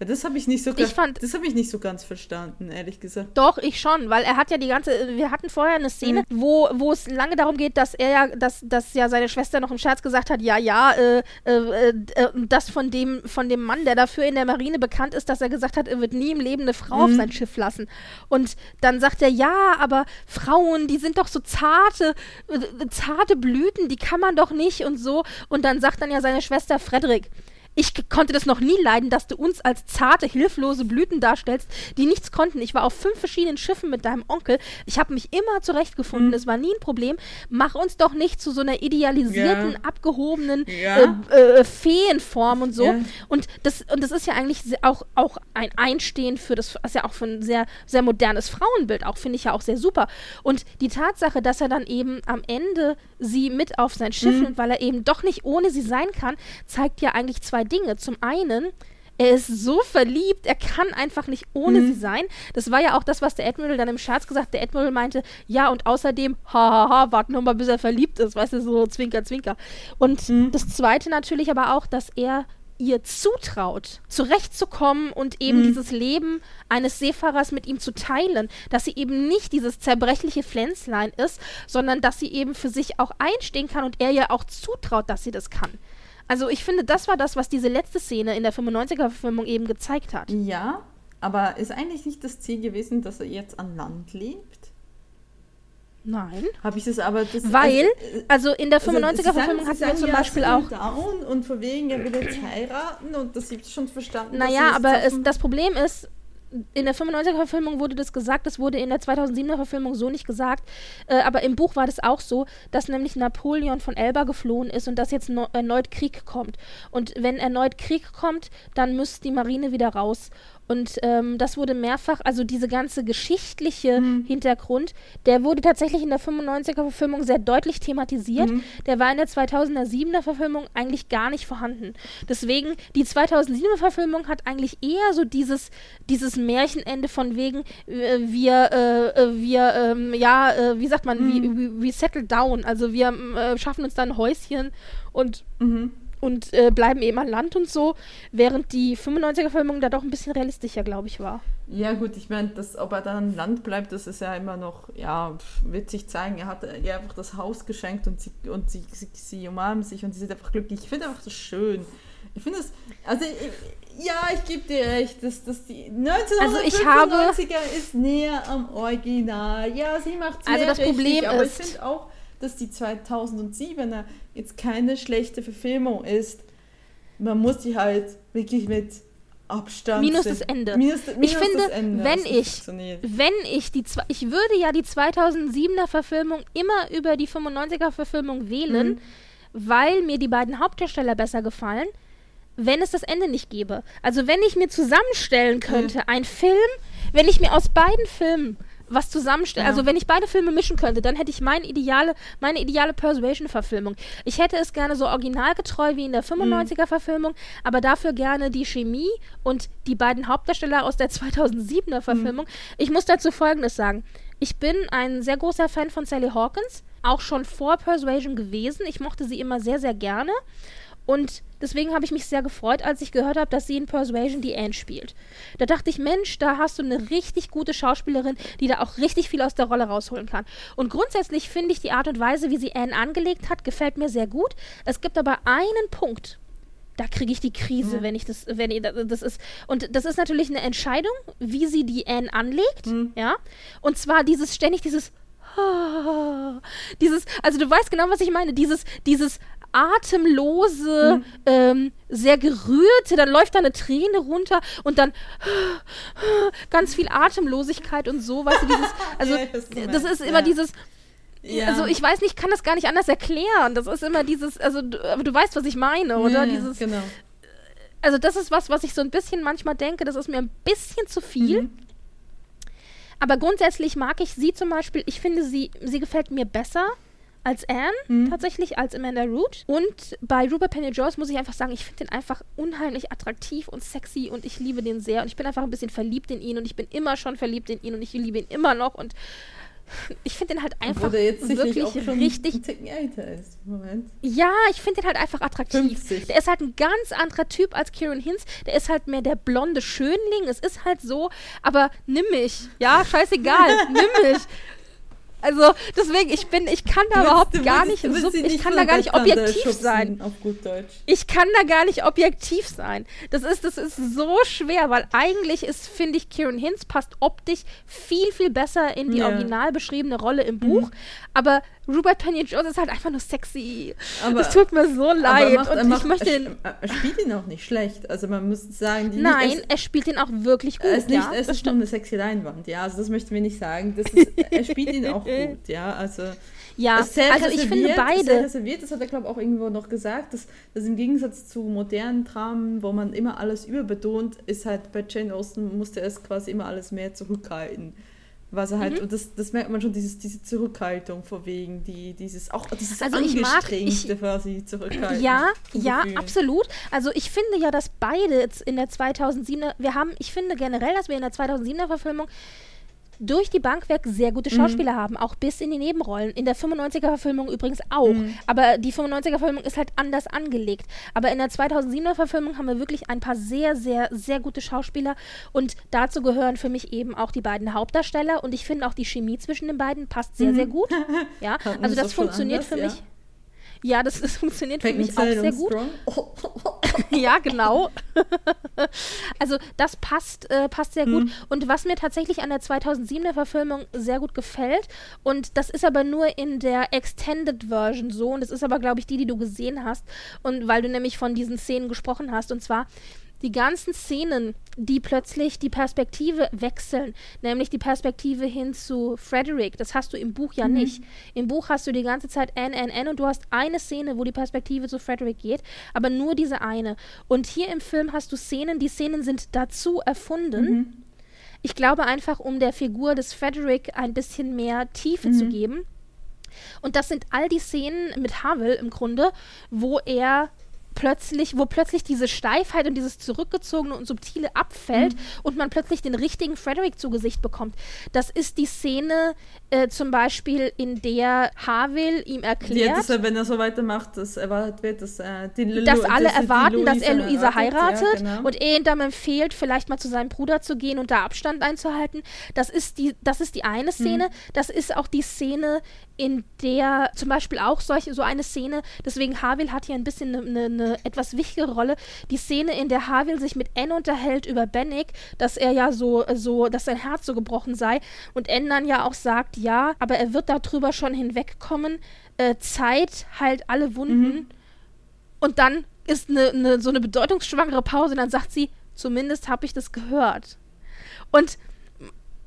Das habe ich nicht so ganz, ich fand, das habe ich nicht so ganz verstanden, ehrlich gesagt. Doch, ich schon, weil er hat ja die ganze, wir hatten vorher eine Szene, mhm. wo wo es lange darum geht, dass er ja, dass, dass ja seine Schwester noch im Scherz gesagt hat, ja, ja, äh, äh, äh, das von dem, von dem Mann, der dafür in der Marine bekannt ist, dass er gesagt hat, er wird nie im Leben eine Frau mhm. auf sein Schiff lassen. Und dann sagt er, ja, aber Frauen, die sind doch so zarte, äh, zarte Blüten, die kann man doch nicht und so. Und dann sagt dann ja seine Schwester Frederick, ich konnte das noch nie leiden, dass du uns als zarte, hilflose Blüten darstellst, die nichts konnten. Ich war auf fünf verschiedenen Schiffen mit deinem Onkel. Ich habe mich immer zurechtgefunden. Mhm. Es war nie ein Problem. Mach uns doch nicht zu so einer idealisierten, ja. abgehobenen ja. Äh, äh, Feenform und so. Ja. Und, das, und das ist ja eigentlich auch, auch ein Einstehen für das, ist ja auch für ein sehr, sehr modernes Frauenbild auch, finde ich ja auch sehr super. Und die Tatsache, dass er dann eben am Ende sie mit auf sein Schiff nimmt, mhm. weil er eben doch nicht ohne sie sein kann, zeigt ja eigentlich zwei Dinge. Zum einen, er ist so verliebt, er kann einfach nicht ohne mhm. sie sein. Das war ja auch das, was der Admiral dann im Scherz gesagt hat. Der Admiral meinte, ja, und außerdem, hahaha, warten wir mal, bis er verliebt ist. Weißt du, so zwinker, zwinker. Und mhm. das Zweite natürlich aber auch, dass er ihr zutraut, zurechtzukommen und eben mhm. dieses Leben eines Seefahrers mit ihm zu teilen, dass sie eben nicht dieses zerbrechliche Pflänzlein ist, sondern dass sie eben für sich auch einstehen kann und er ihr auch zutraut, dass sie das kann. Also ich finde, das war das, was diese letzte Szene in der fünfundneunziger-Verfilmung eben gezeigt hat. Ja, aber ist eigentlich nicht das Ziel gewesen, dass er jetzt an Land lebt? Nein. Habe ich das aber... Das Weil, ist, also in der fünfundneunziger-Verfilmung hatten wir zum ja, Beispiel auch... Down und von wegen, er will jetzt heiraten und das habe ich schon verstanden. Naja, aber es, das Problem ist, in der fünfundneunziger-Verfilmung wurde das gesagt, das wurde in der zweitausendsiebener-Verfilmung so nicht gesagt, äh, aber im Buch war das auch so, dass nämlich Napoleon von Elba geflohen ist und dass jetzt no- erneut Krieg kommt. Und wenn erneut Krieg kommt, dann müsste die Marine wieder raus. Und ähm, das wurde mehrfach, also diese ganze geschichtliche mhm. Hintergrund, der wurde tatsächlich in der fünfundneunziger-Verfilmung sehr deutlich thematisiert. Mhm. Der war in der zweitausendsiebener-Verfilmung eigentlich gar nicht vorhanden. Deswegen, die zweitausendsiebener-Verfilmung hat eigentlich eher so dieses, dieses Märchenende von wegen, äh, wir, äh, wir, ähm, ja, äh, wie sagt man, mhm. we, we, we settle down. Also wir äh, schaffen uns dann ein Häuschen und... Mhm. Und äh, bleiben eben an Land und so, während die fünfundneunziger-Verfilmung da doch ein bisschen realistischer, glaube ich, war. Ja gut, ich meine, ob er dann an Land bleibt, das ist ja immer noch, ja, wird sich zeigen. Er hat ihr einfach das Haus geschenkt und sie, und sie, sie, sie umarmen sich und sie sind einfach glücklich. Ich finde einfach das schön. Ich finde das, also ich, ja, ich gebe dir recht, dass, dass die neunzehnhundertfünfundneunziger ist näher am Original. Ja, sie macht es also das richtig, Problem aber ist, ich finde auch, dass die zweitausendsiebener jetzt keine schlechte Verfilmung ist. Man muss die halt wirklich mit Abstand minus das Ende. Minus, minus ich finde, das Ende, wenn ich wenn ich die ich würde ja die zweitausendsiebener Verfilmung immer über die fünfundneunziger Verfilmung wählen, mhm. weil mir die beiden Hauptdarsteller besser gefallen, wenn es das Ende nicht gäbe. Also wenn ich mir zusammenstellen könnte, mhm. ein Film, wenn ich mir aus beiden Filmen was zusammenstellen, ja. also wenn ich beide Filme mischen könnte, dann hätte ich meine ideale, meine ideale Persuasion-Verfilmung. Ich hätte es gerne so originalgetreu wie in der fünfundneunziger-Verfilmung, mhm. aber dafür gerne die Chemie und die beiden Hauptdarsteller aus der zweitausendsiebener-Verfilmung. Mhm. Ich muss dazu Folgendes sagen. Ich bin ein sehr großer Fan von Sally Hawkins. auch schon vor Persuasion gewesen. Ich mochte sie immer sehr, sehr gerne. Und deswegen habe ich mich sehr gefreut, als ich gehört habe, dass sie in Persuasion die Anne spielt. Da dachte ich, Mensch, da hast du eine richtig gute Schauspielerin, die da auch richtig viel aus der Rolle rausholen kann. Und grundsätzlich finde ich die Art und Weise, wie sie Anne angelegt hat, gefällt mir sehr gut. Es gibt aber einen Punkt, da kriege ich die Krise, mhm. wenn ich das, wenn ich das ist. Und das ist natürlich eine Entscheidung, wie sie die Anne anlegt, mhm. ja. Und zwar dieses ständig dieses, dieses, also du weißt genau, was ich meine, dieses, dieses atemlose, mhm. ähm, sehr gerührte, dann läuft da eine Träne runter und dann ganz viel Atemlosigkeit und so, weißt du, dieses, also ja, das, das ist immer ja. dieses, ja. also ich weiß nicht, kann das gar nicht anders erklären, das ist immer dieses, also du, aber du weißt, was ich meine, oder? Ja, dieses, genau. Also das ist was, was ich so ein bisschen manchmal denke, das ist mir ein bisschen zu viel, mhm. aber grundsätzlich mag ich sie zum Beispiel, ich finde sie, sie gefällt mir besser als Anne, mhm. tatsächlich, als Amanda Root. Und bei Rupert Penry-Jones muss ich einfach sagen, ich finde den einfach unheimlich attraktiv und sexy und ich liebe den sehr und ich bin einfach ein bisschen verliebt in ihn und ich bin immer schon verliebt in ihn und ich liebe ihn immer noch und ich finde den halt einfach jetzt wirklich richtig... Ticken älter ist. Moment. Ja, ich finde den halt einfach attraktiv. fünfzig Der ist halt ein ganz anderer Typ als Ciarán Hinds. Der ist halt mehr der blonde Schönling. Es ist halt so, aber nimm mich. Ja, scheißegal, nimm mich. Also deswegen, ich bin, ich kann da überhaupt gar nicht, ich kann da gar nicht objektiv sein. Auf gut Deutsch. Ich kann da gar nicht objektiv sein. Das ist, das ist so schwer, weil eigentlich ist, finde ich, Ciarán Hinds passt optisch viel, viel besser in die ja. original beschriebene Rolle im Buch. Mhm. Aber Rupert Penry-Jones ist halt einfach nur sexy. Aber, es tut mir so leid. Macht, und ich macht, möchte den er spielt ihn auch nicht schlecht. Also man muss sagen, die Nein, nicht, es, er spielt ihn auch wirklich gut. Er ist, nicht, ja, es ist nur eine sexy Leinwand, ja. Also das möchten wir nicht sagen. Das ist, er spielt ihn auch gut, ja. Also, ja, also ich finde beide. Sehr reserviert, das hat er, glaube ich, auch irgendwo noch gesagt. Dass, dass im Gegensatz zu modernen Dramen, wo man immer alles überbetont, ist halt bei Jane Austen musste er es quasi immer alles mehr zurückhalten. Was er halt, mhm. und das, das merkt man schon, dieses, diese Zurückhaltung vor wegen, die, dieses auch dieses also Angestrengte quasi zurückhalten. Ja, ja, Gefühl. Absolut. Also ich finde ja, dass beide jetzt in der zweitausendsiebener, wir haben, ich finde generell, dass wir in der zweitausendsiebener Verfilmung durch die Bank weg sehr gute Schauspieler mhm. haben, auch bis in die Nebenrollen. In der fünfundneunziger-Verfilmung übrigens auch. Mhm. Aber die fünfundneunziger-Verfilmung ist halt anders angelegt. Aber in der zweitausendsiebener-Verfilmung haben wir wirklich ein paar sehr, sehr, sehr gute Schauspieler. Und dazu gehören für mich eben auch die beiden Hauptdarsteller. Und ich finde auch die Chemie zwischen den beiden passt sehr, mhm. sehr gut. Ja, also das funktioniert anders, für mich. Ja. Ja, das, das funktioniert Fängt für mich auch sehr gut. Oh, oh, oh, oh. Ja, genau. Also das passt, äh, passt sehr mhm. gut. Und was mir tatsächlich an der zweitausendsiebener Verfilmung sehr gut gefällt, und das ist aber nur in der Extended Version so, und das ist aber, glaube ich, die, die du gesehen hast, und weil du nämlich von diesen Szenen gesprochen hast, und zwar die ganzen Szenen, die plötzlich die Perspektive wechseln, nämlich die Perspektive hin zu Frederick, das hast du im Buch ja mhm. nicht. Im Buch hast du die ganze Zeit Anne, Anne, Anne und du hast eine Szene, wo die Perspektive zu Frederick geht, aber nur diese eine. Und hier im Film hast du Szenen, die Szenen sind dazu erfunden. Mhm. Ich glaube einfach, um der Figur des Frederick ein bisschen mehr Tiefe mhm. zu geben. Und das sind all die Szenen mit Havel im Grunde, wo er plötzlich, wo plötzlich diese Steifheit und dieses Zurückgezogene und Subtile abfällt mhm. und man plötzlich den richtigen Frederick zu Gesicht bekommt. Das ist die Szene äh, zum Beispiel, in der Havel ihm erklärt... Ja, dass er, wenn er so weitermacht, dass erwartet wird, dass... Äh, die Lulu, dass alle dass erwarten, dass er Luisa heiratet, heiratet ja, genau. und er ihm dann empfiehlt, vielleicht mal zu seinem Bruder zu gehen und da Abstand einzuhalten. Das ist die, das ist die eine Szene. Mhm. Das ist auch die Szene, in der zum Beispiel auch solche, so eine Szene, deswegen Havel hat hier ein bisschen eine ne, ne etwas wichtigere Rolle, die Szene, in der Havel sich mit Anne unterhält über Bennick, dass er ja so, so, dass sein Herz so gebrochen sei und Anne dann ja auch sagt, ja, aber er wird darüber schon hinwegkommen, äh, Zeit heilt alle Wunden mhm. und dann ist ne, ne, so eine bedeutungsschwangere Pause und dann sagt sie, zumindest habe ich das gehört. Und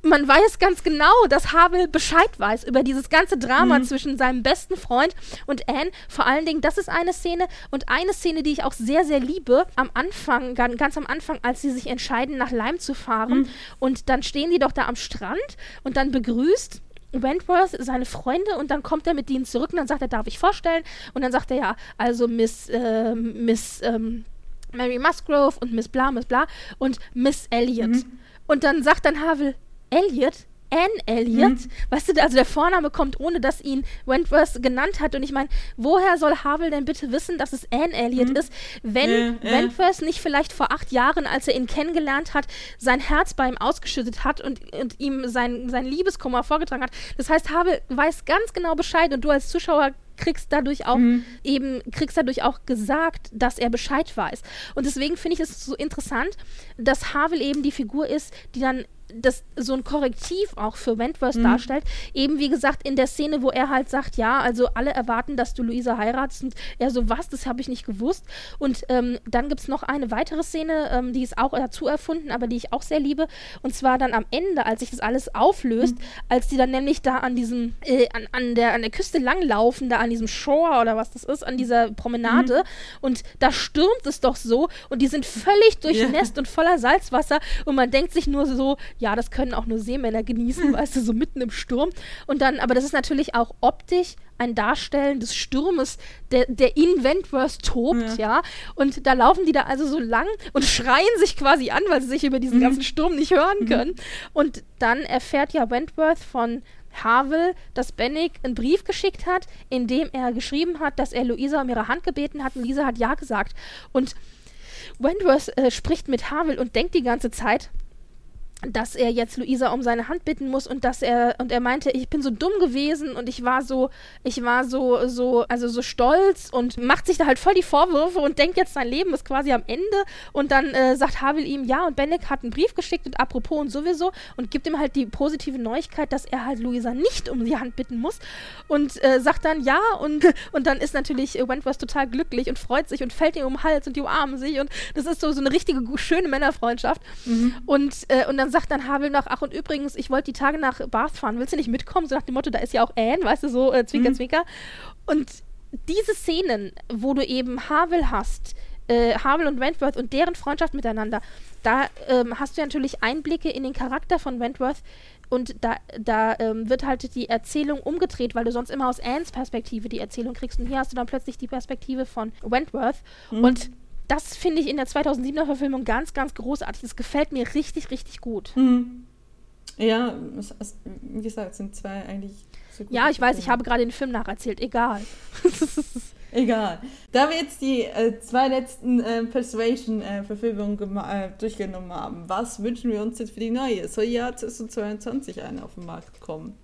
man weiß ganz genau, dass Havel Bescheid weiß über dieses ganze Drama mhm. zwischen seinem besten Freund und Anne. Vor allen Dingen, das ist eine Szene und eine Szene, die ich auch sehr, sehr liebe. Am Anfang, ganz am Anfang, als sie sich entscheiden, nach Lyme zu fahren mhm. und dann stehen die doch da am Strand und dann begrüßt Wentworth seine Freunde und dann kommt er mit denen zurück und dann sagt er, darf ich vorstellen? Und dann sagt er, ja, also Miss, äh, Miss, ähm, Mary Musgrove und Miss Bla, Miss Bla und Miss Elliot. Mhm. Und dann sagt dann Havel, Elliot? Anne Elliot, mhm. weißt du, also der Vorname kommt, ohne dass ihn Wentworth genannt hat. Und ich meine, woher soll Havel denn bitte wissen, dass es Anne Elliot mhm. ist, wenn ja, ja. Wentworth nicht vielleicht vor acht Jahren, als er ihn kennengelernt hat, sein Herz bei ihm ausgeschüttet hat und, und ihm sein, sein Liebeskummer vorgetragen hat. Das heißt, Havel weiß ganz genau Bescheid, und du als Zuschauer kriegst dadurch auch mhm. eben, kriegst dadurch auch gesagt, dass er Bescheid weiß. Und deswegen finde ich es so interessant, dass Havel eben die Figur ist, die dann das so ein Korrektiv auch für Wentworth mhm. darstellt. Eben wie gesagt, in der Szene, wo er halt sagt, ja, also alle erwarten, dass du Luisa heiratest, und er so, was, das habe ich nicht gewusst. Und ähm, dann gibt es noch eine weitere Szene, ähm, die ist auch dazu erfunden, aber die ich auch sehr liebe, und zwar dann am Ende, als sich das alles auflöst, mhm. als die dann nämlich da an diesem, äh, an, an, der, an der Küste langlaufen, da an diesem Shore oder was das ist, an dieser Promenade, mhm. und da stürmt es doch so, und die sind völlig durchnässt ja. und voller Salzwasser, und man denkt sich nur so, ja, das können auch nur Seemänner genießen, weißt du, so mitten im Sturm. Und dann, aber das ist natürlich auch optisch ein Darstellen des Sturmes, der, der in Wentworth tobt, ja. ja. Und da laufen die da also so lang und schreien sich quasi an, weil sie sich über diesen mhm. ganzen Sturm nicht hören mhm. können. Und dann erfährt ja Wentworth von Havel, dass Bennig einen Brief geschickt hat, in dem er geschrieben hat, dass er Luisa um ihre Hand gebeten hat, und Lisa hat ja gesagt. Und Wentworth äh, spricht mit Havel und denkt die ganze Zeit, dass er jetzt Luisa um seine Hand bitten muss, und dass er, und er meinte, ich bin so dumm gewesen, und ich war so, ich war so, so, also so stolz, und macht sich da halt voll die Vorwürfe und denkt jetzt, sein Leben ist quasi am Ende. Und dann äh, sagt Havel ihm, ja, und Bennig hat einen Brief geschickt und apropos und sowieso, und gibt ihm halt die positive Neuigkeit, dass er halt Luisa nicht um die Hand bitten muss, und äh, sagt dann ja, und, und dann ist natürlich Wentworth total glücklich und freut sich und fällt ihm um den Hals und die umarmen sich, und das ist so, so eine richtige schöne Männerfreundschaft. Mhm. Und, äh, und dann sagt dann Havel noch, ach, und übrigens, ich wollte die Tage nach Bath fahren, willst du nicht mitkommen? So nach dem Motto, da ist ja auch Anne, weißt du, so äh, zwinker, mhm. zwinker. Und diese Szenen, wo du eben Havel hast, äh, Havel und Wentworth und deren Freundschaft miteinander, da ähm, hast du ja natürlich Einblicke in den Charakter von Wentworth, und da, da ähm, wird halt die Erzählung umgedreht, weil du sonst immer aus Annes Perspektive die Erzählung kriegst, und hier hast du dann plötzlich die Perspektive von Wentworth. Mhm. Und das finde ich in der zweitausendsiebener-Verfilmung ganz, ganz großartig. Das gefällt mir richtig, richtig gut. Mhm. Ja, es, es, wie gesagt, es sind zwei eigentlich so gute Ja, ich Filme. weiß, ich habe gerade den Film nacherzählt. Egal. Egal. Da wir jetzt die äh, zwei letzten äh, Persuasion-Verfilmungen äh, äh, durchgenommen haben, was wünschen wir uns jetzt für die neue? Soll ja zweitausendzweiundzwanzig eine auf den Markt kommen?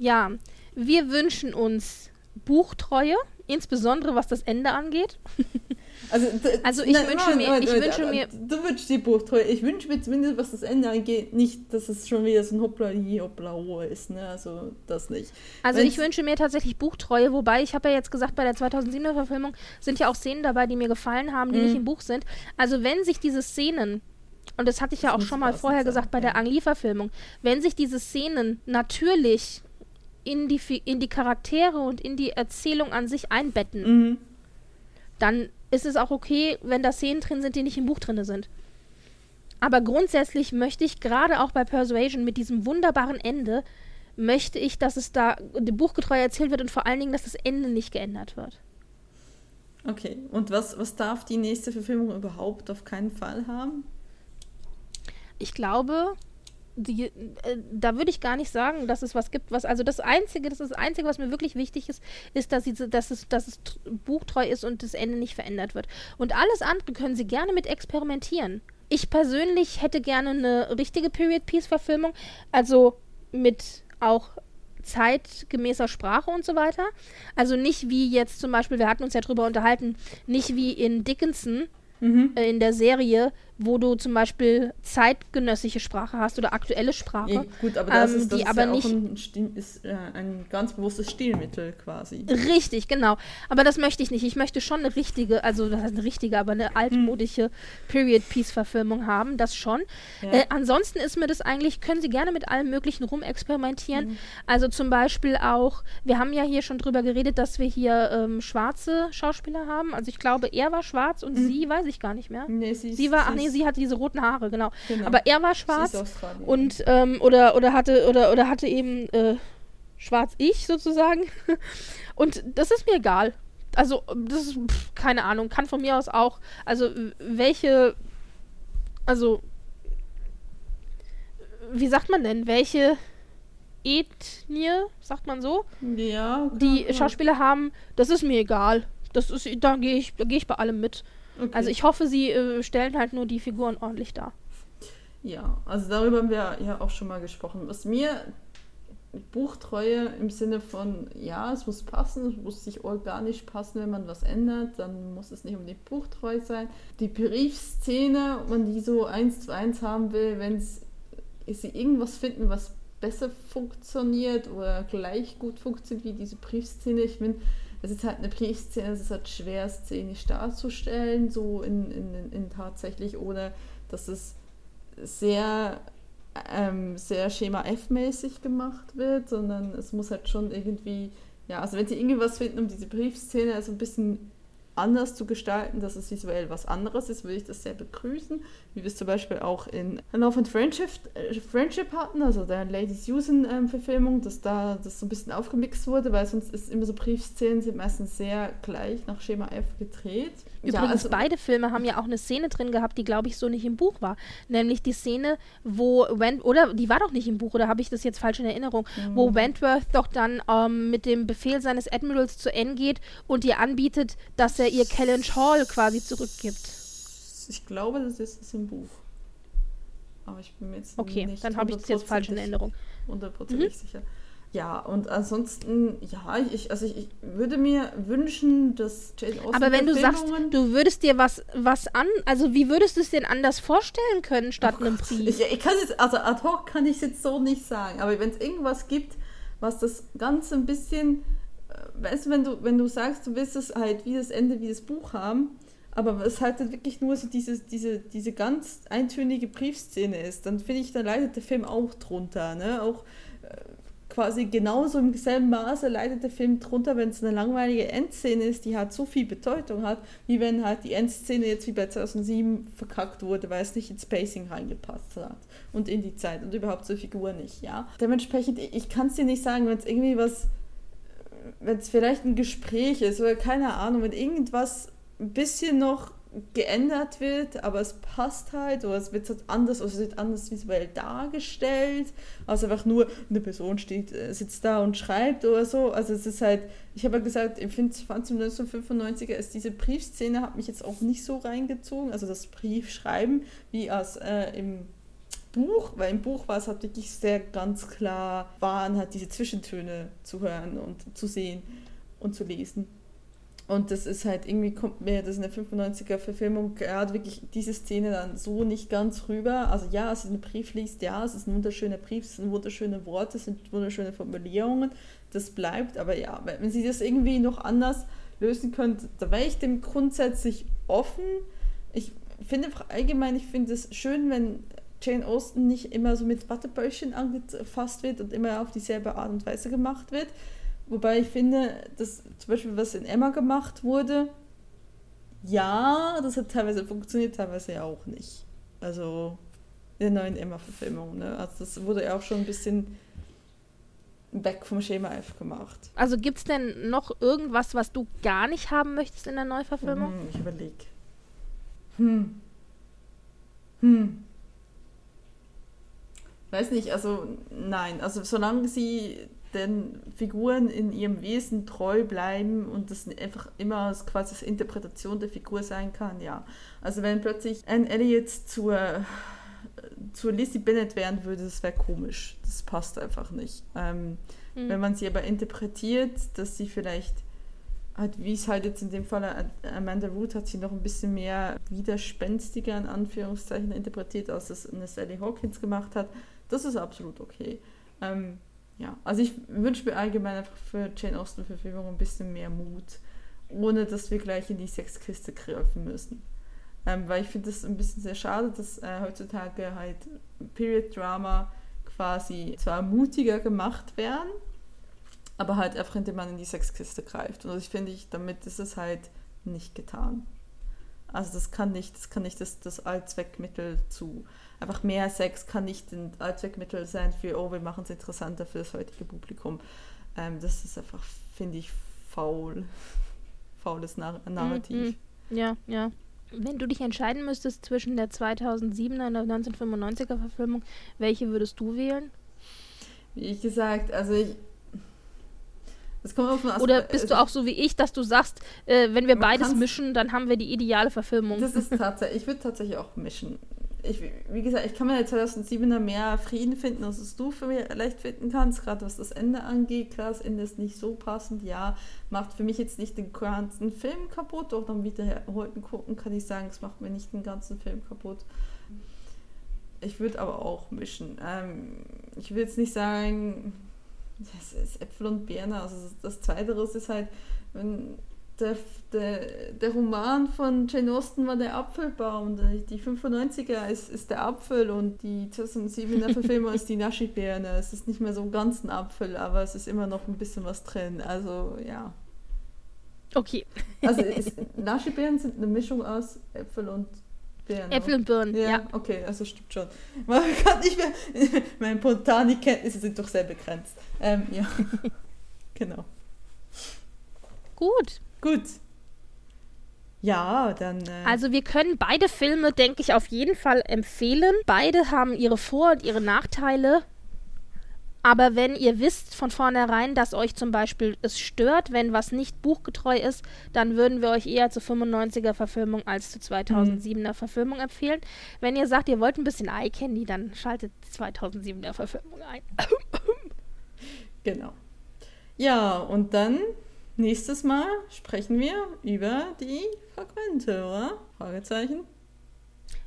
Ja, wir wünschen uns Buchtreue, insbesondere was das Ende angeht. Also, d- also ich nein, wünsche nein, mir, nein, ich nein, wünsche nein, mir du wünschst die Buchtreue. Ich wünsche mir zumindest, was das Ende angeht, nicht, dass es schon wieder so ein Hoppla je Hoppla Hohe ist, ne? Also das nicht. Also Wenn's ich wünsche mir tatsächlich Buchtreue, wobei ich habe ja jetzt gesagt, bei der zweitausendsiebener Verfilmung sind ja auch Szenen dabei, die mir gefallen haben, die mhm. nicht im Buch sind. Also wenn sich diese Szenen, und das hatte ich ja das auch schon mal vorher sein, gesagt bei ja. der Ang Lee Verfilmung, wenn sich diese Szenen natürlich in die in die Charaktere und in die Erzählung an sich einbetten, mhm. dann ist es auch okay, wenn da Szenen drin sind, die nicht im Buch drin sind. Aber grundsätzlich möchte ich, gerade auch bei Persuasion mit diesem wunderbaren Ende, möchte ich, dass es da buchgetreu erzählt wird und vor allen Dingen, dass das Ende nicht geändert wird. Okay, und was, was darf die nächste Verfilmung überhaupt auf keinen Fall haben? Ich glaube, die, äh, da würde ich gar nicht sagen, dass es was gibt, was, also das Einzige, das ist das Einzige, was mir wirklich wichtig ist, ist, dass, sie, dass es, dass es t- buchtreu ist und das Ende nicht verändert wird. Und alles andere können sie gerne mit experimentieren. Ich persönlich hätte gerne eine richtige Period-Piece-Verfilmung, also mit auch zeitgemäßer Sprache und so weiter. Also nicht wie jetzt zum Beispiel, wir hatten uns ja drüber unterhalten, nicht wie in Dickinson, mhm. in der Serie, wo du zum Beispiel zeitgenössische Sprache hast oder aktuelle Sprache. Ja, gut, aber das ähm, ist, das die ist aber ja nicht auch ein, Stil, ist, äh, ein ganz bewusstes Stilmittel quasi. Richtig, genau. Aber das möchte ich nicht. Ich möchte schon eine richtige, also das heißt eine richtige, aber eine altmodische hm. Period-Piece-Verfilmung haben, das schon. Ja. Äh, ansonsten ist mir das eigentlich, können Sie gerne mit allem Möglichen rumexperimentieren. Mhm. Also zum Beispiel auch, wir haben ja hier schon drüber geredet, dass wir hier ähm, schwarze Schauspieler haben. Also ich glaube, er war schwarz und mhm. sie, weiß ich gar nicht mehr. Nee, sie, sie war, ach nee, sie hatte diese roten Haare, genau. genau. Aber er war schwarz und ähm, oder oder hatte oder oder hatte eben äh, schwarz ich sozusagen. Und das ist mir egal. Also das ist, pff, keine Ahnung, kann von mir aus auch. Also welche, also wie sagt man denn, welche Ethnie, sagt man so. Ja. Klar, die klar. Schauspieler haben, das ist mir egal. Das ist, da gehe ich, da gehe ich bei allem mit. Okay. Also ich hoffe, sie äh, stellen halt nur die Figuren ordentlich dar. Ja, also darüber haben wir ja auch schon mal gesprochen. Was mir Buchtreue im Sinne von, ja, es muss passen, es muss sich organisch passen, wenn man was ändert, dann muss es nicht unbedingt buchtreu sein. Die Briefszene, wenn man die so eins zu eins haben will, wenn sie irgendwas finden, was besser funktioniert oder gleich gut funktioniert wie diese Briefszene, ich finde, es ist halt eine Briefszene, es ist halt schwer, szenisch darzustellen, so in, in, in tatsächlich, oder dass es sehr Ähm, sehr Schema-F-mäßig gemacht wird, sondern es muss halt schon irgendwie, ja, also wenn sie irgendwas finden, um diese Briefszene also ein bisschen anders zu gestalten, dass es visuell was anderes ist, würde ich das sehr begrüßen, wie wir es zum Beispiel auch in Love and Friendship, äh, Friendship hatten, also der Lady Susan-Verfilmung, ähm, dass da das so ein bisschen aufgemixt wurde, weil sonst ist immer so, Briefszenen sind meistens sehr gleich nach Schema F gedreht. Übrigens, ja, also, beide Filme haben ja auch eine Szene drin gehabt, die, glaube ich, so nicht im Buch war, nämlich die Szene, wo Wentworth, oder die war doch nicht im Buch, oder habe ich das jetzt falsch in Erinnerung, mhm. wo Wentworth doch dann ähm, mit dem Befehl seines Admirals zu N geht und ihr anbietet, dass er ihr Kellynch Hall quasi zurückgibt. Ich glaube, das ist es im Buch. Aber ich bin mir jetzt okay, nicht dann habe ich das jetzt falsch in Erinnerung. hundertprozentig mhm. sicher. Ja, und ansonsten, ja, ich, also ich, ich würde mir wünschen, dass Jane Austen. Aber wenn du sagst, du würdest dir was, was an, also wie würdest du es denn anders vorstellen können statt oh einem Gott. Brief? Ich, ich kann jetzt, also ad hoc kann ich es jetzt so nicht sagen, aber wenn es irgendwas gibt, was das Ganze ein bisschen, weißt du, wenn du, wenn du sagst, du willst es halt wie das Ende, wie das Buch haben, aber es halt dann wirklich nur so diese, diese, diese ganz eintönige Briefszene ist, dann finde ich, dann leidet der Film auch drunter, ne? Auch äh, quasi genauso im selben Maße leidet der Film drunter, wenn es eine langweilige Endszene ist, die halt so viel Bedeutung hat, wie wenn halt die Endszene jetzt wie bei zweitausendsieben verkackt wurde, weil es nicht ins Spacing reingepasst hat und in die Zeit und überhaupt zur Figur nicht, ja? Dementsprechend, ich, ich kann es dir nicht sagen, wenn es irgendwie was wenn es vielleicht ein Gespräch ist oder keine Ahnung, wenn irgendwas ein bisschen noch geändert wird, aber es passt halt oder es wird halt anders oder es wird anders visuell dargestellt, also einfach nur eine Person steht, sitzt da und schreibt oder so, also es ist halt, ich habe ja gesagt, ich finde neunzehnhundertfünfundneunziger ist diese Briefszene, hat mich jetzt auch nicht so reingezogen, also das Briefschreiben wie als, äh, im Buch, weil im Buch war es halt wirklich sehr ganz klar, waren halt diese Zwischentöne zu hören und zu sehen und zu lesen. Und das ist halt, irgendwie kommt mir das in der fünfundneunziger-Verfilmung gerade wirklich diese Szene dann so nicht ganz rüber. Also ja, es ist ein Brief, liest, ja, es ist ein wunderschöner Brief, es sind wunderschöne Worte, es sind wunderschöne Formulierungen, das bleibt, aber ja, wenn sie das irgendwie noch anders lösen könnte, da wäre ich dem grundsätzlich offen. Ich finde allgemein, ich finde es schön, wenn Jane Austen nicht immer so mit Wattebäuschen angefasst wird und immer auf dieselbe Art und Weise gemacht wird. Wobei ich finde, dass zum Beispiel was in Emma gemacht wurde, ja, das hat teilweise funktioniert, teilweise ja auch nicht. Also in der neuen Emma-Verfilmung, ne? Also das wurde ja auch schon ein bisschen weg vom Schema F gemacht. Also gibt es denn noch irgendwas, was du gar nicht haben möchtest in der Neuverfilmung? Hm, ich überlege. Hm. Hm. Weiß nicht, also nein, also solange sie den Figuren in ihrem Wesen treu bleiben und das einfach immer als quasi als Interpretation der Figur sein kann, ja. Also wenn plötzlich Anne Elliot zur, zur Lizzie Bennet werden würde, das wäre komisch, das passt einfach nicht. Ähm, mhm. Wenn man sie aber interpretiert, dass sie vielleicht hat, wie es halt jetzt in dem Fall Amanda Root hat sie noch ein bisschen mehr widerspenstiger in Anführungszeichen interpretiert, als das eine Sally Hawkins gemacht hat. Das ist absolut okay. Ähm, ja, also ich wünsche mir allgemein einfach für Jane Austen-Verfilmung ein bisschen mehr Mut, ohne dass wir gleich in die Sexkiste greifen müssen. Ähm, weil ich finde das ein bisschen sehr schade, dass äh, heutzutage halt Period-Drama quasi zwar mutiger gemacht werden, aber halt einfach, indem man in die Sexkiste greift. Und das finde ich, damit ist es halt nicht getan. Also das kann nicht, das kann nicht das, das Allzweckmittel zu, einfach mehr Sex kann nicht ein Allzweckmittel sein für, oh, wir machen es interessanter für das heutige Publikum. Ähm, das ist einfach, finde ich, faul. Faules Nar- Narrativ. Mm-hmm. Ja, ja. Wenn du dich entscheiden müsstest zwischen der zweitausendsiebener und der neunzehnhundertfünfundneunziger Verfilmung, welche würdest du wählen? Wie gesagt, also ich... Das kommt auf den Aspe- Oder bist du auch so wie ich, dass du sagst, äh, wenn wir beides mischen, dann haben wir die ideale Verfilmung. Das ist tatsächlich, ich würde tatsächlich auch mischen. Ich, wie gesagt, ich kann mir zweitausendsiebener mehr Frieden finden, als es du für mich leicht finden kannst, gerade was das Ende angeht. Klar, das Ende ist nicht so passend, ja, macht für mich jetzt nicht den ganzen Film kaputt, auch dann wiederholten gucken kann ich sagen, es macht mir nicht den ganzen Film kaputt. Ich würde aber auch mischen. Ähm, ich will jetzt nicht sagen, das ist Äpfel und Birne, also das Zweite ist halt, wenn... Der, der, der Roman von Jane Austen war der Apfelbaum, die fünfundneunziger ist, ist der Apfel und die zweitausendsiebener Verfilmung ist die Naschibirne. Es ist nicht mehr so ganz ein Apfel, aber es ist immer noch ein bisschen was drin, also ja. Okay. Also ist, Naschibirnen sind eine Mischung aus Äpfel und Birnen. Äpfel und Birnen, ja, ja. Okay, also stimmt schon. Man kann nicht mehr, meine Botanikkenntnisse sind doch sehr begrenzt. Ähm, ja, genau. Gut. Gut. Ja, dann... Äh also wir können beide Filme, denke ich, auf jeden Fall empfehlen. Beide haben ihre Vor- und ihre Nachteile. Aber wenn ihr wisst von vornherein, dass euch zum Beispiel es stört, wenn was nicht buchgetreu ist, dann würden wir euch eher zur fünfundneunziger-Verfilmung als zur zweitausendsiebener-Verfilmung empfehlen. Wenn ihr sagt, ihr wollt ein bisschen Eye-Candy, dann schaltet die zweitausendsiebener-Verfilmung ein. Genau. Ja, und dann... Nächstes Mal sprechen wir über die Fragmente, oder? Fragezeichen?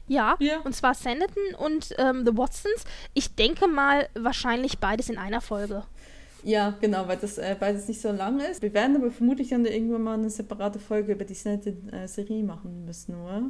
Ja, ja. Und zwar Sanditon und ähm, The Watsons. Ich denke mal, wahrscheinlich beides in einer Folge. Ja, genau, weil das äh, beides nicht so lang ist. Wir werden aber vermutlich dann irgendwann mal eine separate Folge über die Sanditon-Serie äh, machen müssen, oder?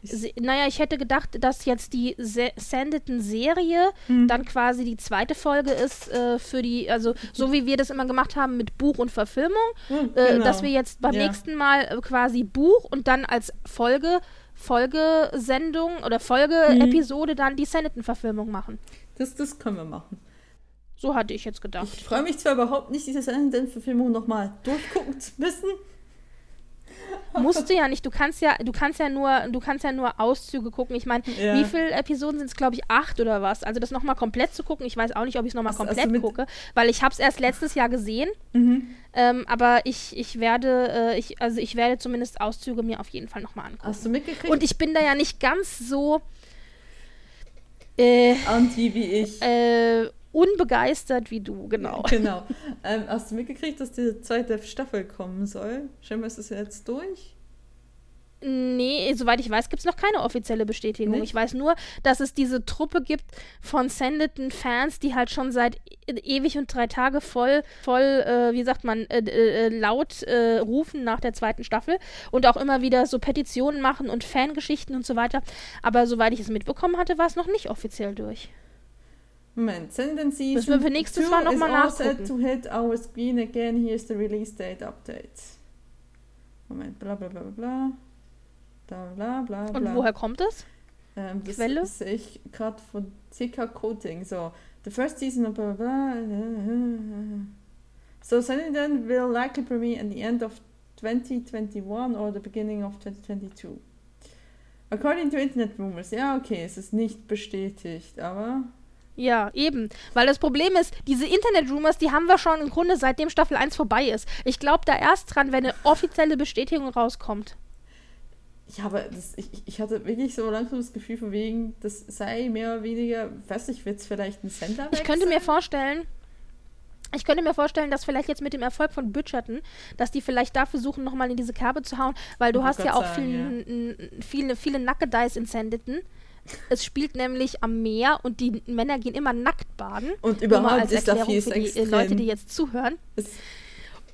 Ich Se- naja, ich hätte gedacht, dass jetzt die Se- Sanditon-Serie hm. dann quasi die zweite Folge ist äh, für die, also so wie wir das immer gemacht haben mit Buch und Verfilmung, hm, äh, genau. dass wir jetzt beim ja. nächsten Mal äh, quasi Buch und dann als Folge, Folgesendung oder Folgeepisode hm. dann die Sanditon-Verfilmung machen. Das, das können wir machen. So hatte ich jetzt gedacht. Ich freue mich zwar überhaupt nicht, diese Sanditon-Verfilmung nochmal durchgucken zu müssen. Musst du ja nicht, du kannst ja, du kannst ja nur, du kannst ja nur Auszüge gucken. Ich meine, ja. wie viele Episoden sind es, glaube ich, acht oder was? Also das nochmal komplett zu gucken, ich weiß auch nicht, ob ich es nochmal komplett also gucke, weil ich habe es erst letztes Jahr gesehen. Mhm. Ähm, aber ich, ich werde, äh, ich, also ich werde zumindest Auszüge mir auf jeden Fall nochmal angucken. Hast du mitgekriegt? Und ich bin da ja nicht ganz so äh, anti wie ich. Äh, unbegeistert wie du, genau. Genau. Ähm, hast du mitgekriegt, dass die zweite Staffel kommen soll? Scheinbar ist es jetzt durch? Nee, soweit ich weiß, gibt es noch keine offizielle Bestätigung. Nicht? Ich weiß nur, dass es diese Truppe gibt von Sanditon-Fans, die halt schon seit e- ewig und drei Tage voll, voll, äh, wie sagt man, äh, äh, laut äh, rufen nach der zweiten Staffel und auch immer wieder so Petitionen machen und Fangeschichten und so weiter. Aber soweit ich es mitbekommen hatte, war es noch nicht offiziell durch. Moment, Sentency müssen wir für nächstes Mal nochmal nachgucken. To hit our screen again, here's the release date update. Moment, bla bla bla bla bla bla bla. Und woher kommt das? Ähm, das Quelle? Das sehe ich gerade von C K Coating. So, the first season of bla bla bla. So, Sanditon will likely premiere at the end of twenty twenty-one or the beginning of twenty twenty-two. According to Internet Rumors. Ja, okay, es ist nicht bestätigt, aber... Ja, eben. Weil das Problem ist, diese Internet-Rumors, die haben wir schon im Grunde seitdem Staffel eins vorbei ist. Ich glaube da erst dran, wenn eine offizielle Bestätigung rauskommt. Ja, aber das, ich, ich hatte wirklich so langsam das Gefühl von wegen, das sei mehr oder weniger, weiß ich, wird es vielleicht ein Sender Ich könnte mir vorstellen... Ich könnte mir vorstellen, dass vielleicht jetzt mit dem Erfolg von Bridgerton, dass die vielleicht da versuchen, nochmal in diese Kerbe zu hauen, weil du oh, hast Gott ja auch sagen, viel, ja. N, viele, viele Nackedeis in Sanditon. Es spielt nämlich am Meer und die Männer gehen immer nackt baden. Und überhaupt ist da viel Sex drin. Für die Leute, die jetzt zuhören.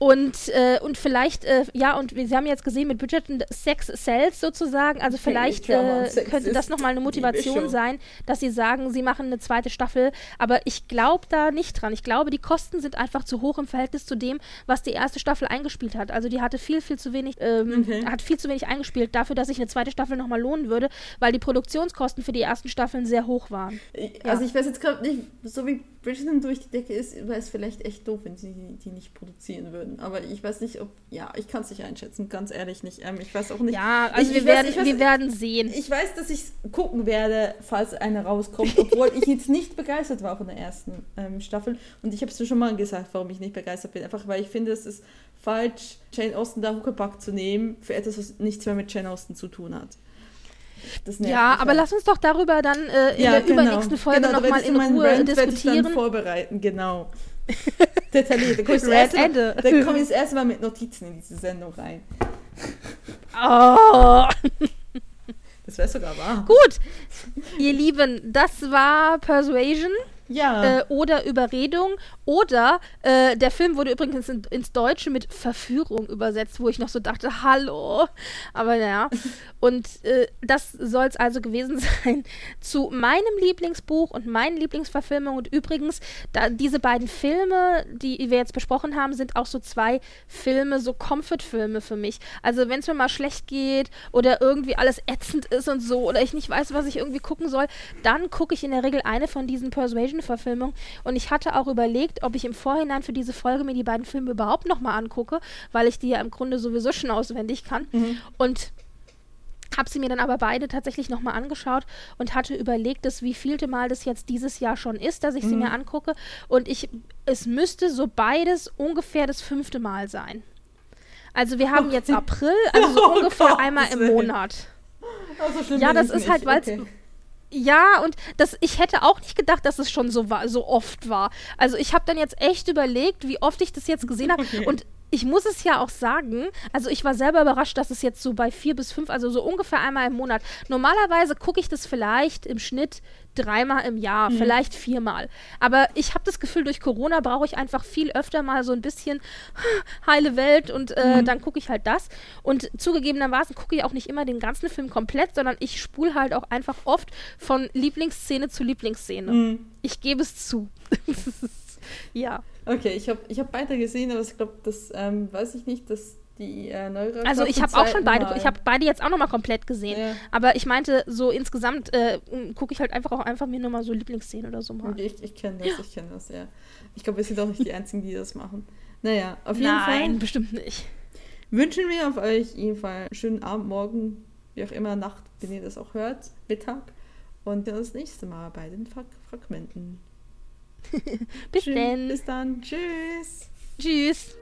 Und, äh, und vielleicht, äh, ja, und wir haben jetzt gesehen mit Bridgerton Sex Sells sozusagen, also vielleicht äh, könnte das nochmal eine Motivation sein, dass sie sagen, sie machen eine zweite Staffel, aber ich glaube da nicht dran. Ich glaube, die Kosten sind einfach zu hoch im Verhältnis zu dem, was die erste Staffel eingespielt hat. Also die hatte viel, viel zu wenig, ähm, okay. hat viel zu wenig eingespielt dafür, dass sich eine zweite Staffel nochmal lohnen würde, weil die Produktionskosten für die ersten Staffeln sehr hoch waren. Ich, also ja. ich weiß jetzt gerade nicht, so wie Bridgerton durch die Decke ist, wäre es vielleicht echt doof, wenn sie die nicht produzieren würden. würden. Aber ich weiß nicht, ob... Ja, ich kann es nicht einschätzen, ganz ehrlich nicht. Ähm, ich weiß auch nicht... Ja, also ich, wir, ich werden, weiß, weiß, wir werden sehen. Ich weiß, dass ich gucken werde, falls eine rauskommt, obwohl ich jetzt nicht begeistert war von der ersten ähm, Staffel. Und ich habe es dir schon mal gesagt, warum ich nicht begeistert bin. Einfach, weil ich finde, es ist falsch, Jane Austen da Huckepack zu nehmen für etwas, was nichts mehr mit Jane Austen zu tun hat. Ja, aber auch. Lass uns doch darüber dann äh, in ja, der genau. übernächsten Folge genau, nochmal in Ruhe Rant, diskutieren. Werde ich dann vorbereiten, genau. Detailliert. Da komme ich komm jetzt erstmal mit Notizen in diese Sendung rein. Oh. Das wäre sogar wahr. Gut, ihr Lieben, das war Persuasion. Ja. Äh, oder Überredung. Oder äh, der Film wurde übrigens in, ins Deutsche mit Verführung übersetzt, wo ich noch so dachte, hallo. Aber naja. Und äh, das soll es also gewesen sein zu meinem Lieblingsbuch und meinen Lieblingsverfilmungen. Und übrigens, da diese beiden Filme, die wir jetzt besprochen haben, sind auch so zwei Filme, so Comfort-Filme für mich. Also wenn es mir mal schlecht geht oder irgendwie alles ätzend ist und so oder ich nicht weiß, was ich irgendwie gucken soll, dann gucke ich in der Regel eine von diesen Persuasion Verfilmung. Und ich hatte auch überlegt, ob ich im Vorhinein für diese Folge mir die beiden Filme überhaupt nochmal angucke, weil ich die ja im Grunde sowieso schon auswendig kann. Mhm. Und habe sie mir dann aber beide tatsächlich nochmal angeschaut und hatte überlegt, dass wie vielte Mal das jetzt dieses Jahr schon ist, dass ich mhm. sie mir angucke. Und ich, es müsste so beides ungefähr das fünfte Mal sein. Also wir haben jetzt April, also so oh ungefähr Gott, einmal im Monat. Also schlimm ja, das ist nicht. Halt, weil es... Okay. Ja, und das, ich hätte auch nicht gedacht, dass es schon so, war, so oft war. Also ich habe dann jetzt echt überlegt, wie oft ich das jetzt gesehen habe. Okay. Und ich muss es ja auch sagen, also ich war selber überrascht, dass es jetzt so bei vier bis fünf, also so ungefähr einmal im Monat. Normalerweise gucke ich das vielleicht im Schnitt dreimal im Jahr, mhm. vielleicht viermal. Aber ich habe das Gefühl, durch Corona brauche ich einfach viel öfter mal so ein bisschen heile Welt und äh, mhm. dann gucke ich halt das. Und zugegebenermaßen gucke ich auch nicht immer den ganzen Film komplett, sondern ich spule halt auch einfach oft von Lieblingsszene zu Lieblingsszene. Mhm. Ich gebe es zu. Ja. Okay, ich habe ich hab beide gesehen, aber ich glaube, das ähm, weiß ich nicht, dass die äh, neuere. Also ich habe auch schon beide, mal. ich habe beide jetzt auch nochmal komplett gesehen, ja. aber ich meinte, so insgesamt äh, gucke ich halt einfach auch einfach mir nochmal so Lieblingsszenen oder so mal. Ich, ich kenne das, ich kenne das, ja. Ich glaube, wir sind auch nicht die Einzigen, die das machen. Naja, auf jeden Nein, Fall. Nein, bestimmt nicht. Wünschen wir auf euch jedenfalls einen schönen Abend, morgen, wie auch immer, Nacht, wenn ihr das auch hört, Mittag und dann das nächste Mal bei den Frag- Fragmenten. Bis dann. Bis dann. Tschüss. Tschüss.